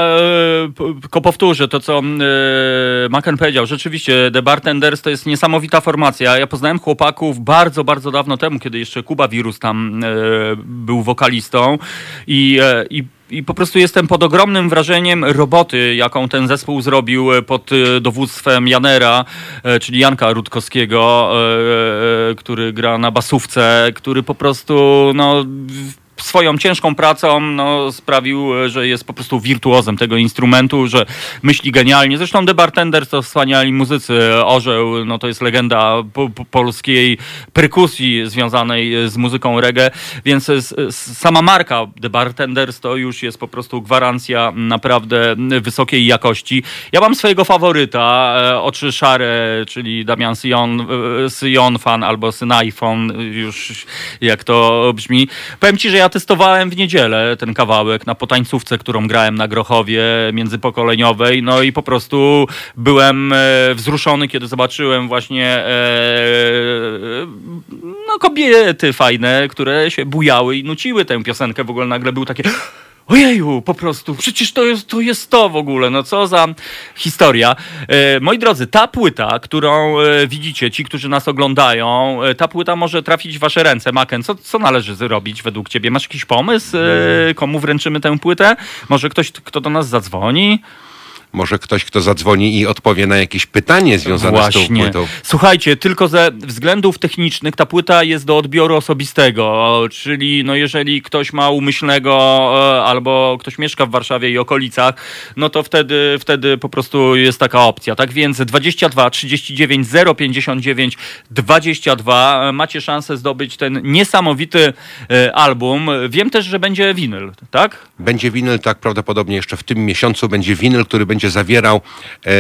tylko powtórzę to, co yy, Maken powiedział. Rzeczywiście The Bartenders to jest niesamowita formacja. Ja poznałem chłopaków bardzo, bardzo dawno temu, kiedy jeszcze Kuba Wirus tam yy, był wokalistą i, yy, i I po prostu jestem pod ogromnym wrażeniem roboty, jaką ten zespół zrobił pod dowództwem Janera, czyli Janka Rutkowskiego, który gra na basówce, który po prostu no, swoją ciężką pracą no, sprawił, że jest po prostu wirtuozem tego instrumentu, że myśli genialnie. Zresztą The Bartenders to wspaniali muzycy. Orzeł no, to jest legenda po- po polskiej perkusji związanej z muzyką reggae, więc s- s- sama marka The Bartenders to już jest po prostu gwarancja naprawdę wysokiej jakości. Ja mam swojego faworyta, e, Oczy Szare, czyli Damian Sion, e, Sion fan albo Synajfon, już jak to brzmi. Powiem ci, że ja testowałem w niedzielę ten kawałek na potańcówce, którą grałem na Grochowie międzypokoleniowej, no i po prostu byłem wzruszony, kiedy zobaczyłem właśnie no, kobiety fajne, które się bujały i nuciły tę piosenkę. W ogóle nagle był takie Ojeju, po prostu, przecież to jest to, jest to w ogóle, no co za historia. E, moi drodzy, ta płyta, którą e, widzicie, ci, którzy nas oglądają, e, ta płyta może trafić w wasze ręce. Maken, co, co należy zrobić według ciebie? Masz jakiś pomysł, e, komu wręczymy tę płytę? Może ktoś, kto do nas zadzwoni? Może ktoś, kto zadzwoni i odpowie na jakieś pytanie związane Właśnie. z tą płytą. Słuchajcie, tylko ze względów technicznych ta płyta jest do odbioru osobistego, czyli no jeżeli ktoś ma umyślnego albo ktoś mieszka w Warszawie i okolicach, no to wtedy, wtedy po prostu jest taka opcja. Tak więc dwadzieścia dwa trzydzieści dziewięć zero pięćdziesiąt dziewięć dwadzieścia dwa macie szansę zdobyć ten niesamowity album. Wiem też, że będzie winyl, tak? Będzie winyl, tak, prawdopodobnie jeszcze w tym miesiącu będzie winyl, który będzie zawierał e,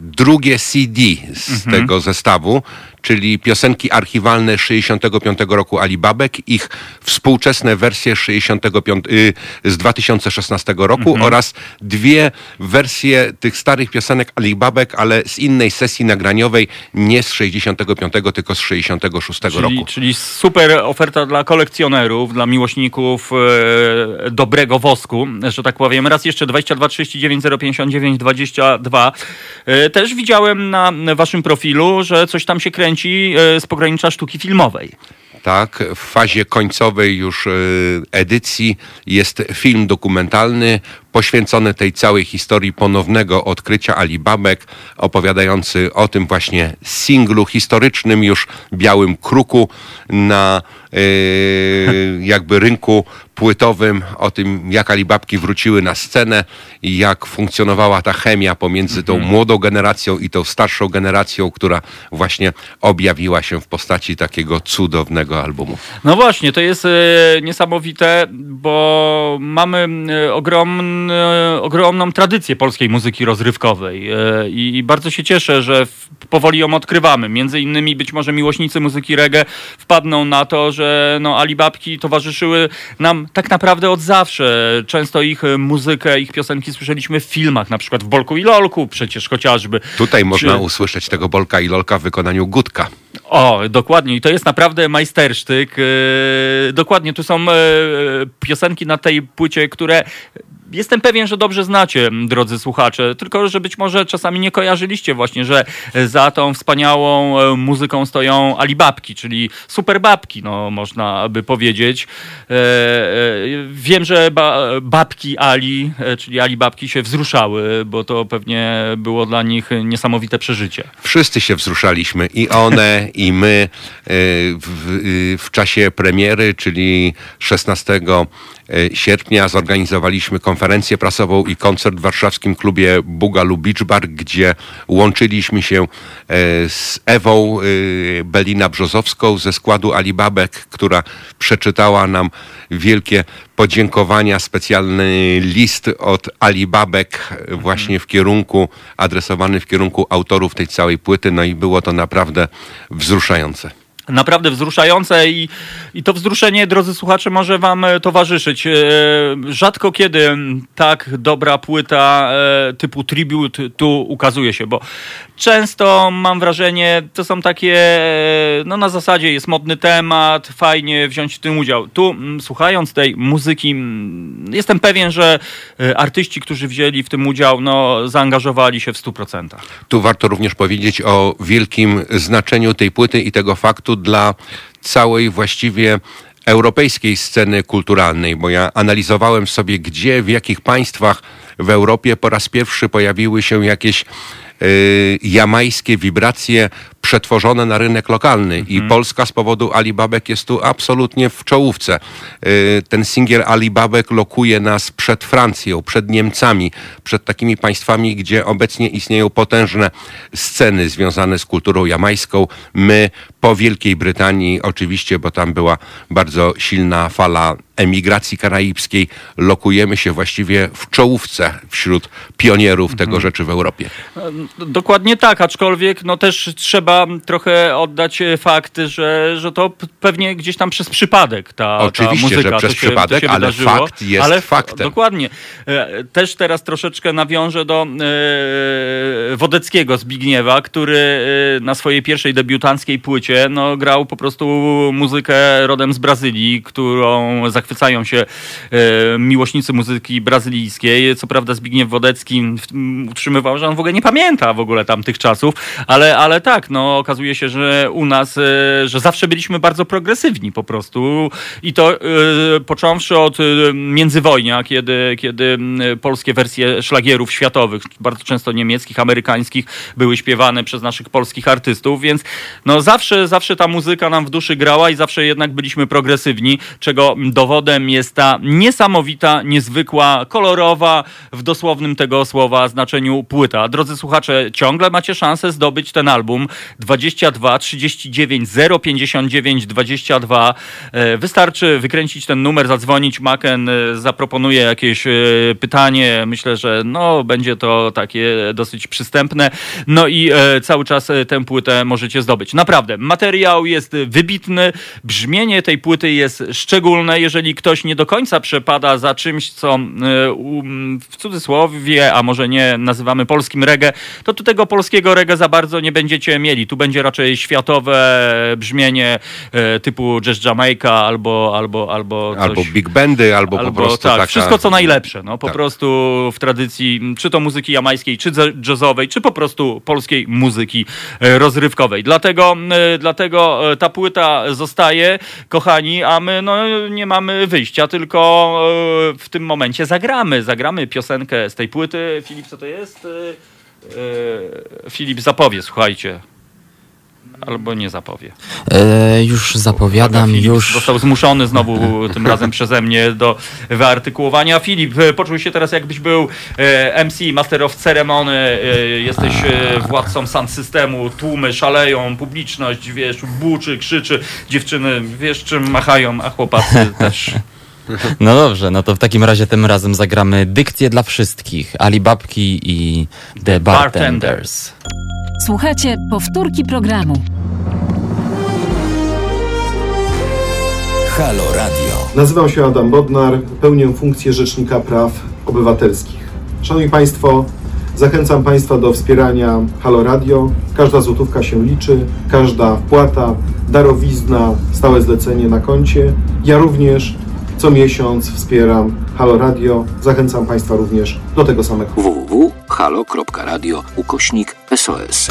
drugie C D z mhm. tego zestawu, czyli piosenki archiwalne sześćdziesiątego piątego roku Ali Babek, ich współczesne wersje sześćdziesiątego piątego, y, z dwa tysiące szesnastego roku mhm. oraz dwie wersje tych starych piosenek Ali Babek, ale z innej sesji nagraniowej, nie z sześćdziesiątego piątego, tylko z sześćdziesiątego szóstego czyli, roku. Czyli super oferta dla kolekcjonerów, dla miłośników e, dobrego wosku, że tak powiem. Raz jeszcze dwadzieścia dwa trzydzieści dziewięć zero pięćdziesiąt dziewięć dwadzieścia dwa. E, też widziałem na waszym profilu, że coś tam się kręci z pogranicza sztuki filmowej. Tak, w fazie końcowej już edycji jest film dokumentalny poświęcony tej całej historii ponownego odkrycia Ali Babek, opowiadający o tym właśnie singlu historycznym już Białym Kruku na yy, jakby rynku płytowym, o tym jak Ali Babki wróciły na scenę i jak funkcjonowała ta chemia pomiędzy tą młodą generacją i tą starszą generacją, która właśnie objawiła się w postaci takiego cudownego albumu. No właśnie, to jest yy, niesamowite, bo mamy yy, ogromny ogromną tradycję polskiej muzyki rozrywkowej i bardzo się cieszę, że powoli ją odkrywamy. Między innymi być może miłośnicy muzyki reggae wpadną na to, że no, Ali Babki towarzyszyły nam tak naprawdę od zawsze. Często ich muzykę, ich piosenki słyszeliśmy w filmach, na przykład w Bolku i Lolku przecież chociażby. Tutaj można Czy... usłyszeć tego Bolka i Lolka w wykonaniu Gutka. O, dokładnie. I to jest naprawdę majstersztyk. Yy, dokładnie. Tu są yy, piosenki na tej płycie, które jestem pewien, że dobrze znacie, drodzy słuchacze. Tylko, że być może czasami nie kojarzyliście właśnie, że za tą wspaniałą muzyką stoją Ali Babki, czyli super babki, no, można by powiedzieć. Yy, yy, wiem, że ba- babki Ali, yy, czyli Ali Babki się wzruszały, bo to pewnie było dla nich niesamowite przeżycie. Wszyscy się wzruszaliśmy. I one... i my w, w czasie premiery, czyli szesnastego sierpnia zorganizowaliśmy konferencję prasową i koncert w warszawskim klubie Boogaloo Beach Bar, gdzie łączyliśmy się z Ewą Belina-Brzozowską ze składu Ali Babek, która przeczytała nam wielkie podziękowania, specjalny list od Ali Babek właśnie w kierunku, adresowany w kierunku autorów tej całej płyty. No i było to naprawdę wzruszające. Naprawdę wzruszające i, i to wzruszenie, drodzy słuchacze, może wam towarzyszyć. Rzadko kiedy tak dobra płyta typu tribute tu ukazuje się, bo często mam wrażenie, to są takie, no na zasadzie jest modny temat, fajnie wziąć w tym udział. Tu słuchając tej muzyki jestem pewien, że artyści, którzy wzięli w tym udział, no zaangażowali się w stu procentach. Tu warto również powiedzieć o wielkim znaczeniu tej płyty i tego faktu dla całej właściwie europejskiej sceny kulturalnej, bo ja analizowałem sobie, gdzie, w jakich państwach w Europie po raz pierwszy pojawiły się jakieś Yy, jamajskie wibracje przetworzone na rynek lokalny mhm. i Polska z powodu Ali Babek jest tu absolutnie w czołówce. Yy, ten singiel Ali Babek lokuje nas przed Francją, przed Niemcami, przed takimi państwami, gdzie obecnie istnieją potężne sceny związane z kulturą jamajską. My po Wielkiej Brytanii oczywiście, bo tam była bardzo silna fala emigracji karaibskiej, lokujemy się właściwie w czołówce wśród pionierów mhm. tego rzeczy w Europie. Dokładnie tak, aczkolwiek no też trzeba trochę oddać fakt, że, że to pewnie gdzieś tam przez przypadek ta, Oczywiście, ta muzyka że przez to się, przypadek, to się ale wydarzyło. Fakt jest ale, faktem. Dokładnie. Też teraz troszeczkę nawiążę do yy, Wodeckiego Zbigniewa, który na swojej pierwszej debiutanckiej płycie czasie no, grał po prostu muzykę rodem z Brazylii, którą zachwycają się e, miłośnicy muzyki brazylijskiej. Co prawda Zbigniew Wodecki utrzymywał, że on w ogóle nie pamięta w ogóle tamtych czasów, ale, ale tak, no, okazuje się, że u nas, e, że zawsze byliśmy bardzo progresywni po prostu i to e, począwszy od e, międzywojnia, kiedy, kiedy polskie wersje szlagierów światowych, bardzo często niemieckich, amerykańskich, były śpiewane przez naszych polskich artystów, więc no zawsze, zawsze ta muzyka nam w duszy grała i zawsze jednak byliśmy progresywni, czego dowodem jest ta niesamowita, niezwykła, kolorowa, w dosłownym tego słowa znaczeniu płyta. Drodzy słuchacze, ciągle macie szansę zdobyć ten album dwadzieścia dwa trzydzieści dziewięć zero pięćdziesiąt dziewięć dwadzieścia dwa. Wystarczy wykręcić ten numer, zadzwonić, Maken zaproponuje jakieś pytanie, myślę, że no będzie to takie dosyć przystępne, no i cały czas tę płytę możecie zdobyć. Naprawdę, materiał jest wybitny, brzmienie tej płyty jest szczególne. Jeżeli ktoś nie do końca przepada za czymś, co w cudzysłowie, a może nie, nazywamy polskim reggae, to tu tego polskiego reggae za bardzo nie będziecie mieli. Tu będzie raczej światowe brzmienie typu Jazz Jamaica albo albo albo, coś, albo big bandy, albo, albo po prostu tak, taka... wszystko co najlepsze, no po tak. prostu w tradycji czy to muzyki jamajskiej, czy jazzowej, czy po prostu polskiej muzyki rozrywkowej. Dlatego, dlatego ta płyta zostaje, kochani, a my no, nie mamy wyjścia, tylko w tym momencie zagramy. Zagramy piosenkę z tej płyty. Filip, co to jest? Filip zapowie, słuchajcie. Albo nie zapowie. E, już zapowiadam, Filip już. Został zmuszony znowu tym razem przeze mnie do wyartykułowania. Filip, poczuł się teraz, jakbyś był em si, Master of Ceremony, jesteś władcą sound systemu, tłumy szaleją, publiczność, wiesz, buczy, krzyczy, dziewczyny, wiesz, czym machają, a chłopacy też. No dobrze, no to w takim razie tym razem zagramy dykcję dla wszystkich, Alibabki i The Bartenders. Słuchajcie, powtórki programu. Halo Radio. Nazywam się Adam Bodnar, pełnię funkcję Rzecznika Praw Obywatelskich. Szanowni Państwo, zachęcam Państwa do wspierania Halo Radio. Każda złotówka się liczy, każda wpłata, darowizna, stałe zlecenie na koncie. Ja również co miesiąc wspieram Halo Radio. Zachęcam Państwa również do tego samego. www kropka halo kropka radio ukośnik S O S.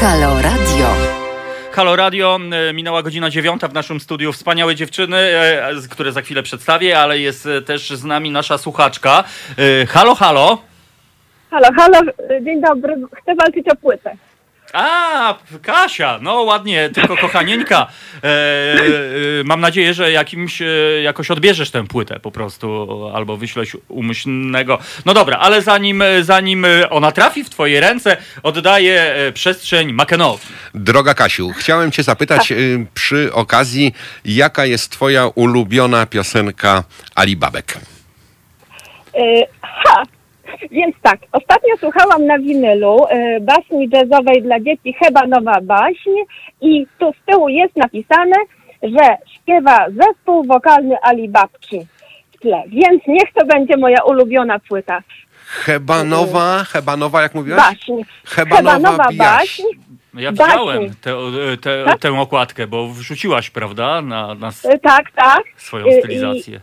Halo Radio. Halo Radio, minęła godzina dziewiąta w naszym studiu. Wspaniałe dziewczyny, które za chwilę przedstawię, ale jest też z nami nasza słuchaczka. Halo, halo. Halo, halo, dzień dobry. Chcę walczyć o płytę. A, Kasia, no ładnie, tylko kochanieńka, e, e, mam nadzieję, że jakimś, e, jakoś odbierzesz tę płytę po prostu, albo wyślesz umyślnego. No dobra, ale zanim, zanim ona trafi w twoje ręce, oddaję przestrzeń Makenowi. Droga Kasiu, chciałem cię zapytać y, przy okazji, jaka jest twoja ulubiona piosenka Alibabek? Y, ha! Więc tak, ostatnio słuchałam na winylu y, baśni jazzowej dla dzieci Chyba Nowa Baśń i tu z tyłu jest napisane, że śpiewa zespół wokalny Alibabki w tle, więc niech to będzie moja ulubiona płyta. Chyba Nowa, Chyba Nowa, jak mówiłaś? Baśń. Chyba Nowa, nowa Baśń. Ja widziałem tę, tę, tak? tę okładkę, bo wrzuciłaś, prawda, na, na tak, tak. swoją stylizację. I...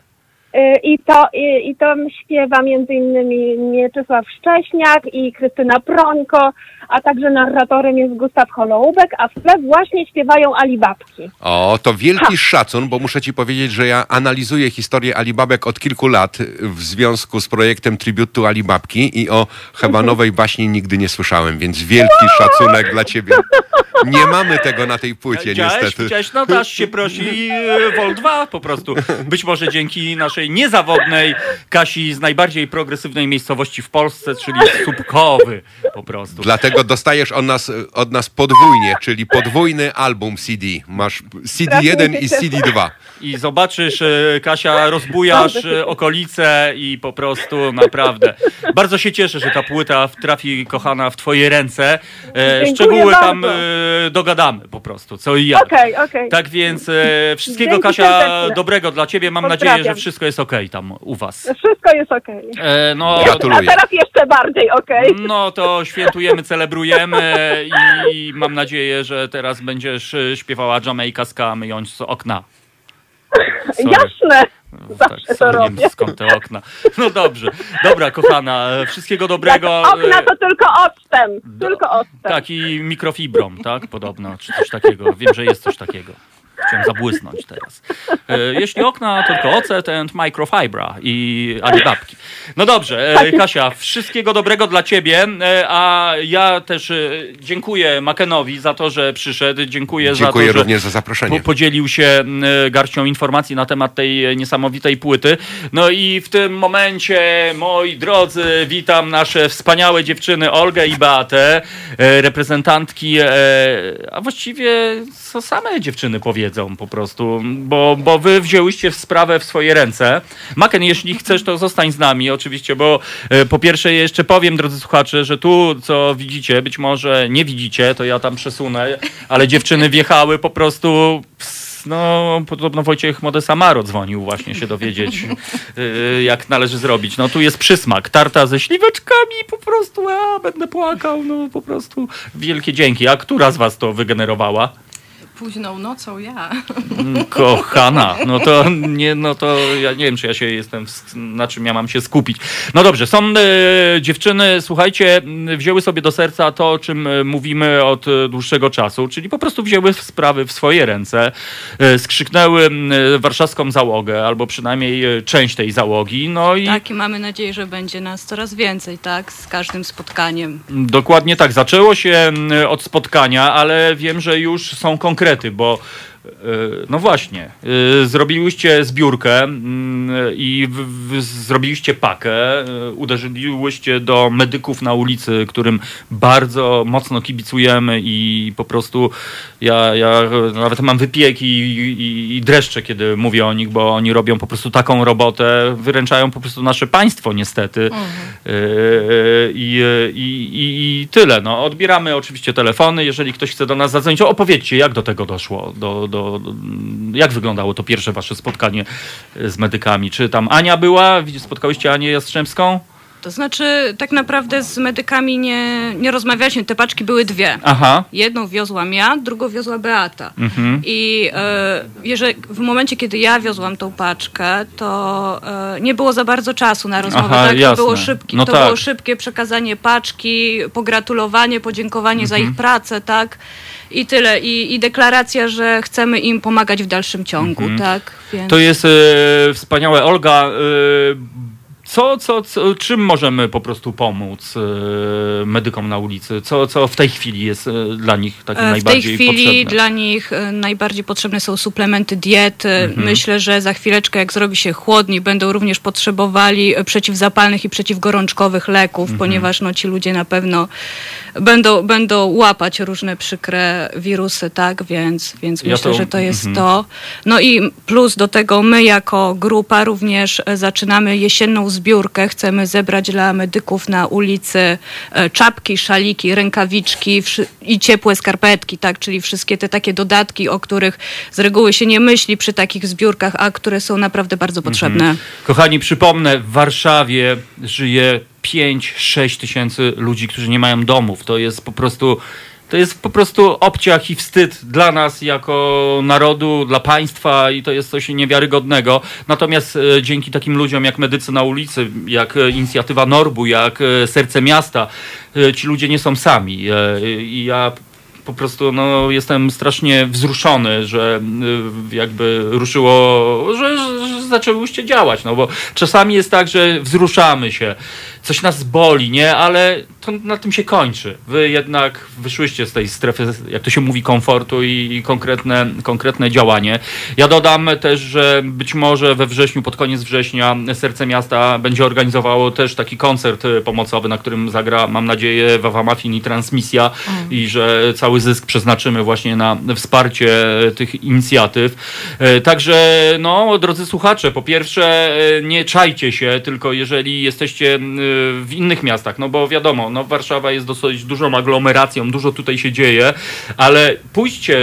I to, i, i to śpiewa między innymi Mieczysław Szcześniak i Krystyna Prońko, a także narratorem jest Gustaw Holoubek, a w tle właśnie śpiewają Alibabki. O, to wielki ha. szacun, bo muszę ci powiedzieć, że ja analizuję historię Alibabek od kilku lat w związku z projektem Tributu Alibabki i o Hebanowej baśni nigdy nie słyszałem, więc wielki szacunek dla ciebie. Nie mamy tego na tej płycie, chciałeś, niestety. Chciałeś, no dasz się prosi Wol dwa po prostu. Być może dzięki naszej niezawodnej Kasi z najbardziej progresywnej miejscowości w Polsce, czyli Słupkowy po prostu. Dlatego Dlatego dostajesz od nas, od nas podwójnie, czyli podwójny album C D. Masz C D jeden i C D dwa. I zobaczysz, Kasia, rozbujasz okolice i po prostu naprawdę. Bardzo się cieszę, że ta płyta trafi, kochana, w twoje ręce. Szczegóły tam dogadamy po prostu, co i jak. Okay, okay. Tak więc wszystkiego, dzięki Kasia, serdecznie. Dobrego dla ciebie. Mam Pozdrawiam. nadzieję, że wszystko jest okej okay tam u was. Wszystko jest okej. Okay. No, a teraz jeszcze bardziej okej. Okay. No to świętujemy, celebrujemy i mam nadzieję, że teraz będziesz śpiewała Jamaica ska, myjąc z okna. Sorry. Jasne. No, tak, sorry, nie wiem skąd te okna. No dobrze. Dobra, kochana, wszystkiego dobrego. Jak okna to tylko octem. Do, tylko octem. Tak, i mikrofibrą, tak? Podobno, czy coś takiego. Wiem, że jest coś takiego. Chciałem zabłysnąć teraz. Jeśli okna, tylko ocet and microfibra i alibabki. No dobrze, Kasia, wszystkiego dobrego dla ciebie, a ja też dziękuję Makenowi za to, że przyszedł. Dziękuję, dziękuję za to, również że za zaproszenie. Podzielił się garścią informacji na temat tej niesamowitej płyty. No i w tym momencie, moi drodzy, witam nasze wspaniałe dziewczyny Olgę i Beatę, reprezentantki, a właściwie same dziewczyny powiedzą. Po prostu, bo, bo wy wzięłyście sprawę w swoje ręce. Maken, jeśli chcesz, to zostań z nami oczywiście, bo po pierwsze jeszcze powiem, drodzy słuchacze, że tu, co widzicie, być może nie widzicie, to ja tam przesunę, ale dziewczyny wjechały po prostu... No, podobno Wojciech Mode-Samaro dzwonił właśnie się dowiedzieć, yy, jak należy zrobić. No, tu jest przysmak. Tarta ze śliweczkami, po prostu, a, będę płakał, no, po prostu. Wielkie dzięki. A która z was to wygenerowała? Późną nocą ja. Kochana, no to nie, no to ja nie wiem, czy ja się jestem, na czym ja mam się skupić. No dobrze, są y, dziewczyny, słuchajcie, wzięły sobie do serca to, o czym mówimy od dłuższego czasu, czyli po prostu wzięły sprawy w swoje ręce, y, skrzyknęły y, warszawską załogę, albo przynajmniej y, część tej załogi. No i... Tak, i mamy nadzieję, że będzie nas coraz więcej, tak, z każdym spotkaniem. Dokładnie tak, zaczęło się y, od spotkania, ale wiem, że już są konkretne, bo no właśnie, zrobiłyście zbiórkę i w, w, zrobiliście pakę, uderzyłyście do medyków na ulicy, którym bardzo mocno kibicujemy i po prostu ja, ja nawet mam wypiek i, i, i dreszcze, kiedy mówię o nich, bo oni robią po prostu taką robotę, wyręczają po prostu nasze państwo niestety. Mhm. I, i, i, i tyle. No, odbieramy oczywiście telefony, jeżeli ktoś chce do nas zadzwonić, to opowiedzcie, jak do tego doszło, do Do, do, jak wyglądało to pierwsze wasze spotkanie z medykami? Czy tam Ania była? Spotkałyście Anię Jastrzębską? To znaczy, tak naprawdę z medykami nie, nie rozmawialiśmy. Te paczki były dwie. Aha. Jedną wiozłam ja, drugą wiozła Beata. Mhm. I e, jeżeli, w momencie, kiedy ja wiozłam tą paczkę, to e, nie było za bardzo czasu na rozmowę. Aha, tak? To, było, szybki, no to tak. było szybkie przekazanie paczki, pogratulowanie, podziękowanie mhm. za ich pracę, tak? I tyle. I, i deklaracja, że chcemy im pomagać w dalszym ciągu, mhm. tak? Więc... To jest e, wspaniałe. Olga... E, Co, co, co, czym możemy po prostu pomóc yy, medykom na ulicy? Co, co w tej chwili jest yy, dla nich takie w najbardziej potrzebne? W tej chwili potrzebne? Dla nich yy, najbardziej potrzebne są suplementy diety. Mhm. Myślę, że za chwileczkę, jak zrobi się chłodniej, będą również potrzebowali przeciwzapalnych i przeciwgorączkowych leków, mhm. ponieważ no, ci ludzie na pewno będą, będą łapać różne przykre wirusy, tak? Więc, więc ja myślę, to... że to jest mhm. to. No i plus do tego my jako grupa również zaczynamy jesienną zbiórkę. Chcemy zebrać dla medyków na ulicy czapki, szaliki, rękawiczki i ciepłe skarpetki, tak, czyli wszystkie te takie dodatki, o których z reguły się nie myśli przy takich zbiórkach, a które są naprawdę bardzo potrzebne. Mhm. Kochani, przypomnę, w Warszawie żyje pięć sześć tysięcy ludzi, którzy nie mają domów. To jest po prostu... To jest po prostu obciach i wstyd dla nas jako narodu, dla państwa i to jest coś niewiarygodnego. Natomiast e, dzięki takim ludziom jak Medycy na ulicy, jak e, Inicjatywa Norbu, jak e, Serce Miasta, e, ci ludzie nie są sami. E, i ja po prostu no, jestem strasznie wzruszony, że e, jakby ruszyło, że, że zaczęłyście działać. No bo czasami jest tak, że wzruszamy się. coś nas boli, nie? Ale to na tym się kończy. Wy jednak wyszłyście z tej strefy, jak to się mówi, komfortu i, i konkretne, konkretne działanie. Ja dodam też, że być może we wrześniu, pod koniec września Serce Miasta będzie organizowało też taki koncert pomocowy, na którym zagra, mam nadzieję, Wawa Mafin i Transmisja mm. i że cały zysk przeznaczymy właśnie na wsparcie tych inicjatyw. Także, no, drodzy słuchacze, po pierwsze nie czajcie się, tylko jeżeli jesteście w innych miastach, no bo wiadomo, no Warszawa jest dosyć dużą aglomeracją, dużo tutaj się dzieje, ale pójdźcie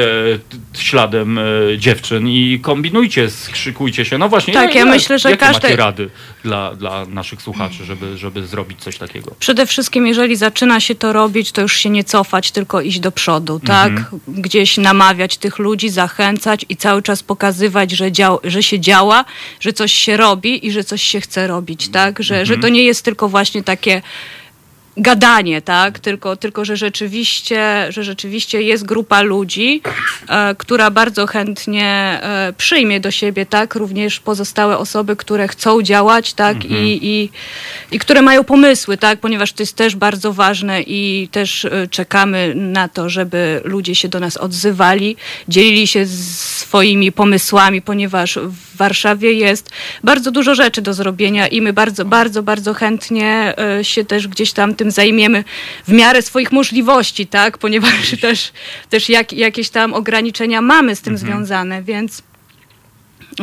śladem dziewczyn i kombinujcie, skrzykujcie się. No właśnie, tak, no, ja myślę, że jakie każdy... macie rady dla, dla naszych słuchaczy, żeby, żeby zrobić coś takiego? Przede wszystkim, jeżeli zaczyna się to robić, to już się nie cofać, tylko iść do przodu, tak? Mhm. Gdzieś namawiać tych ludzi, zachęcać i cały czas pokazywać, że, dział, że się działa, że coś się robi i że coś się chce robić, tak? Że, mhm. że to nie jest tylko właśnie takie gadanie, tak? Tylko, tylko że, rzeczywiście, że rzeczywiście jest grupa ludzi, e, która bardzo chętnie e, przyjmie do siebie, tak? Również pozostałe osoby, które chcą działać, tak? Mhm. I, i, i które mają pomysły, tak? Ponieważ to jest też bardzo ważne i też e, czekamy na to, żeby ludzie się do nas odzywali, dzielili się swoimi pomysłami, ponieważ w Warszawie jest bardzo dużo rzeczy do zrobienia i my bardzo, bardzo, bardzo chętnie e, się też gdzieś tam tym zajmiemy w miarę swoich możliwości, tak? Ponieważ też, też jak, jakieś tam ograniczenia mamy z tym mhm. związane, więc,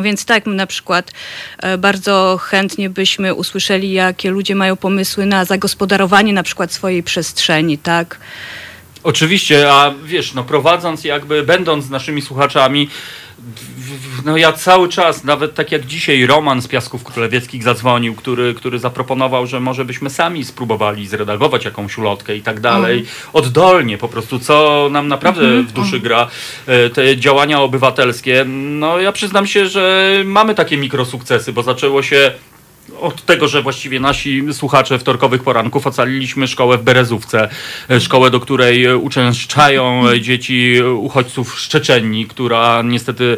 więc tak, my na przykład bardzo chętnie byśmy usłyszeli, jakie ludzie mają pomysły na zagospodarowanie na przykład swojej przestrzeni, tak? Oczywiście, a wiesz, no prowadząc jakby, będąc z naszymi słuchaczami, no ja cały czas, nawet tak jak dzisiaj Roman z Piasków Królewieckich zadzwonił, który, który zaproponował, że może byśmy sami spróbowali zredagować jakąś ulotkę i tak dalej, oddolnie po prostu, co nam naprawdę w duszy gra, te działania obywatelskie. No ja przyznam się, że mamy takie mikrosukcesy, bo zaczęło się od tego, że właściwie nasi słuchacze wtorkowych poranków ocaliliśmy szkołę w Berezówce, szkołę, do której uczęszczają dzieci uchodźców z Czeczenii, która niestety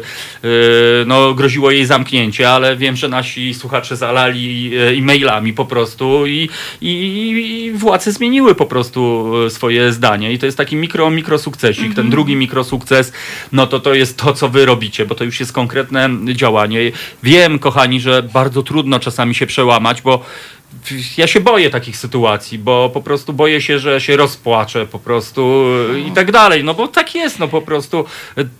no, groziło jej zamknięcie, ale wiem, że nasi słuchacze zalali e-mailami po prostu i, i, i władze zmieniły po prostu swoje zdanie i to jest taki mikro, mikrosukcesik. Mhm. Ten drugi mikrosukces, no to to jest to, co wy robicie, bo to już jest konkretne działanie. Wiem, kochani, że bardzo trudno czasami się przełamać, bo ja się boję takich sytuacji, bo po prostu boję się, że się rozpłaczę po prostu i tak dalej, no bo tak jest, no po prostu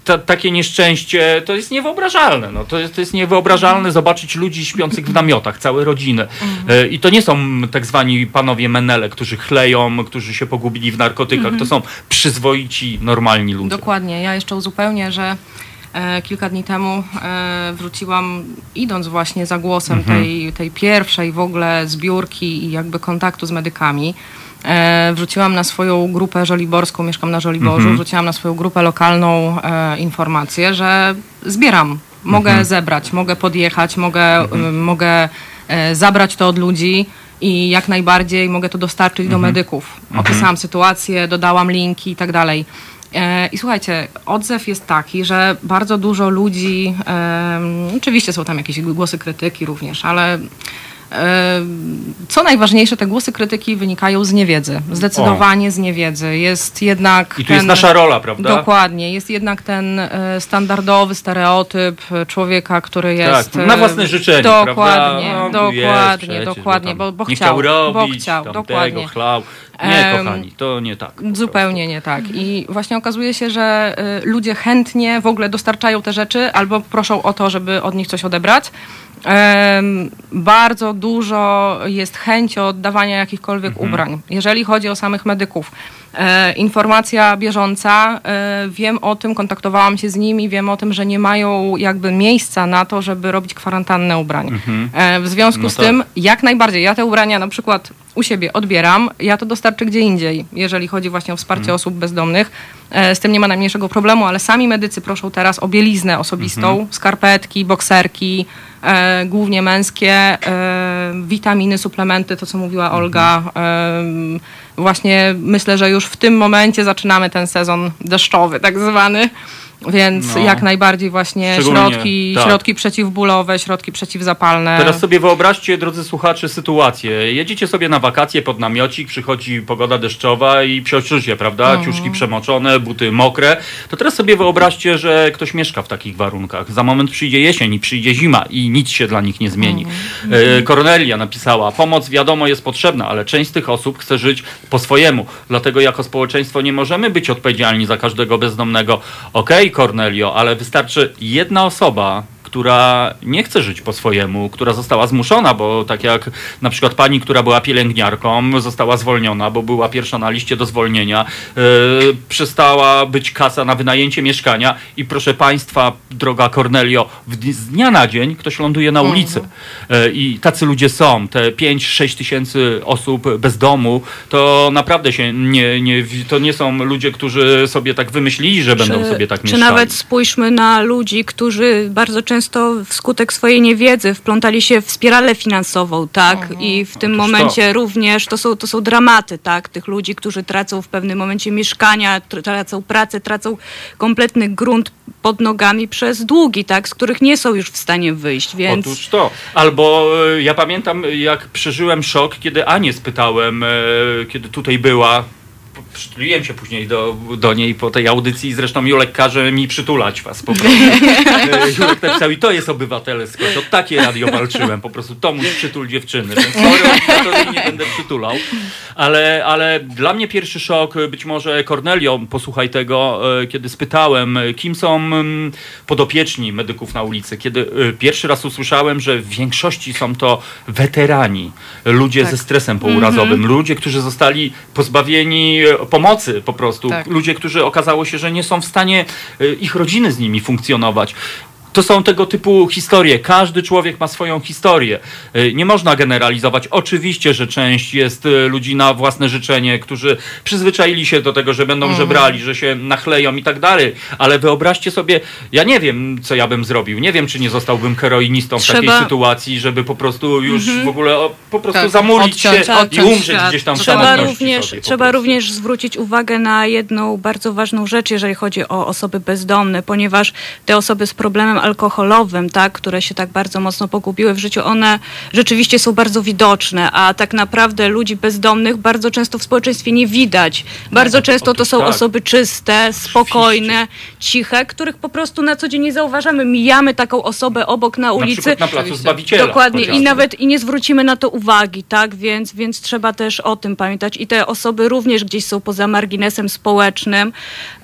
ta, takie nieszczęście to jest niewyobrażalne, no to jest, to jest niewyobrażalne zobaczyć ludzi śpiących w namiotach, całe rodziny mhm. i to nie są tak zwani panowie menele, którzy chleją, którzy się pogubili w narkotykach, mhm. to są przyzwoici, normalni ludzie. Dokładnie, ja jeszcze uzupełnię, że kilka dni temu wróciłam, idąc właśnie za głosem mhm. tej, tej pierwszej w ogóle zbiórki i jakby kontaktu z medykami, wrzuciłam na swoją grupę żoliborską, mieszkam na Żoliborzu, mhm. wrzuciłam na swoją grupę lokalną informację, że zbieram, mogę mhm. zebrać, mogę podjechać, mogę, mhm. mogę zabrać to od ludzi i jak najbardziej mogę to dostarczyć mhm. do medyków. Opisałam mhm. sytuację, dodałam linki i tak dalej. I słuchajcie, odzew jest taki, że bardzo dużo ludzi, e, oczywiście są tam jakieś głosy krytyki również, ale e, co najważniejsze, te głosy krytyki wynikają z niewiedzy, zdecydowanie o. z niewiedzy. Jest jednak i tu ten, jest nasza rola, prawda? Dokładnie, jest jednak ten e, standardowy stereotyp człowieka, który jest... Tak, na własne życzenie, dokładnie, prawda? No, dokładnie, jest, dokładnie, bo, bo chciał, robić, bo chciał, tamtego, dokładnie. Chlał. Nie, kochani, to nie tak. Zupełnie nie tak. I właśnie okazuje się, że y, ludzie chętnie w ogóle dostarczają te rzeczy albo proszą o to, żeby od nich coś odebrać. Um, bardzo dużo jest chęci oddawania jakichkolwiek mhm. ubrań. Jeżeli chodzi o samych medyków, e, informacja bieżąca, e, wiem o tym, kontaktowałam się z nimi, wiem o tym, że nie mają jakby miejsca na to, żeby robić kwarantannę ubrań. Mhm. E, w związku no z tak. tym jak najbardziej, ja te ubrania na przykład u siebie odbieram, ja to dostarczę gdzie indziej, jeżeli chodzi właśnie o wsparcie mhm. osób bezdomnych. E, z tym nie ma najmniejszego problemu, ale sami medycy proszą teraz o bieliznę osobistą, mhm. skarpetki, bokserki, E, głównie męskie, e, witaminy, suplementy, to co mówiła Olga. E, właśnie myślę, że już w tym momencie zaczynamy ten sezon deszczowy tak zwany. Więc no. jak najbardziej właśnie środki, tak. środki przeciwbólowe, środki przeciwzapalne. Teraz sobie wyobraźcie, drodzy słuchacze, sytuację. Jedziecie sobie na wakacje pod namiocik, przychodzi pogoda deszczowa i psioczycie, prawda? Mhm. Ciuszki przemoczone, buty mokre. To teraz sobie wyobraźcie, że ktoś mieszka w takich warunkach. Za moment przyjdzie jesień i przyjdzie zima i nic się dla nich nie zmieni. Mhm. Kornelia napisała, pomoc wiadomo jest potrzebna, ale część z tych osób chce żyć po swojemu. Dlatego jako społeczeństwo nie możemy być odpowiedzialni za każdego bezdomnego. Okej, Kornelio, ale wystarczy jedna osoba, która nie chce żyć po swojemu, która została zmuszona, bo tak jak na przykład pani, która była pielęgniarką, została zwolniona, bo była pierwsza na liście do zwolnienia, yy, przestała być kasa na wynajęcie mieszkania i proszę państwa, droga Kornelio, d- z dnia na dzień ktoś ląduje na ulicy yy, i tacy ludzie są, te pięć sześć tysięcy osób bez domu, to naprawdę się nie, nie, to nie są ludzie, którzy sobie tak wymyślili, że będą czy, sobie tak mieszkali. Czy nawet spójrzmy na ludzi, którzy bardzo często często wskutek swojej niewiedzy wplątali się w spiralę finansową, tak? I w tym momencie to. również to są, to są dramaty, tak? Tych ludzi, którzy tracą w pewnym momencie mieszkania, tracą pracę, tracą kompletny grunt pod nogami przez długi, tak? Z których nie są już w stanie wyjść, więc... Otóż to. Albo ja pamiętam, jak przeżyłem szok, kiedy Anię spytałem, kiedy tutaj była, przytuliłem się później do, do niej po tej audycji, zresztą Julek każe mi przytulać was po prostu. Julek napisał i to jest obywatelskość, o takie radio walczyłem, po prostu to mój przytul dziewczyny, więc sorry, nie będę przytulał, ale, ale dla mnie pierwszy szok, być może Kornelio, posłuchaj tego, kiedy spytałem, kim są podopieczni medyków na ulicy, kiedy pierwszy raz usłyszałem, że w większości są to weterani, ludzie tak. ze stresem pourazowym, mm-hmm. ludzie, którzy zostali pozbawieni pomocy po prostu. Tak. Ludzie, którzy okazało się, że nie są w stanie ich rodziny z nimi funkcjonować. To są tego typu historie. Każdy człowiek ma swoją historię. Nie można generalizować. Oczywiście, że część jest ludzi na własne życzenie, którzy przyzwyczaili się do tego, że będą mhm. żebrali, że się nachleją i tak dalej. Ale wyobraźcie sobie, ja nie wiem, co ja bym zrobił. Nie wiem, czy nie zostałbym heroinistą w Trzeba... takiej sytuacji, żeby po prostu już mhm. w ogóle o, po prostu tak. zamulić odciąć, się odciąć, i umrzeć tak. gdzieś tam w samotności. Również, sobie, trzeba również zwrócić uwagę na jedną bardzo ważną rzecz, jeżeli chodzi o osoby bezdomne, ponieważ te osoby z problemem alkoholowym, tak, które się tak bardzo mocno pogubiły w życiu, one rzeczywiście są bardzo widoczne, a tak naprawdę ludzi bezdomnych bardzo często w społeczeństwie nie widać. Bardzo no, często to są tak. osoby czyste, spokojne, ciche, których po prostu na co dzień nie zauważamy. Mijamy taką osobę obok na ulicy. Na przykład na placu Zbawiciela. Dokładnie. I nawet i nie zwrócimy na to uwagi, tak, więc, więc trzeba też o tym pamiętać. I te osoby również gdzieś są poza marginesem społecznym.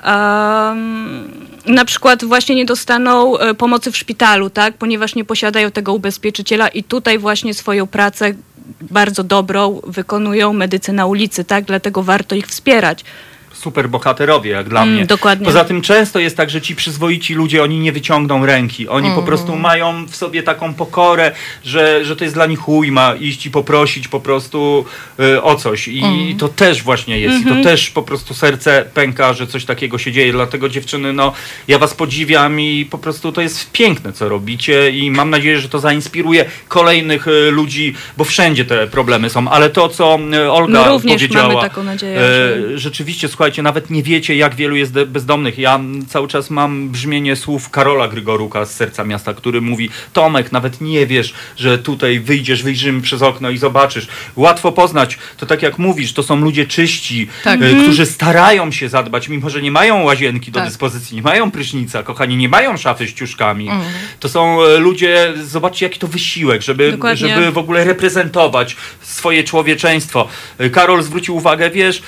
Um, na przykład właśnie nie dostaną pomocy pomocy w szpitalu, tak, ponieważ nie posiadają tego ubezpieczyciela i tutaj właśnie swoją pracę bardzo dobrą wykonują medycy na ulicy, tak, dlatego warto ich wspierać. Super bohaterowie, jak dla mm, mnie. Dokładnie. Poza tym często jest tak, że ci przyzwoici ludzie, oni nie wyciągną ręki. Oni mm. po prostu mają w sobie taką pokorę, że, że to jest dla nich ujma iść i poprosić po prostu y, o coś. I mm. to też właśnie jest. Mm-hmm. I to też po prostu serce pęka, że coś takiego się dzieje. Dlatego dziewczyny, no ja was podziwiam i po prostu to jest piękne, co robicie i mam nadzieję, że to zainspiruje kolejnych y, ludzi, bo wszędzie te problemy są. Ale to, co y, Olga My również powiedziała, mamy taką nadzieję, że... y, rzeczywiście, słuchajcie, nawet nie wiecie, jak wielu jest bezdomnych. Ja cały czas mam brzmienie słów Karola Grygoruka z Serca Miasta, który mówi, Tomek, nawet nie wiesz, że tutaj wyjdziesz, wyjrzymy przez okno i zobaczysz. Łatwo poznać, to tak jak mówisz, to są ludzie czyści, tak. y, którzy starają się zadbać, mimo że nie mają łazienki do tak. dyspozycji, nie mają prysznica, kochani, nie mają szafy z ciuszkami. Mhm. To są ludzie, zobaczcie, jaki to wysiłek, żeby, żeby w ogóle reprezentować swoje człowieczeństwo. Y, Karol zwrócił uwagę, wiesz,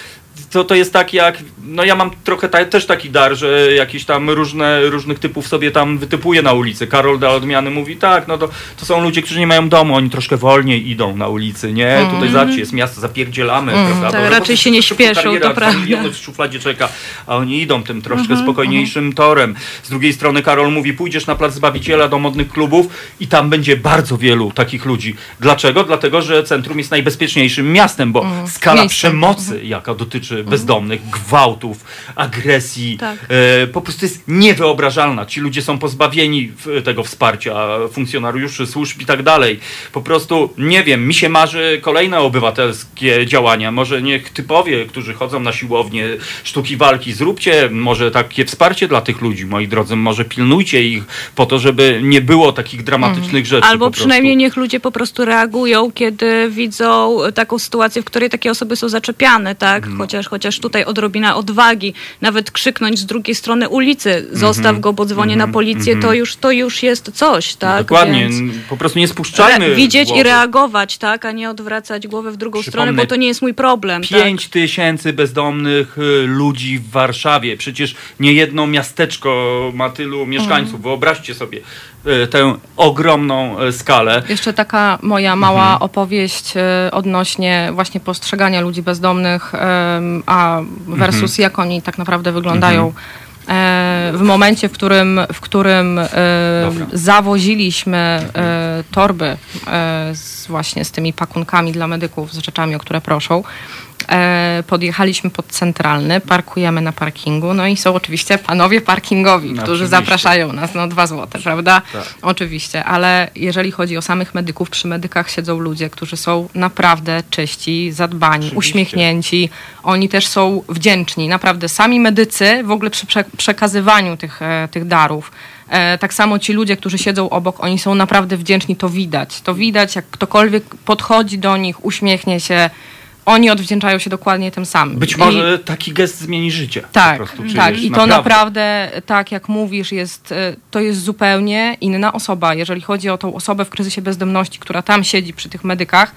To, to jest tak jak, no ja mam trochę ta, też taki dar, że jakieś tam różne, różnych typów sobie tam wytypuję na ulicy. Karol dla odmiany mówi, tak, no to, to są ludzie, którzy nie mają domu, oni troszkę wolniej idą na ulicy, nie? Mm. Tutaj zobaczcie, jest miasto, zapierdzielamy, mm. prawda? Tak, raczej się nie śpieszą, to prawda. W szufladzie czeka, a oni idą tym troszkę mm-hmm, spokojniejszym mm-hmm. torem. Z drugiej strony Karol mówi, pójdziesz na plac Zbawiciela do modnych klubów i tam będzie bardzo wielu takich ludzi. Dlaczego? Dlatego, że centrum jest najbezpieczniejszym miastem, bo mm. skala Miejsce. przemocy, mm-hmm. jaka dotyczy czy bezdomnych, gwałtów, agresji. Tak. E, po prostu jest niewyobrażalna. Ci ludzie są pozbawieni tego wsparcia, funkcjonariuszy, służb i tak dalej. Po prostu, nie wiem, mi się marzy kolejne obywatelskie działania. Może niech typowie, którzy chodzą na siłownię, sztuki walki, zróbcie może takie wsparcie dla tych ludzi, moi drodzy. Może pilnujcie ich po to, żeby nie było takich dramatycznych mhm. rzeczy. Albo przynajmniej niech ludzie po prostu reagują, kiedy widzą taką sytuację, w której takie osoby są zaczepiane, tak? No. Chociaż, chociaż tutaj odrobina odwagi, nawet krzyknąć z drugiej strony ulicy, zostaw mm-hmm. go, bo dzwonię mm-hmm. na policję, to już, to już jest coś, tak? Dokładnie, więc po prostu nie spuszczajmy re- Widzieć głowy. I reagować, tak? A nie odwracać głowę w drugą Przypomnę, stronę, bo to nie jest mój problem. Pięć tak? tysięcy bezdomnych ludzi w Warszawie, przecież nie jedno miasteczko ma tylu mieszkańców, mm. wyobraźcie sobie tę ogromną skalę. Jeszcze taka moja mała mhm. opowieść odnośnie właśnie postrzegania ludzi bezdomnych a versus mhm. jak oni tak naprawdę wyglądają. Mhm. W momencie, w którym, w którym zawoziliśmy torby z, właśnie z tymi pakunkami dla medyków, z rzeczami, o które proszą, podjechaliśmy pod Centralny, parkujemy na parkingu, no i są oczywiście panowie parkingowi, no, którzy oczywiście. zapraszają nas, no dwa złote, prawda? Tak. Oczywiście, ale jeżeli chodzi o samych medyków, przy medykach siedzą ludzie, którzy są naprawdę czyści, zadbani, oczywiście. uśmiechnięci, oni też są wdzięczni, naprawdę sami medycy w ogóle przy przekazywaniu tych, tych darów. Tak samo ci ludzie, którzy siedzą obok, oni są naprawdę wdzięczni, to widać, to widać, jak ktokolwiek podchodzi do nich, uśmiechnie się, oni odwdzięczają się dokładnie tym samym. Być może I... taki gest zmieni życie. Tak, po prostu, tak. I to naprawdę. naprawdę, tak jak mówisz, jest, to jest zupełnie inna osoba. Jeżeli chodzi o tą osobę w kryzysie bezdomności, która tam siedzi przy tych medykach,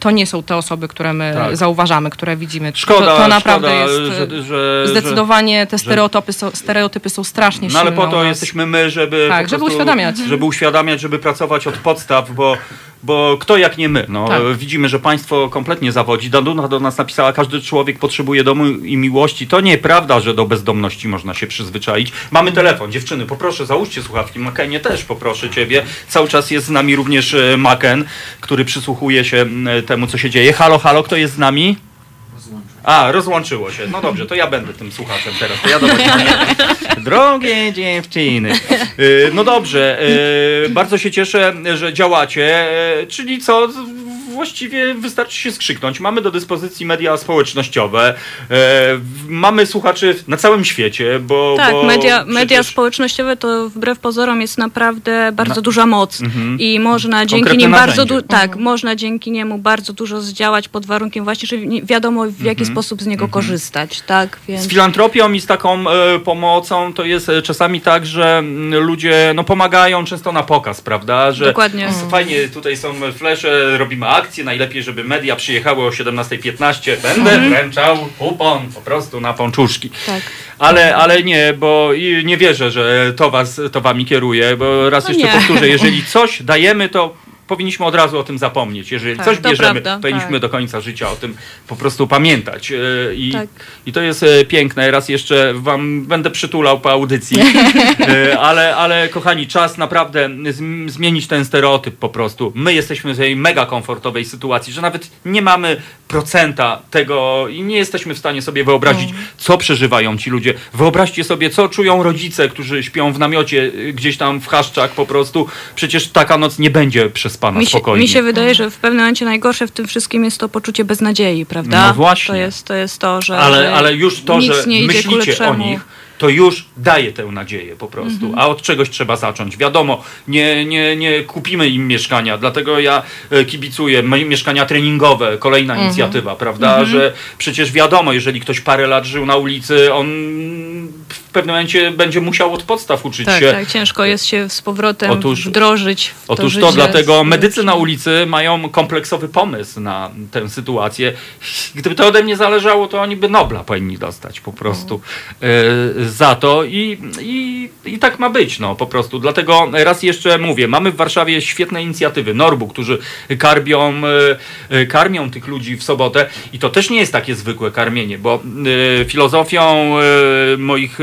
to nie są te osoby, które my tak. zauważamy, które widzimy. Szkoda, to, to naprawdę szkoda, jest że, że, zdecydowanie te stereotypy, że, są, stereotypy są strasznie silne. No ale po to jesteśmy my, żeby, tak, po żeby prostu, uświadamiać. Żeby uświadamiać, żeby pracować od podstaw, bo Bo kto jak nie my? No, tak. Widzimy, że państwo kompletnie zawodzi. Danuna do nas napisała, każdy człowiek potrzebuje domu i miłości. To nieprawda, że do bezdomności można się przyzwyczaić. Mamy telefon. Dziewczyny, poproszę, załóżcie słuchawki. Makenie też, poproszę ciebie. Cały czas jest z nami również Maken, który przysłuchuje się temu, co się dzieje. Halo, halo, kto jest z nami? A, rozłączyło się. No dobrze, to ja będę tym słuchaczem teraz. To ja do Drogie dziewczyny. No dobrze, bardzo się cieszę, że działacie, czyli co... Właściwie wystarczy się skrzyknąć. Mamy do dyspozycji media społecznościowe. E, mamy słuchaczy na całym świecie, bo... Tak, bo media, przecież... media społecznościowe to wbrew pozorom jest naprawdę bardzo na... duża moc. Mm-hmm. I można dzięki nim bardzo du- tak, uh-huh. można dzięki niemu bardzo dużo zdziałać pod warunkiem właśnie, że wiadomo w jaki mm-hmm. sposób z niego mm-hmm. korzystać. Tak, więc... Z filantropią i z taką e, pomocą to jest czasami tak, że ludzie no, pomagają często na pokaz, prawda? Że Dokładnie. Mm. Fajnie, tutaj są flesze, robimy akcje. Najlepiej, żeby media przyjechały o siedemnasta piętnaście. Będę mhm. wręczał kupon po prostu na pączuszki. Tak. Ale, ale nie, bo nie wierzę, że to, was, to wami kieruje. Bo raz no jeszcze nie. powtórzę, jeżeli coś dajemy, to powinniśmy od razu o tym zapomnieć. Jeżeli tak, coś bierzemy, to powinniśmy tak. do końca życia o tym po prostu pamiętać. I, tak. i to jest piękne. Raz jeszcze wam będę przytulał po audycji. ale, ale kochani, czas naprawdę zmienić ten stereotyp po prostu. My jesteśmy w tej mega komfortowej sytuacji, że nawet nie mamy procenta tego i nie jesteśmy w stanie sobie wyobrazić, mm. co przeżywają ci ludzie. Wyobraźcie sobie, co czują rodzice, którzy śpią w namiocie gdzieś tam w chaszczach po prostu. Przecież taka noc nie będzie przez Pana mi, się, mi się wydaje, że w pewnym momencie najgorsze w tym wszystkim jest to poczucie beznadziei, prawda? No właśnie. To jest to, jest to że ale, ale już to, nic że nie idzie myślicie o nich, to już daje tę nadzieję po prostu. Mm-hmm. A od czegoś trzeba zacząć. Wiadomo, nie, nie, nie kupimy im mieszkania, dlatego ja kibicuję. Mieszkania treningowe, kolejna mm-hmm. inicjatywa, prawda? Mm-hmm. Że przecież wiadomo, jeżeli ktoś parę lat żył na ulicy, on w pewnym momencie będzie musiał od podstaw uczyć tak, się. Tak, ciężko jest się z powrotem otóż, wdrożyć. W to otóż to, dlatego medycy na ulicy mają kompleksowy pomysł na tę sytuację. Gdyby to ode mnie zależało, to oni by Nobla powinni dostać po prostu. Mm. za to i, i, i tak ma być, no po prostu. Dlatego raz jeszcze mówię, mamy w Warszawie świetne inicjatywy Norbu, którzy karmią, karmią tych ludzi w sobotę i to też nie jest takie zwykłe karmienie, bo filozofią moich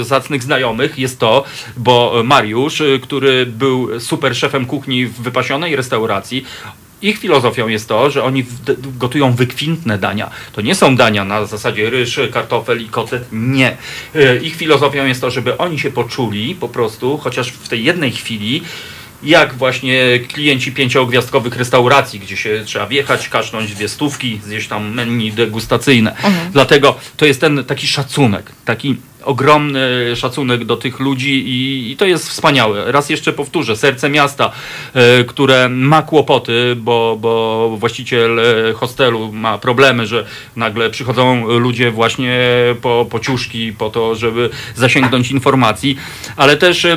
zacnych znajomych jest to, bo Mariusz, który był super szefem kuchni w wypasionej restauracji, ich filozofią jest to, że oni gotują wykwintne dania. To nie są dania na zasadzie ryż, kartofel i kotlet. Nie. Ich filozofią jest to, żeby oni się poczuli po prostu, chociaż w tej jednej chwili, jak właśnie klienci pięciogwiazdkowych restauracji, gdzie się trzeba wjechać, kasznąć dwie stówki, zjeść tam menu degustacyjne. Mhm. Dlatego to jest ten taki szacunek, taki ogromny szacunek do tych ludzi i, i to jest wspaniałe. Raz jeszcze powtórzę, serce miasta, y, które ma kłopoty, bo, bo właściciel hostelu ma problemy, że nagle przychodzą ludzie właśnie po, po ciuszki, po to, żeby zasięgnąć informacji. Ale też, y,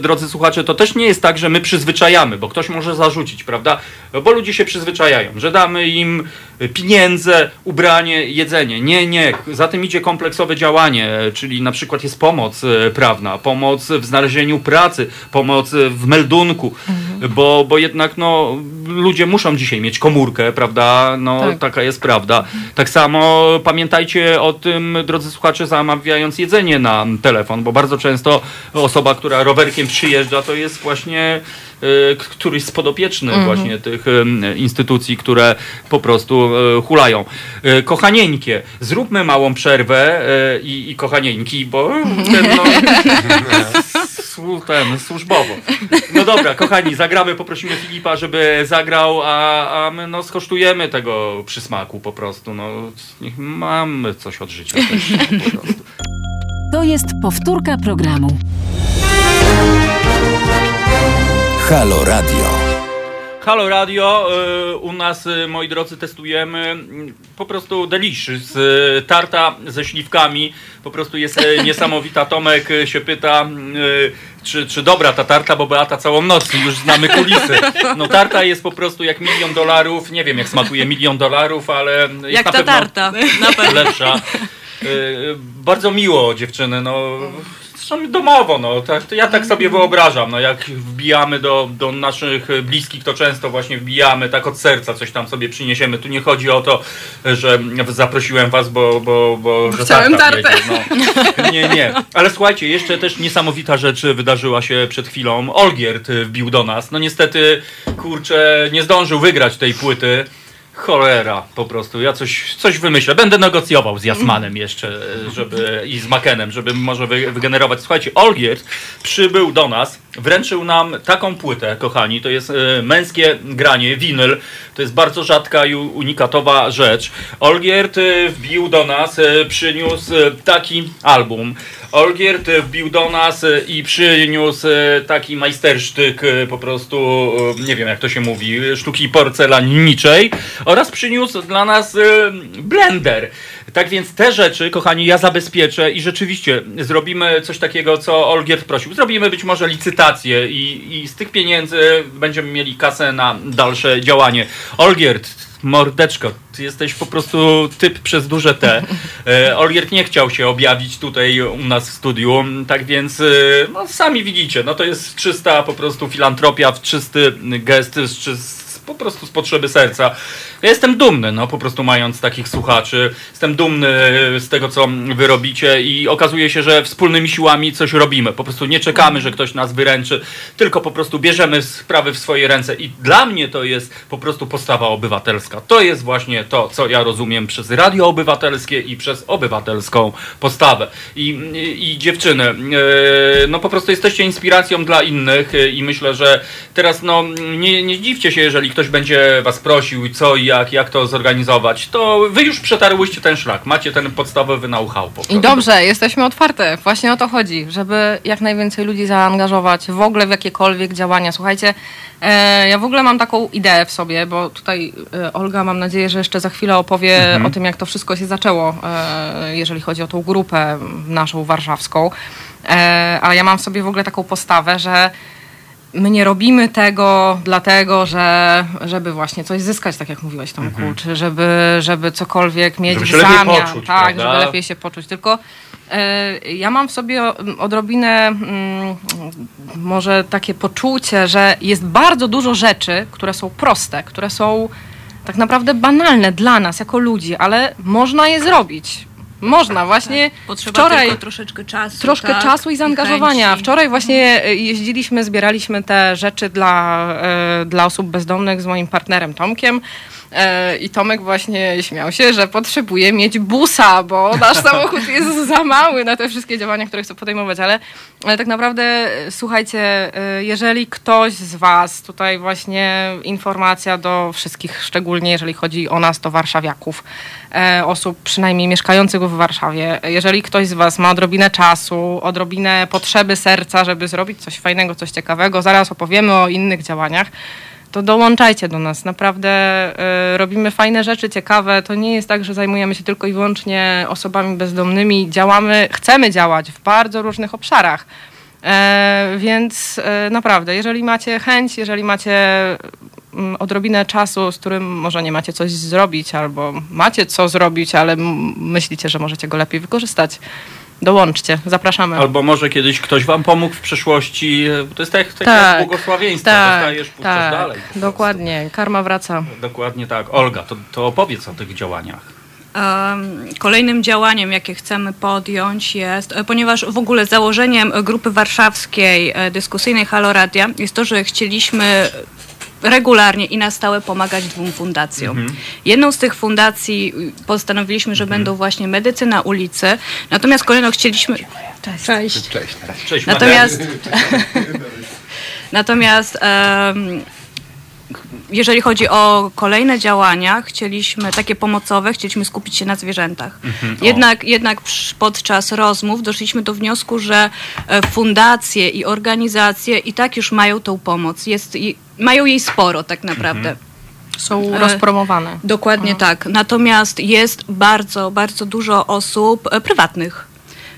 drodzy słuchacze, to też nie jest tak, że my przyzwyczajamy, bo ktoś może zarzucić, prawda? Bo ludzie się przyzwyczajają, że damy im pieniądze, ubranie, jedzenie. Nie, nie. Za tym idzie kompleksowe działanie, czyli na przykład jest pomoc prawna, pomoc w znalezieniu pracy, pomoc w meldunku, mhm. bo, bo jednak no, ludzie muszą dzisiaj mieć komórkę, prawda? No, tak. Taka jest prawda. Tak samo pamiętajcie o tym, drodzy słuchacze, zamawiając jedzenie na telefon, bo bardzo często osoba, która rowerkiem przyjeżdża, to jest właśnie y, któryś z podopiecznych mhm. właśnie tych y, instytucji, które po prostu y, hulają. Y, kochanieńkie, zróbmy małą przerwę y, i kochanieńkie, bo ten, no, ten, służbowo. No dobra, kochani, zagramy, poprosimy Filipa, żeby zagrał, a, a my no, skosztujemy tego przysmaku po prostu. No, niech mamy coś od życia też, no, po prostu. To jest powtórka programu. Halo Radio. Halo Radio, u nas, moi drodzy, testujemy po prostu delicious, tarta ze śliwkami, po prostu jest niesamowita. Tomek się pyta, czy, czy dobra ta tarta, bo Beata całą noc, już znamy kulisy. No tarta jest po prostu jak milion dolarów, nie wiem jak smakuje milion dolarów, ale jest jak na ta pewno tarta. Na pewno lepsza. Bardzo miło, dziewczyny, no... domowo, no. Tak, ja tak sobie wyobrażam, no, jak wbijamy do, do naszych bliskich, to często właśnie wbijamy tak od serca, coś tam sobie przyniesiemy. Tu nie chodzi o to, że zaprosiłem was, bo, bo, bo że chciałem tartę. tartę. No. Nie, nie. Ale słuchajcie, jeszcze też niesamowita rzecz wydarzyła się przed chwilą. Olgierd wbił do nas. No niestety, kurczę, nie zdążył wygrać tej płyty. Cholera, po prostu. Ja coś, coś wymyślę. Będę negocjował z Jasmanem jeszcze żeby, i z Makenem, żeby może wygenerować. Słuchajcie, Olgierd przybył do nas, wręczył nam taką płytę, kochani. To jest y, męskie granie, winyl. To jest bardzo rzadka i unikatowa rzecz. Olgierd y, wbił do nas, y, przyniósł y, taki album. Olgierd wbił do nas y, i przyniósł y, taki majstersztyk, y, po prostu, y, nie wiem jak to się mówi, sztuki porcelaniczej. Oraz przyniósł dla nas y, blender. Tak więc te rzeczy, kochani, ja zabezpieczę i rzeczywiście zrobimy coś takiego, co Olgierd prosił. Zrobimy być może licytację i, i z tych pieniędzy będziemy mieli kasę na dalsze działanie. Olgierd, mordeczko, ty jesteś po prostu typ przez duże T. E, Olgierd nie chciał się objawić tutaj u nas w studiu, tak więc y, no, sami widzicie, no to jest czysta po prostu filantropia, czysty gest, czysty po prostu z potrzeby serca. Ja jestem dumny, no po prostu mając takich słuchaczy. Jestem dumny z tego, co wy robicie i okazuje się, że wspólnymi siłami coś robimy. Po prostu nie czekamy, że ktoś nas wyręczy, tylko po prostu bierzemy sprawy w swoje ręce i dla mnie to jest po prostu postawa obywatelska. To jest właśnie to, co ja rozumiem przez Radio Obywatelskie i przez obywatelską postawę. I, i, i dziewczyny, yy, no po prostu jesteście inspiracją dla innych yy, i myślę, że teraz no nie, nie dziwcie się, jeżeli ktoś będzie was prosił, co i jak, jak to zorganizować, to wy już przetarłyście ten szlak. Macie ten podstawowy know-how. I dobrze, jesteśmy otwarte. Właśnie o to chodzi, żeby jak najwięcej ludzi zaangażować w ogóle w jakiekolwiek działania. Słuchajcie, e, ja w ogóle mam taką ideę w sobie, bo tutaj e, Olga, mam nadzieję, że jeszcze za chwilę opowie mhm. o tym, jak to wszystko się zaczęło, e, jeżeli chodzi o tą grupę naszą warszawską. E, ale ja mam w sobie w ogóle taką postawę, że my nie robimy tego dlatego, że, żeby właśnie coś zyskać, tak jak mówiłaś, Tomku, mm-hmm. czy żeby, żeby cokolwiek mieć żeby w zamian, lepiej poczuć, tak, prawda? Żeby lepiej się poczuć. Tylko y, ja mam w sobie odrobinę y, może takie poczucie, że jest bardzo dużo rzeczy, które są proste, które są tak naprawdę banalne dla nas jako ludzi, ale można je zrobić. Można, właśnie tak. Potrzeba wczoraj tylko troszeczkę czasu. Troszkę tak, czasu i zaangażowania. I wczoraj właśnie jeździliśmy, zbieraliśmy te rzeczy dla, dla osób bezdomnych z moim partnerem Tomkiem. I Tomek właśnie śmiał się, że potrzebuje mieć busa, bo nasz samochód jest za mały na te wszystkie działania, które chcę podejmować, ale, ale tak naprawdę słuchajcie, jeżeli ktoś z was, tutaj właśnie informacja do wszystkich, szczególnie jeżeli chodzi o nas, do warszawiaków, osób przynajmniej mieszkających w Warszawie, jeżeli ktoś z was ma odrobinę czasu, odrobinę potrzeby serca, żeby zrobić coś fajnego, coś ciekawego, zaraz opowiemy o innych działaniach, to dołączajcie do nas. Naprawdę y, robimy fajne rzeczy, ciekawe. To nie jest tak, że zajmujemy się tylko i wyłącznie osobami bezdomnymi. Działamy, chcemy działać w bardzo różnych obszarach. E, więc y, naprawdę, jeżeli macie chęć, jeżeli macie y, odrobinę czasu, z którym może nie macie coś zrobić albo macie co zrobić, ale myślicie, że możecie go lepiej wykorzystać, dołączcie, zapraszamy. Albo może kiedyś ktoś wam pomógł w przyszłości. To jest tak, tak, tak jak błogosławieństwo. Tak, dostajesz, puszczasz tak, dalej. Dokładnie, karma wraca. Dokładnie tak. Olga, to, to opowiedz o tych działaniach. Kolejnym działaniem, jakie chcemy podjąć jest, ponieważ w ogóle założeniem grupy warszawskiej dyskusyjnej Halo Radia jest to, że chcieliśmy regularnie i na stałe pomagać dwóm fundacjom. Mhm. Jedną z tych fundacji postanowiliśmy, że mhm. będą właśnie medycy na ulicy, natomiast kolejno chcieliśmy... Cześć. Cześć. Cześć. Cześć. Natomiast... Natomiast... Um... Jeżeli chodzi o kolejne działania, chcieliśmy, takie pomocowe, chcieliśmy skupić się na zwierzętach. Mhm, jednak jednak podczas rozmów doszliśmy do wniosku, że fundacje i organizacje i tak już mają tą pomoc. Jest, mają jej sporo tak naprawdę. Mhm. Są rozpromowane. Dokładnie mhm. tak. Natomiast jest bardzo, bardzo dużo osób prywatnych,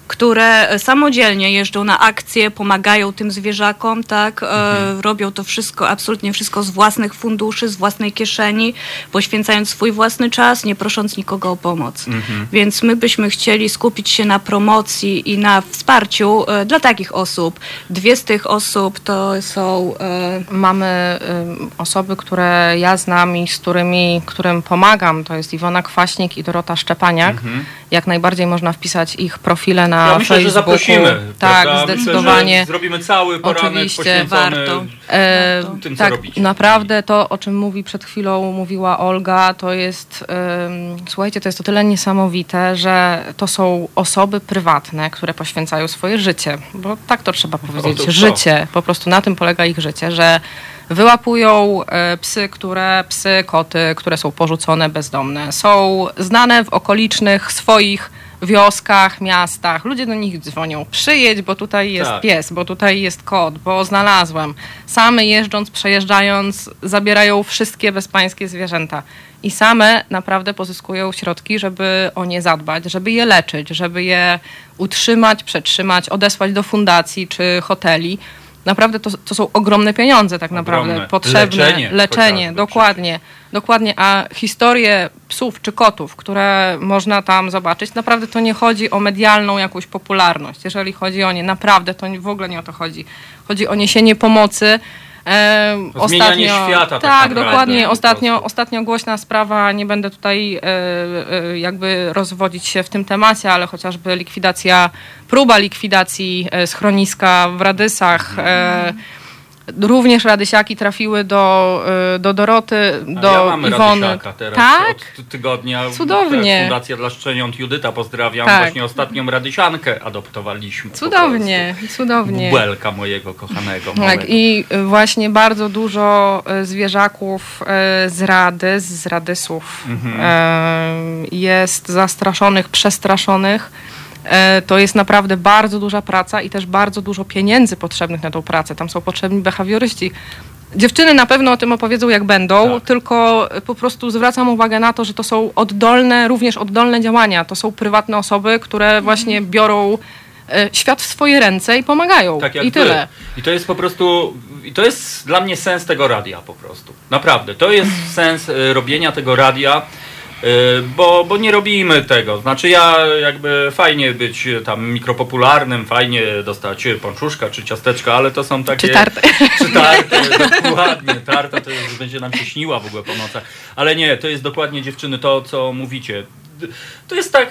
które samodzielnie jeżdżą na akcje, pomagają tym zwierzakom, tak, mhm. robią to wszystko, absolutnie wszystko z własnych funduszy, z własnej kieszeni, poświęcając swój własny czas, nie prosząc nikogo o pomoc. Mhm. Więc my byśmy chcieli skupić się na promocji i na wsparciu dla takich osób. Dwie z tych osób to są... Mamy osoby, które ja znam i z którymi, którym pomagam, to jest Iwona Kwaśnik i Dorota Szczepaniak. Mhm. Jak najbardziej można wpisać ich profile na Ja myślę, Facebooku. Że zaprosimy. Tak, prawda? Zdecydowanie. Myślę, że zrobimy cały poranek oczywiście warto. E, warto. Tym, co tak, robicie. Naprawdę to, o czym mówi przed chwilą mówiła Olga, to jest, um, słuchajcie, to jest o tyle niesamowite, że to są osoby prywatne, które poświęcają swoje życie, bo tak to trzeba powiedzieć, to życie, po prostu na tym polega ich życie, że wyłapują psy, które, psy, koty, które są porzucone, bezdomne. Są znane w okolicznych swoich wioskach, miastach. Ludzie do nich dzwonią. Przyjedź, bo tutaj jest tak. pies, bo tutaj jest kot, bo znalazłem. Same jeżdżąc, przejeżdżając, zabierają wszystkie bezpańskie zwierzęta. I same naprawdę pozyskują środki, żeby o nie zadbać, żeby je leczyć, żeby je utrzymać, przetrzymać, odesłać do fundacji czy hoteli. Naprawdę to, to są ogromne pieniądze tak ogromne. Naprawdę, potrzebne, leczenie, leczenie dokładnie, dokładnie, a historie psów czy kotów, które można tam zobaczyć, naprawdę to nie chodzi o medialną jakąś popularność, jeżeli chodzi o nie, naprawdę to w ogóle nie o to chodzi, chodzi o niesienie pomocy. Zmienianie ostatnio, świata. Tak, tak dokładnie. Ostatnio, ostatnio głośna sprawa, nie będę tutaj jakby rozwodzić się w tym temacie, ale chociażby likwidacja, próba likwidacji schroniska w Radysach. Mm. Również radysiaki trafiły do, do Doroty, do ja mam Iwony. Radysiaka teraz tak? Od tygodnia. Cudownie. Fundacja dla Szczeniąt Judyta, pozdrawiam. Tak. Właśnie ostatnią radysiankę adoptowaliśmy. Cudownie, cudownie. Bubelka mojego kochanego. Tak, małego. I właśnie bardzo dużo zwierzaków z Radys, z Radysów mhm. jest zastraszonych, przestraszonych. To jest naprawdę bardzo duża praca i też bardzo dużo pieniędzy potrzebnych na tą pracę. Tam są potrzebni behawioryści. Dziewczyny na pewno o tym opowiedzą, jak będą, tak. tylko po prostu zwracam uwagę na to, że to są oddolne, również oddolne działania. To są prywatne osoby, które właśnie biorą świat w swoje ręce i pomagają. Tak jak i tyle. Ty. I to jest po prostu, i to jest dla mnie sens tego radia po prostu. Naprawdę. To jest sens robienia tego radia. Bo, bo nie robimy tego. Znaczy ja jakby fajnie być tam mikropopularnym, fajnie dostać pączuszka czy ciasteczka, ale to są takie... Czy tarty. Czy tarty, dokładnie. Tarta to już będzie nam się śniła w ogóle po nocach. Ale nie, to jest dokładnie dziewczyny to, co mówicie. to jest tak,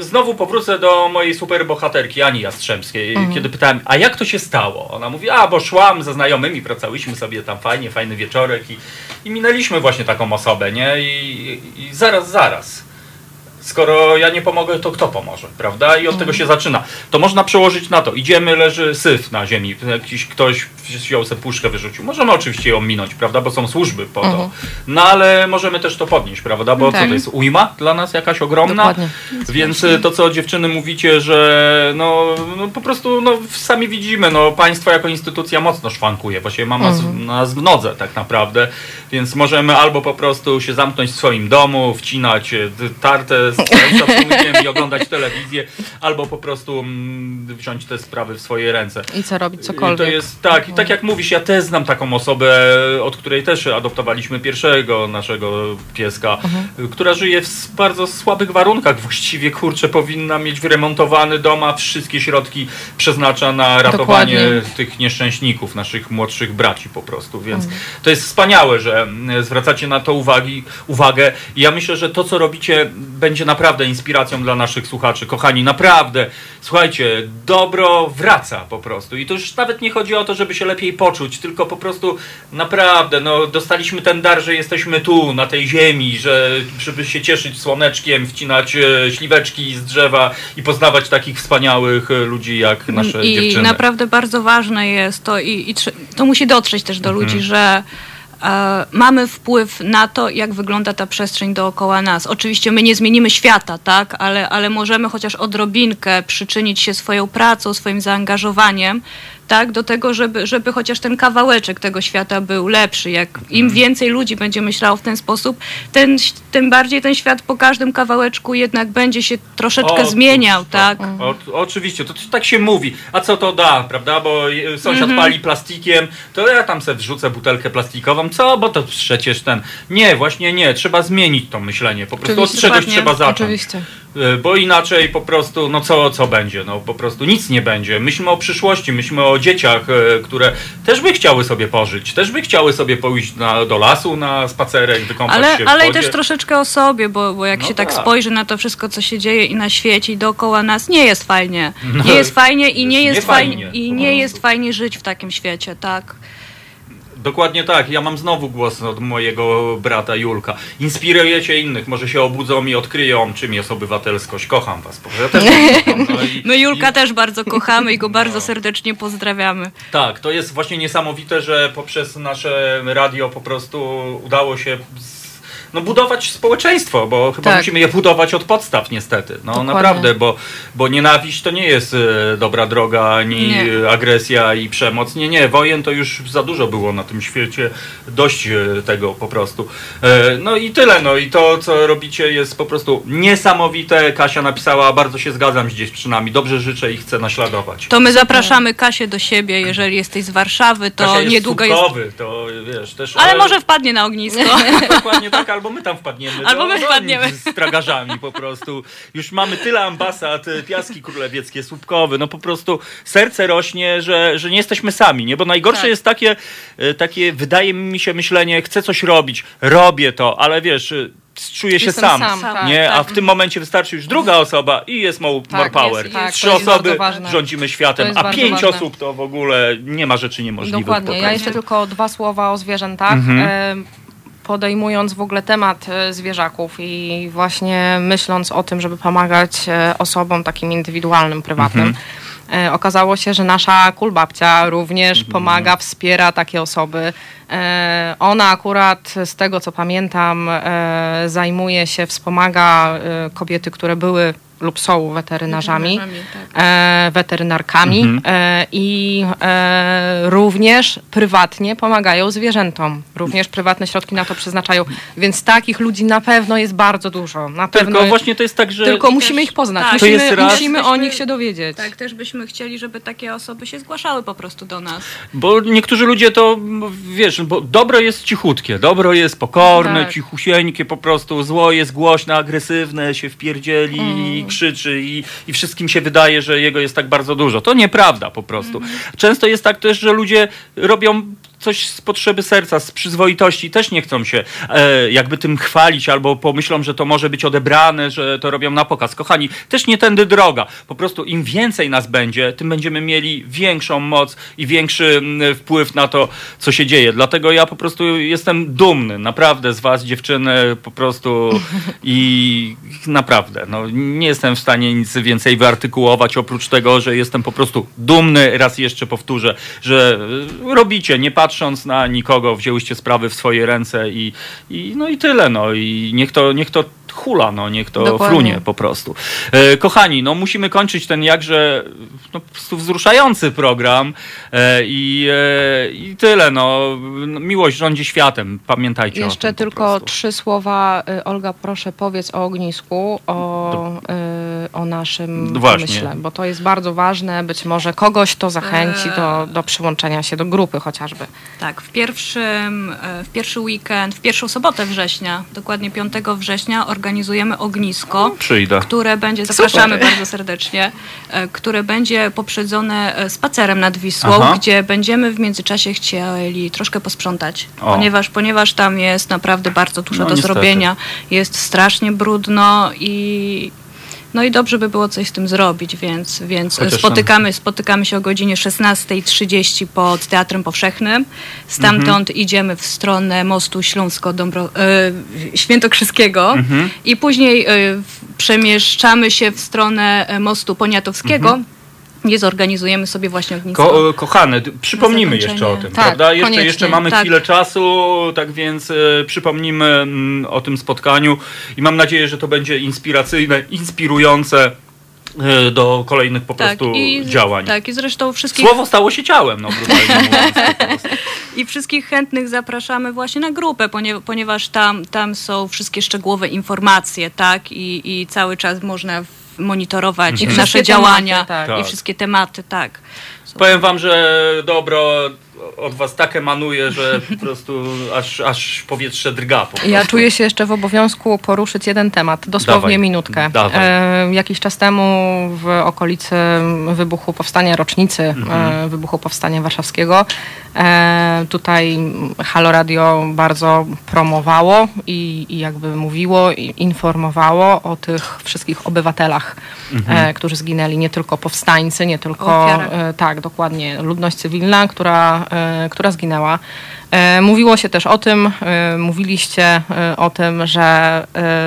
znowu powrócę do mojej superbohaterki Ani Jastrzębskiej, mhm. kiedy pytałem, a jak to się stało? Ona mówi, a bo szłam ze znajomymi, pracowałyśmy sobie tam fajnie, fajny wieczorek i, i minęliśmy właśnie taką osobę, nie? I, i zaraz, zaraz. Skoro ja nie pomogę, to kto pomoże, prawda? I od tego się zaczyna. To można przełożyć na to. Idziemy, leży syf na ziemi. Jakiś ktoś wziął sobie puszkę, wyrzucił. Możemy oczywiście ją minąć, prawda? Bo są służby po to. No ale możemy też to podnieść, prawda? Bo tak. co to jest? Ujma dla nas jakaś ogromna. Dokładnie. Więc to, co dziewczyny mówicie, że no, no po prostu no, sami widzimy, no państwo jako instytucja mocno szwankuje. Właściwie ma mhm. nas w nodze tak naprawdę. Więc możemy albo po prostu się zamknąć w swoim domu, wcinać tartę i oglądać telewizję, albo po prostu wziąć te sprawy w swoje ręce. I co robić, cokolwiek. I to jest tak, i tak jak mówisz, ja też znam taką osobę, od której też adoptowaliśmy pierwszego naszego pieska, mhm. która żyje w bardzo słabych warunkach. Właściwie, kurczę, powinna mieć wyremontowany dom, a wszystkie środki przeznacza na ratowanie Dokładnie. tych nieszczęśników, naszych młodszych braci po prostu. Więc mhm. to jest wspaniałe, że zwracacie na to uwagi, uwagę. I ja myślę, że to, co robicie, będzie naprawdę inspiracją dla naszych słuchaczy. Kochani, naprawdę, słuchajcie, dobro wraca po prostu. I to już nawet nie chodzi o to, żeby się lepiej poczuć, tylko po prostu naprawdę, no, dostaliśmy ten dar, że jesteśmy tu, na tej ziemi, że, żeby się cieszyć słoneczkiem, wcinać e, śliweczki z drzewa i poznawać takich wspaniałych ludzi jak nasze I dziewczyny. I naprawdę bardzo ważne jest to i, i to musi dotrzeć też do ludzi, hmm. że mamy wpływ na to, jak wygląda ta przestrzeń dookoła nas. Oczywiście my nie zmienimy świata, tak, ale, ale możemy chociaż odrobinkę przyczynić się swoją pracą, swoim zaangażowaniem, tak, do tego, żeby, żeby chociaż ten kawałeczek tego świata był lepszy. Jak im więcej ludzi będzie myślało w ten sposób, ten, tym bardziej ten świat po każdym kawałeczku jednak będzie się troszeczkę o, zmieniał. To, tak? o, o, oczywiście, to tak się mówi. A co to da, prawda? Bo sąsiad mm-hmm. pali plastikiem, to ja tam sobie wrzucę butelkę plastikową. Co? Bo to przecież ten... Nie, właśnie nie. Trzeba zmienić to myślenie. Po prostu oczywiście, od czegoś trzeba zacząć. Oczywiście. Bo inaczej po prostu, no co, co będzie? No po prostu nic nie będzie. Myślmy o przyszłości, myślmy o dzieciach, które też by chciały sobie pożyć, też by chciały sobie pójść na, do lasu na spacerek, wykąpać ale, się w Ale i też troszeczkę o sobie, bo, bo jak no się tak. tak spojrzy na to wszystko, co się dzieje i na świecie i dookoła nas, nie jest fajnie. Nie no, jest fajnie i nie jest, jest fajnie, fajnie i nie jest fajnie żyć w takim świecie, tak? Dokładnie tak. Ja mam znowu głos od mojego brata Julka. Inspirujecie innych, może się obudzą i odkryją, czym jest obywatelskość. Kocham was. Ja też kocham, no i, My Julka i... też bardzo kochamy i go bardzo no. serdecznie pozdrawiamy. Tak, to jest właśnie niesamowite, że poprzez nasze radio po prostu udało się no, budować społeczeństwo, bo chyba tak. musimy je budować od podstaw niestety. No Dokładnie. naprawdę, bo, bo nienawiść to nie jest e, dobra droga, ani nie. agresja i przemoc. Nie, nie, wojen to już za dużo było na tym świecie. Dość e, tego po prostu. E, no i tyle, no i to, co robicie jest po prostu niesamowite. Kasia napisała, bardzo się zgadzam z dziewczynami, dobrze życzę i chcę naśladować. To my zapraszamy Kasię do siebie, jeżeli jesteś z Warszawy, to Kasia jest niedługo subkowy, jest... to wiesz, też... Ale, ale może wpadnie na ognisko. Dokładnie tak, albo my tam wpadniemy. Albo my wpadniemy. Z tragarzami po prostu. Już mamy tyle ambasad, Piaski Królewieckie, Słupkowy. No po prostu serce rośnie, że, że nie jesteśmy sami, nie? Bo najgorsze tak. jest takie, takie, wydaje mi się, myślenie, chcę coś robić, robię to, ale wiesz... Czuję się sam, sam, sam, nie? Tak. A w tym momencie wystarczy już druga osoba i jest more tak, power. Jest, tak, Trzy osoby rządzimy światem, a pięć ważne. osób to w ogóle nie ma rzeczy niemożliwych. Dokładnie. Ja jeszcze tylko dwa słowa o zwierzętach. Mhm. Podejmując w ogóle temat zwierzaków i właśnie myśląc o tym, żeby pomagać osobom takim indywidualnym, prywatnym, mhm. okazało się, że nasza kulbabcia również mhm. pomaga, wspiera takie osoby. Ona akurat, z tego co pamiętam, zajmuje się, wspomaga kobiety, które były lub są weterynarzami, weterynarkami, tak. weterynarkami mhm. i również prywatnie pomagają zwierzętom. Również prywatne środki na to przeznaczają. Więc takich ludzi na pewno jest bardzo dużo. Na pewno tylko właśnie to jest tak, że... Tylko musimy też, ich poznać. Tak, musimy musimy byśmy, o nich się dowiedzieć. Tak, też byśmy chcieli, żeby takie osoby się zgłaszały po prostu do nas. Bo niektórzy ludzie to, wiesz, bo dobro jest cichutkie, dobro jest pokorne, tak. cichusieńkie po prostu, zło jest głośne, agresywne, się wpierdzieli mm. i krzyczy i, i wszystkim się wydaje, że jego jest tak bardzo dużo. To nieprawda po prostu. Mm. Często jest tak też, że ludzie robią coś z potrzeby serca, z przyzwoitości, też nie chcą się e, jakby tym chwalić albo pomyślą, że to może być odebrane, że to robią na pokaz. Kochani, też nie tędy droga. Po prostu im więcej nas będzie, tym będziemy mieli większą moc i większy wpływ na to, co się dzieje. Dlatego ja po prostu jestem dumny naprawdę z was, dziewczyny, po prostu i naprawdę. No, nie jestem w stanie nic więcej wyartykułować oprócz tego, że jestem po prostu dumny, raz jeszcze powtórzę, że robicie, nie patrząc na nikogo, wzięłyście sprawy w swoje ręce i, i no i tyle, no i niech to, niech to hula, no niech to Dokładnie. Frunie po prostu. E, kochani, no musimy kończyć ten jakże no, po prostu wzruszający program e, i, e, i tyle, no miłość rządzi światem, pamiętajcie. Jeszcze o tym tylko trzy słowa, Olga, proszę powiedz o ognisku, o, y, o naszym pomyśle, bo to jest bardzo ważne, być może kogoś to zachęci do, do przyłączenia się do grupy chociażby. Tak, w, pierwszym, w pierwszy weekend, w pierwszą sobotę września, dokładnie piątego września organizujemy ognisko, Przyjdę. które będzie, zapraszamy Super. bardzo serdecznie, które będzie poprzedzone spacerem nad Wisłą, Aha. gdzie będziemy w międzyczasie chcieli troszkę posprzątać, ponieważ, ponieważ tam jest naprawdę bardzo dużo no, do niestety. zrobienia, jest strasznie brudno i... No i dobrze by było coś z tym zrobić, więc, więc spotykamy, spotykamy się o godzinie szesnasta trzydzieści pod Teatrem Powszechnym. Stamtąd mhm. idziemy w stronę mostu Śląsko-Dąbro- y, Świętokrzyskiego mhm. i później y, przemieszczamy się w stronę mostu Poniatowskiego. Mhm. Nie zorganizujemy sobie właśnie ognisko. Ko- kochane, przypomnijmy jeszcze o tym, tak, prawda? Jeszcze, jeszcze mamy tak. chwilę czasu, tak więc y, przypomnimy mm, o tym spotkaniu i mam nadzieję, że to będzie inspiracyjne, inspirujące y, do kolejnych po tak, prostu i, działań. Tak, i zresztą wszystkich... Słowo stało się ciałem, no brutalnie mówiąc. I wszystkich chętnych zapraszamy właśnie na grupę, ponieważ tam, tam są wszystkie szczegółowe informacje, tak? I, i cały czas można... W monitorować I nasze działania tematy, tak. i wszystkie tematy, tak. Powiem wam, że dobro od was tak emanuje, że po prostu aż, aż powietrze drga. Po ja czuję się jeszcze w obowiązku poruszyć jeden temat, dosłownie dawaj, minutkę. Dawaj. E, jakiś czas temu w okolicy wybuchu powstania, rocznicy mhm. e, wybuchu powstania warszawskiego, e, tutaj Halo Radio bardzo promowało i, i jakby mówiło, i informowało o tych wszystkich obywatelach, mhm. e, którzy zginęli, nie tylko powstańcy, nie tylko... E, tak, dokładnie, ludność cywilna, która która zginęła. Mówiło się też o tym, mówiliście o tym, że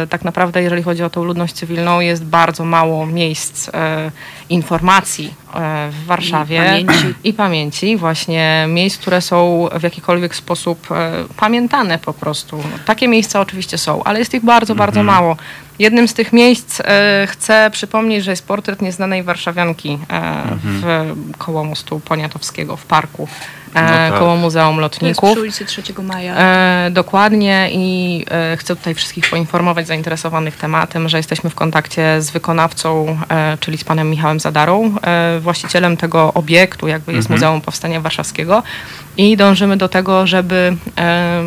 tak naprawdę jeżeli chodzi o tą ludność cywilną jest bardzo mało miejsc informacji w Warszawie i pamięci, i pamięci właśnie miejsc, które są w jakikolwiek sposób pamiętane po prostu. Takie miejsca oczywiście są, ale jest ich bardzo, bardzo mało. Jednym z tych miejsc chcę przypomnieć, że jest portret nieznanej warszawianki w, koło mostu Poniatowskiego w parku. No tak. Koło Muzeum Lotników. To jest przy ulicy trzeciego maja. E, dokładnie i e, chcę tutaj wszystkich poinformować zainteresowanych tematem, że jesteśmy w kontakcie z wykonawcą, e, czyli z panem Michałem Zadarą, e, właścicielem tego obiektu, jakby jest mhm. Muzeum Powstania Warszawskiego i dążymy do tego, żeby e,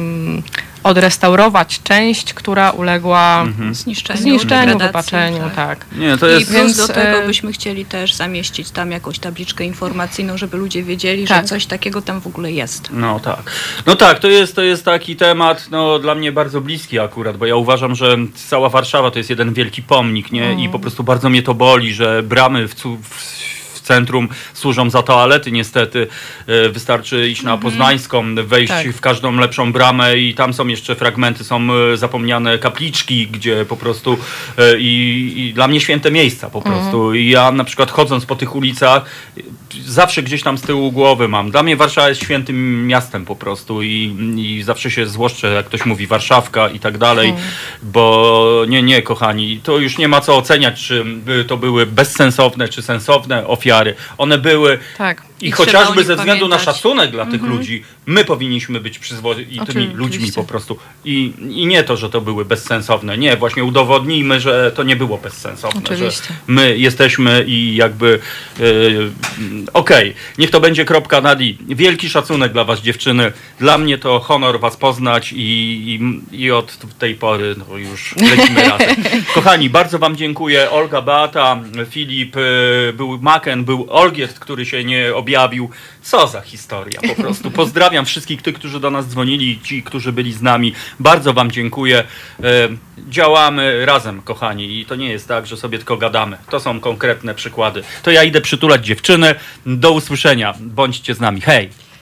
odrestaurować część, która uległa mhm. zniszczeniu, zniszczeniu wypaczeniu. Tak. Tak. Nie, to jest... I więc do tego byśmy chcieli też zamieścić tam jakąś tabliczkę informacyjną, żeby ludzie wiedzieli, tak. że coś takiego tam w ogóle jest. No tak. No tak, to jest, to jest taki temat no, dla mnie bardzo bliski akurat, bo ja uważam, że cała Warszawa to jest jeden wielki pomnik, nie? Mm. I po prostu bardzo mnie to boli, że bramy w, w centrum służą za toalety niestety. Wystarczy iść na Poznańską, wejść tak. w każdą lepszą bramę i tam są jeszcze fragmenty, są zapomniane kapliczki, gdzie po prostu i, i dla mnie święte miejsca po prostu. Mhm. I ja na przykład chodząc po tych ulicach zawsze gdzieś tam z tyłu głowy mam. Dla mnie Warszawa jest świętym miastem po prostu i, i zawsze się złoszczę, jak ktoś mówi Warszawka i tak dalej, mhm. bo nie, nie kochani, to już nie ma co oceniać, czy to były bezsensowne, czy sensowne ofiary. One były tak. i, i chociażby ze względu pamiętać. na szacunek dla mhm. tych ludzi, my powinniśmy być przyzwoitymi ludźmi oczywiście. po prostu. I, I nie to, że to były bezsensowne. Nie, właśnie udowodnijmy, że to nie było bezsensowne. Oczywiście. Że my jesteśmy i jakby yy, okej, okay. niech to będzie kropka nad i. Wielki szacunek dla was dziewczyny. Dla mnie to honor was poznać i, i, i od tej pory no, już lecimy razem. Kochani, bardzo wam dziękuję. Olga, Beata, Filip, yy, był Maken, był Olgierd, który się nie objawił. objawił. Co za historia po prostu. Pozdrawiam wszystkich tych, którzy do nas dzwonili, ci, którzy byli z nami. Bardzo wam dziękuję. Działamy razem, kochani. I to nie jest tak, że sobie tylko gadamy. To są konkretne przykłady. To ja idę przytulać dziewczyny. Do usłyszenia. Bądźcie z nami. Hej!